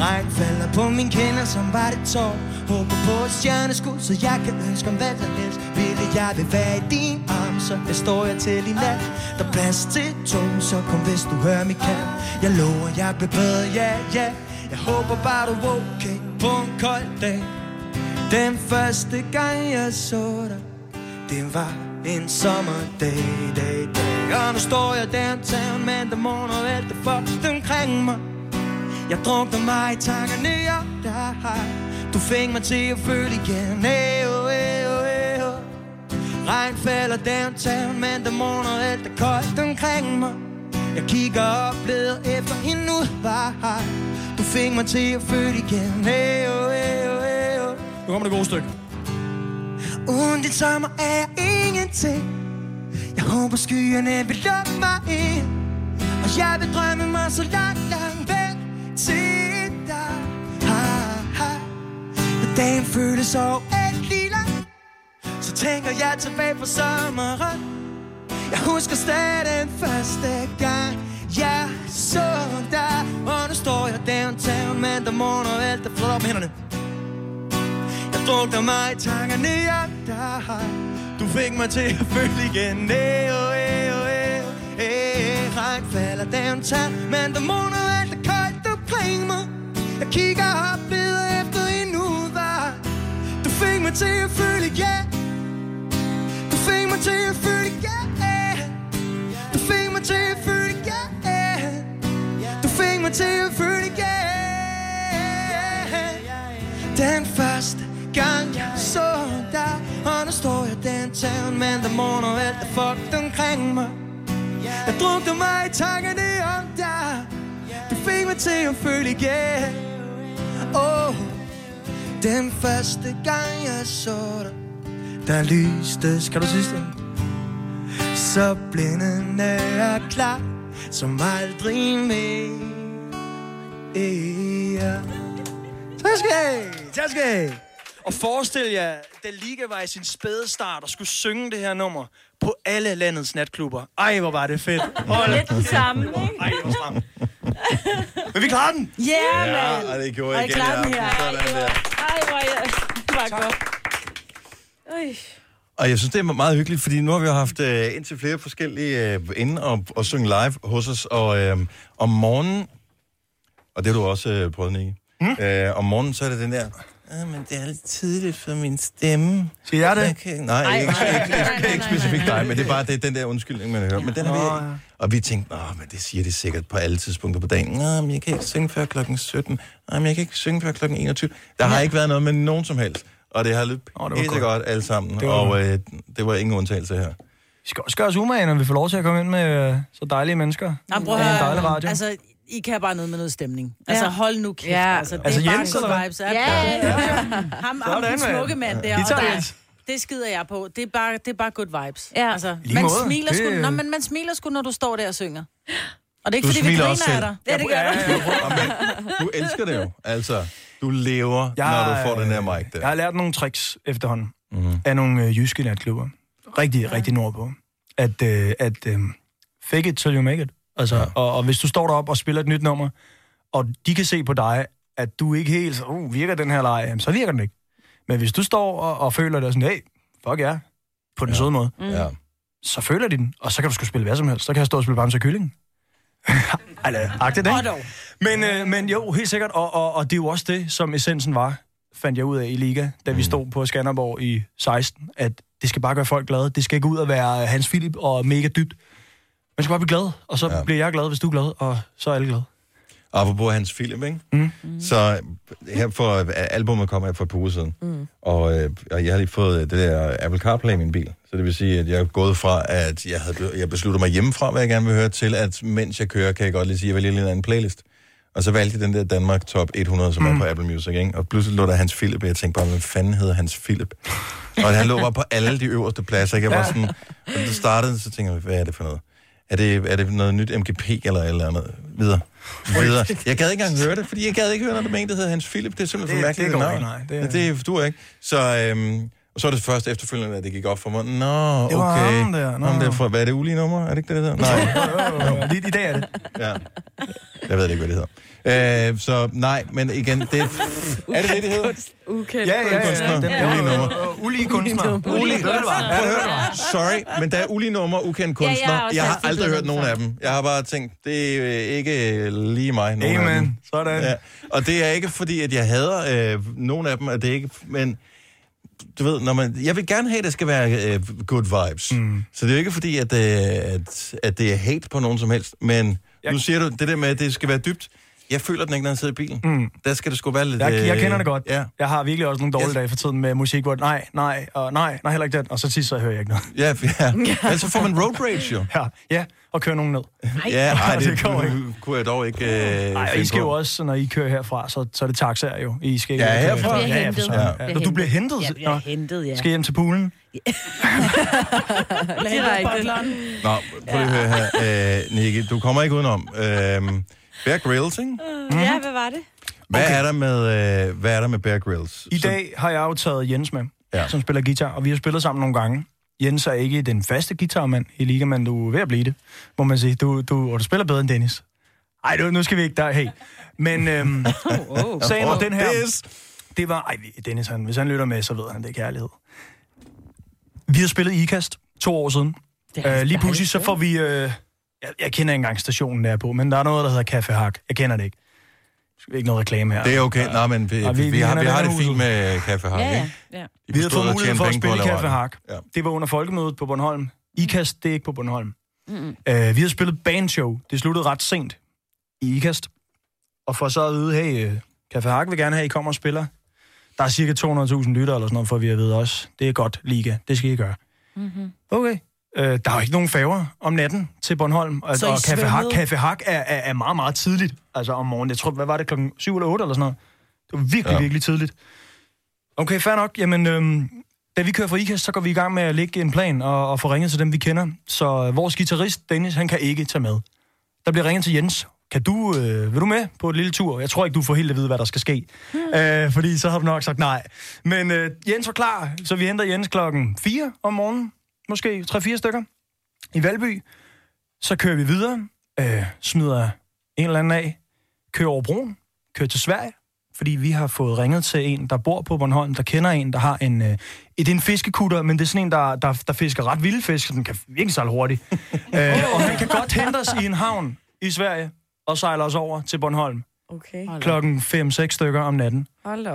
Regn falder på mine kinder, som var det tår. Håber på et stjerneskud, så jeg kan ønske om hvad der helst. Ville jeg vil være i din arm, så jeg står jeg til i nat. Der er plads til to, så kom hvis du hører mig kan. Jeg lover, jeg bliver bedre, ja, yeah, ja yeah. Jeg håber bare du er okay på en kold dag. Den første gang jeg så dig, det var en sommerdag, dag, dag. Og nu står jeg downtown mandag morgen, og alt er fucked omkring mig. Jeg drukner mig i tankerne, jeg der har. Du fik mig til at føle igen. Eo, eo, eo. Regn falder downtown mandag morgen, og alt er koldt omkring mig. Jeg kigger op, leder efter en udvej. Du fik mig til at føle igen. Eo, eo, eo. Nu kommer det gode stykke. Uden dit sommer er ingenting. Jeg håber skyerne vil lukke mig ind, og jeg vil drømme mig så langt, langt væk til dig. Når dagen føles så uendelig lang, så tænker jeg tilbage på sommeren. Jeg husker stadig den første gang jeg så dig. Og nu står jeg downtown mandag morgen, og alt er flot op med hænderne. Drukner mig i tankerne, jeg der har. Du fik mig til at føle igen. Eo, eo, eo, eo. Regn falder downtown mandag morgen, og alt er koldt omkring mig. Jeg kigger op, leder efter en udvej. Du fik mig til at føle igen. Du fik mig til at føle igen. Du fik mig til at føle igen. Du fik mig til at føle igen. Den første gang jeg så dig. Og nu står jeg downtown mandag morgen, og alt er fucked omkring mig. Jeg drukner mig i tankerne om dig. Du fik mig til at føle igen. Åh, oh, den første gang jeg så dig, der lyste, skal du sidste, så blændende er klar som aldrig mere. Tak skal I, tak skal I. Og forestil jer, da L I G A var i sin spæde start og skulle synge det her nummer på alle landets natklubber. Ej, hvor var det fedt. Hold lidt den samme, ikke? Ej, hvor stramt. Men vi klarer den! Yeah, ja, man! Ja, og det gjorde jeg igen. Og jeg klarer den her. Ej, hvor er jeg... Det var godt. Øj. Og jeg synes, det er meget hyggeligt, fordi nu har vi haft øh, indtil flere forskellige øh, inde og, og synge live hos os. Og øh, om morgenen, og det har du også øh, prøvet, Nicky, mm. øh, om morgenen så er det den der... Øh, men det er lidt tidligt for min stemme. Skal jeg det? Jeg kan... Nej, Ej, ikke, ikke, ikke, ikke, ikke, ikke specifikt dig, men det er bare det, den der undskyldning, man hører. Men den har vi... Og vi tænkte, men det siger de sikkert på alle tidspunkter på dagen. Nå, men jeg kan ikke synge før klokken sytten. Nej, men jeg kan ikke synge før klokken enogtyve. Der har ikke været noget med nogen som helst. Og det har løbet oh, helt godt. godt alle sammen. Det var... Og øh, det var ingen undtagelse her. Vi skal også gøre os umage, når vi får lov til at komme ind med øh, så dejlige mennesker. Ja, bror, ja, en dejlig radio. Altså... I kan bare noget med noget stemning. Ja. Altså, hold nu kæft. Ja. Altså, det altså, er bare Jens, nogle vibes. Ja, ja, ja. Ham, ham den smukke mand der. der det skider jeg på. Det er bare, det er bare good vibes. Ja. Altså, man smiler, sgu, det... nå, man, man smiler sgu, når du står der og synger. Og det er ikke, du fordi vi griner af dig. Ja, det gør du. Du elsker det jo. Altså, du lever, jeg, når du får den her mic der. Jeg har lært nogle tricks efterhånden mm-hmm. af nogle øh, jyske natklubber. Rigtig, ja. rigtig nordpå. At, øh, at øh, fake it till you make it. Altså, ja. og, og hvis du står deroppe og spiller et nyt nummer, og de kan se på dig, at du ikke helt, uh, virker den her leg, så virker den ikke. Men hvis du står og, og føler dig sådan, hey, fuck yeah, på den ja. søde måde, mm. ja. så føler de den, og så kan du sgu spille hvad som helst. Så kan jeg stå og spille Bams og Kylling. Eller, agtigt, ikke? Men, øh, men jo, helt sikkert, og, og, og det er jo også det, som essensen var, fandt jeg ud af i L I G A, da mm. vi stod på Skanderborg i seksten, at det skal bare gøre folk glade. Det skal ikke ud at være Hans Philip og mega dybt. Man skal bare blive glad, og så ja. bliver jeg glad, hvis du er glad, og så er alle glade. Apropos Hans Philip, ikke? Mm. Mm. Så her for albumet kommer jeg for et par uger siden, mm. og, øh, og jeg har lige fået det der Apple CarPlay i min bil. Så det vil sige, at jeg er gået fra, at jeg, havde, jeg beslutter mig hjemmefra, hvad jeg gerne vil høre, til at mens jeg kører, kan jeg godt lige sige, at jeg vælger en anden playlist. Og så valgte jeg den der Danmark Top hundrede, som mm. er på Apple Music, ikke? Og pludselig lå der Hans Philip, og jeg tænkte bare, hvad fanden hedder Hans Philip? Og han lå bare på alle de øverste pladser, ikke? Jeg var sådan, og det startede, så tænkte jeg, hvad er det for noget? Er det, er det noget nyt M G P eller eller andet? Videre. Videre. Jeg gad ikke engang høre det, fordi jeg gad ikke høre, når det var en, der hedder Hans Philip. Det er simpelthen for mærkeligt. Det, det går nej. Det, det, det du ikke. Så, øhm, og så er det først efterfølgende, at det gik op for mig. Nå, okay. Det var ham der. Nå. Ham der fra, hvad er det, ulige nummer? Er det ikke det, det hedder? Nej. Lidt i dag er det. Ja. Jeg ved ikke, hvad det hedder. Øh, så nej, men igen, det... Er det det, det hedder? Ukendt. Ja, ja, ja. Ulige nummer. Ulige kunstner. Ulige kunstner. Sorry, men der er ulige nummer, ukendt kunstner. Ja, jeg, jeg har aldrig hørt nogen af dem. Jeg har bare tænkt, det er ikke lige mig. Nogen Amen. Af dem. Sådan. Ja. Og det er ikke fordi, at jeg hader øh, nogen af dem, at det ikke... Men du ved, når man... Jeg vil gerne have, at det skal være øh, good vibes. Mm. Så det er jo ikke fordi, at, øh, at, at det er hate på nogen som helst, men... Jeg... Nu siger du det der med, at det skal være dybt. Jeg føler den ikke, når jeg sidder i bilen. Mm. Der skal det sgu være lidt... Jeg, jeg kender det godt. Ja. Jeg har virkelig også nogle dårlige yes. dage for tiden med musik, hvor nej, nej, og nej, nej, heller ikke den. Og så sidst, så hører jeg ikke noget. Ja, ja. Men så får man road rage, jo. Ja, ja, og kører nogen ned. Nej. Ja, nej, det, det kommer ikke. Kunne jeg dog ikke... Øh, nej, og I skal jo også, når I kører herfra, så, så er det taxaer jo. I skal ikke... Ja, herfra. Ja, ja, ja. Ja. Du bliver hentet? Ja, bliver hentet, ja. Skal hjem til poolen? Ja. Nå, prøv at høre her. Øh, Nicky, du kommer ikke udenom. Øh, Bear Grylls, ikke? Mm-hmm. Ja, hvad var det? Hvad, okay. er der med, øh, hvad er der med Bear Grylls? I dag har jeg jo taget Jens med, ja. som spiller guitar, og vi har spillet sammen nogle gange. Jens er ikke den faste guitarmand i L I G A, men du er ved at blive det, må man sige. Du, du, og du spiller bedre end Dennis. Ej, du, nu skal vi ikke der, hey. Men øhm, oh, oh. sagen om den her, det var... Ej, Dennis, han, hvis han lytter med, så ved han, det er kærlighed. Vi har spillet Ikast to år siden. Øh, lige pludselig så får vi... Øh, Jeg, jeg kender ikke engang stationen, der er på, men der er noget, der hedder Kaffehak. Jeg kender det ikke. Det er ikke noget reklame her. Det er okay. Nej, men vi, vi, vi, vi, har, vi har det fint med Kaffehak, ja, ikke? Ja, ja. Vi har fået mulighed for at spille Kaffehak. Ja. Det var under folkemødet på Bornholm. Ikast, det er ikke på Bornholm. Mm-hmm. Uh, vi har spillet bandshow. Det sluttede ret sent i Ikast. Og for så at vide, hey, Kaffehak vil gerne have, I kommer og spiller. Der er cirka to hundrede tusind lytter eller sådan noget, for vi at vide også. Det er godt, L I G A. Det skal I gøre. Mm-hmm. Okay. Øh, der er jo ikke nogen færger om natten til Bornholm, og, og Kaffehak, Kaffehak er, er, er meget, meget tidligt, altså om morgenen. Jeg tror, hvad var det, klokken syv eller otte eller sådan noget? Det var virkelig, ja. virkelig tidligt. Okay, fair nok. Jamen, øhm, da vi kører fra Ikast, så går vi i gang med at lægge en plan og, og få ringet til dem, vi kender. Så vores guitarist, Dennis, han kan ikke tage med. Der bliver ringet til Jens. Kan du, øh, vil du med på et lille tur? Jeg tror ikke, du får helt at vide, hvad der skal ske. Hmm. Øh, fordi så har du nok sagt nej. Men øh, Jens var klar, så vi henter Jens klokken fire om morgenen. Måske tre-fire stykker i Valby. Så kører vi videre, øh, smider en eller anden af, kører over broen, kører til Sverige, fordi vi har fået ringet til en, der bor på Bornholm, der kender en, der har en... Øh, det er en fiskekutter, men det er sådan en, der, der, der fisker ret vilde fisk, den kan virkelig sejle hurtigt. øh, og han kan godt hente os i en havn i Sverige og sejle os over til Bornholm. Okay. Klokken fem seks stykker om natten.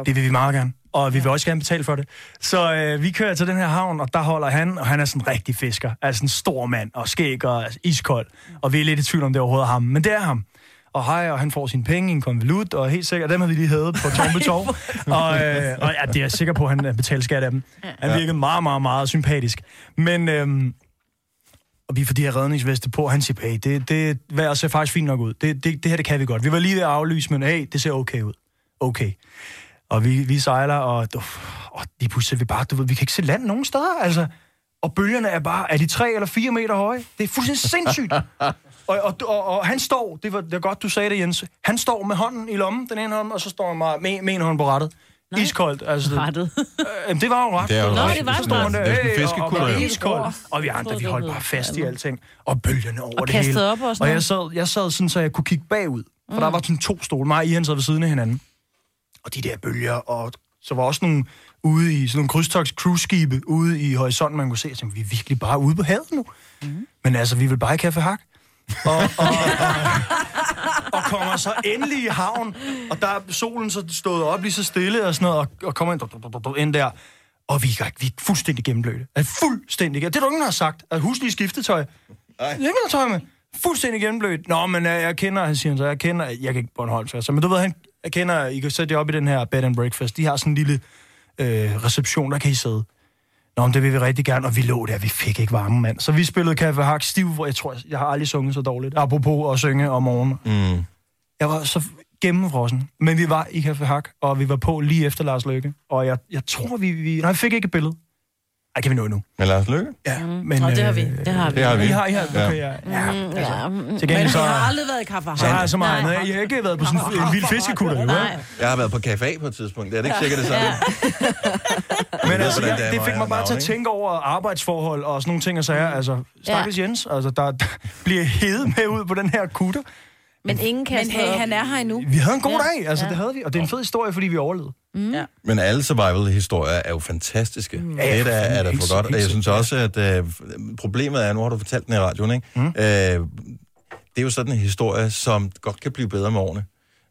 Det vil vi meget gerne. Og vi vil også gerne betale for det. Så øh, vi kører til den her havn, og der holder han, og han er sådan en rigtig fisker. Altså en stor mand, og skæg og altså iskold. Og vi er lidt i tvivl om, det overhovedet er ham. Men det er ham. Og hej, og han får sine penge i en konvolut, og helt sikkert, dem har vi lige hævet på Tormbetorv. og, øh, og ja, det er jeg sikker på, at han betaler skat af dem. Han virkede meget, meget, meget sympatisk. Men... Øh, og vi får de her redningsveste på, han siger, hey, det, det vejr ser faktisk fint nok ud. Det, det, det her, det kan vi godt. Vi var lige ved at aflyse, men hey, det ser okay ud. Okay. Og vi, vi sejler, og, og de pludselig vi bare, du ved, vi kan ikke se land nogen steder, altså. Og bølgerne er bare, er de tre eller fire meter høje? Det er fuldstændig sindssygt. Og, og, og, og han står, det var, det var godt, du sagde det, Jens, han står med hånden i lommen, den ene hånd, og så står han bare med, med en hånd på rattet. Iskoldt, altså. Rettet. Øh, det var jo ret. Det er jo ret. Nå, det var sådan noget. Det er en fiskekutter, jo. Iskoldt. Og vi andre, vi holdt bare fast i alting. Og bølgerne over og det hele. Og kastede op og sådan. Og jeg sad, jeg sad sådan, så jeg kunne kigge bagud. For mm. der var sådan to stole. Mig og Ian sad ved siden af hinanden. Og de der bølger. Og så var også nogle ude i sådan nogle krydstogs-cruise-skibe ude i horisonten, man kunne se. Jeg tænkte, vi er virkelig bare ude på havet nu. Mm. Men altså, vi vil bare i Kaffehak. Og, og, og, og kommer så endelig i havn, og der er solen så stået op lige så stille og sådan noget, og, og kommer ind, do, do, do, do, ind der, og vi er, vi er fuldstændig gennemblødte. Altså fuldstændig. Det er der ingen, der har sagt. Altså husk lige skiftetøj. Ej. Ingen har tøj med. Fuldstændig gennemblødt. Nå, men jeg, jeg kender, han siger så, jeg kender, jeg kan ikke Bornholm, så, men du ved, han, jeg kender, I kan sætte jer op i den her bed and breakfast. De har sådan en lille øh, reception, der kan I sidde. Nå, det vil vi rigtig gerne, og vi lå der, vi fik ikke varme, mand. Så vi spillede Kaffehak stiv, hvor jeg tror, jeg har aldrig sunget så dårligt. Apropos at synge om morgenen. Mm. Jeg var så gennemfrossen, men vi var i Kaffehak, og vi var på lige efter Lars Løkke. Og jeg, jeg tror, vi... vi... Nej, vi fik ikke et billede. Ej, kan vi nå endnu? Med Lars Løkke? Ja, mm. men... Nå, det har vi. Det har vi. Det har vi. I har, I har... Okay, ja. Ja, altså. Ja. Men gengæld, så... jeg har aldrig været i Kaffehak. Så har jeg så meget. Nej, jeg har ikke været på sådan en vild fiskekutter, jo. Jeg har været på Kaffehak på et tidspunkt. Det er det ikke sikkert det samme. Ja. Men altså, jeg, det fik mig bare til at tænke over arbejdsforhold og sådan nogle ting, og så er altså, stakkels Jens, altså, der, der bliver hedet med ud på den her kutter. Men ingen kan. Men hey, han er her endnu. Vi havde en god ja. dag, altså ja. det havde vi. Og det er en fed historie, fordi vi overlevede. Mm. Ja. Men alle survival-historier er jo fantastiske. Mm. Ja, det er, er da for godt. Og jeg synes også, at øh, problemet er, nu har du fortalt den i radioen, ikke? Mm. Øh, det er jo sådan en historie, som godt kan blive bedre med årene.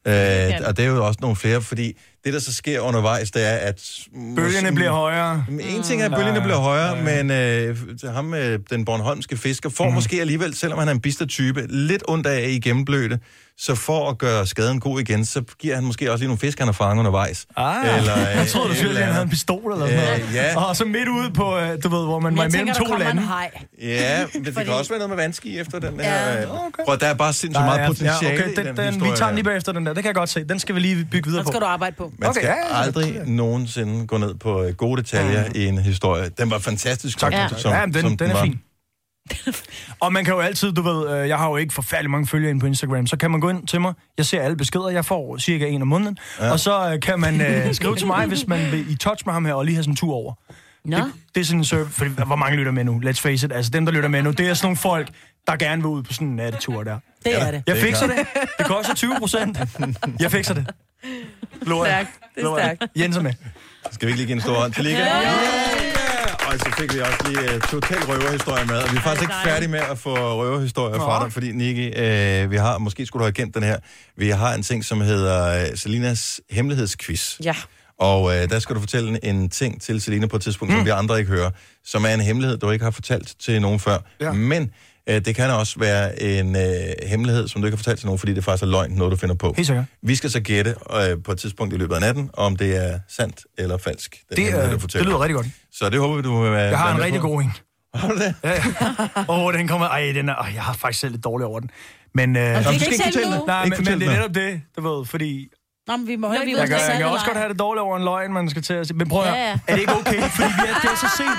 Øh, ja. Og det er jo også nogle flere, fordi det, der så sker undervejs, det er, at... bølgerne bliver højere. En ting er, at bølgerne bliver højere, ja. men øh, ham, øh, den bornholmske fisker, får mm. måske alligevel, selvom han er en bister type, lidt ondt af i gennemblødte, så for at gøre skaden god igen, så giver han måske også lige nogle fisk, han har fanget undervejs. Ah, eller, øh, jeg troede, du synes, at han havde en pistol eller sådan noget. Øh, ja. Og så midt ude på, du ved, hvor man var imellem to lande. Ja, men det fordi... kan også være noget med vandski efter den der. Ja. Okay. Prøv, der er bare sindssygt meget potentiale ja, okay. den, i den, den historie. Vi tager den lige bagefter, den der. Det kan jeg godt se. Den skal vi lige bygge videre på. Den skal du arbejde på. Man skal okay. aldrig nogensinde gå ned på gode detaljer mm. i en historie. Den var fantastisk. Tak, ja. Som, ja, den, som den, den er var. Fin. Og man kan jo altid, du ved, jeg har jo ikke forfærdelig mange følgere inde på Instagram, så kan man gå ind til mig, jeg ser alle beskeder, jeg får cirka en om måneden, ja. og så kan man øh, skrive til mig, hvis man vil i touch med ham her, og lige have sådan en tur over. No. Det, det er sådan en service, fordi hvor mange lytter med nu, let's face it, altså dem, der lytter med nu, det er sådan nogle folk, der gerne vil ud på sådan en nattetur der. Det er det. Jeg fikser det. Det koster tyve procent. Jeg fikser det. Lå jeg. Lå jeg. Jens er med. Skal vi ikke lige give en stor hånd til L I G A? Og så fik vi også lige uh, total røverhistorie med. Og vi er faktisk ikke færdige med at få røverhistorier fra dig, fordi Nicky, uh, vi har, måske skulle du have kendt den her, vi har en ting, som hedder uh, Celinas hemmelighedsquiz. Ja. Og uh, der skal du fortælle en ting til Celina på et tidspunkt, mm. som vi andre ikke hører, som er en hemmelighed, du ikke har fortalt til nogen før. Ja. Men uh, det kan også være en uh, hemmelighed, som du ikke har fortalt til nogen, fordi det faktisk er løgn, noget du finder på. Helt sikkert. Vi skal så gætte uh, på et tidspunkt i løbet af natten, om det er sandt eller falsk. Den det, hemmelighed, du det lyder rigtig godt. Så det håber vi, du vil være... Jeg har en rigtig god en. Har du det? Ja, ja. Åh, den kommer... Ej, den er... Ej, jeg har faktisk selv lidt dårlig over den. Men... Øh... Jamen, du skal ikke fortælle det. Nej, men, men det er netop det, du ved, fordi... Nå, men vi må høre, vi jeg, kan, jeg kan også godt have det dårligt over en løgn, man skal til at sige. Men prøv at ja, ja. Er det ikke okay? Fordi vi er, det er så sent.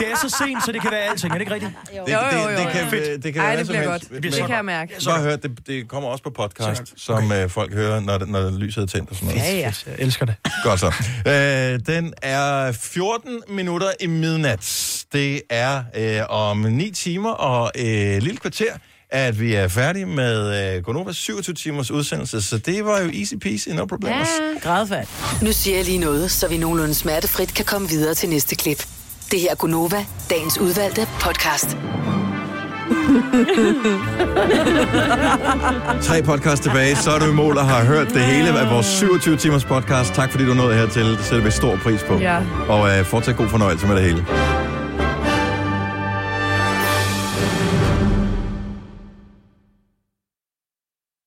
Det er så sent, så det kan være alting. Er det ikke rigtigt? Jo, det, jo, jo. Det, det, det kan, det, det kan Ej, det bliver godt. Det, det kan jeg mærke. Så har hørt, det, det kommer også på podcast, okay. som øh, folk hører, når, når lyset er tændt og sådan noget. Ja, ja. Jeg elsker det. Godt så. Øh, den er fjorten minutter i midnat. Det er øh, om ni timer og øh, lille kvarter, at vi er færdige med uh, GO'NOVAs syvogtyve timers udsendelse, så det var jo easy peasy, no problemers. Ja, grædfald. Nu siger jeg lige noget, så vi nogenlunde smertefrit kan komme videre til næste klip. Det her er GO'NOVA, dagens udvalgte podcast. Tre podcast tilbage, så er du i mål og har hørt det hele af vores syvogtyve timers podcast. Tak fordi du nåede hertil, det sætter vi stor pris på. Ja. Og uh, fortsat god fornøjelse med det hele.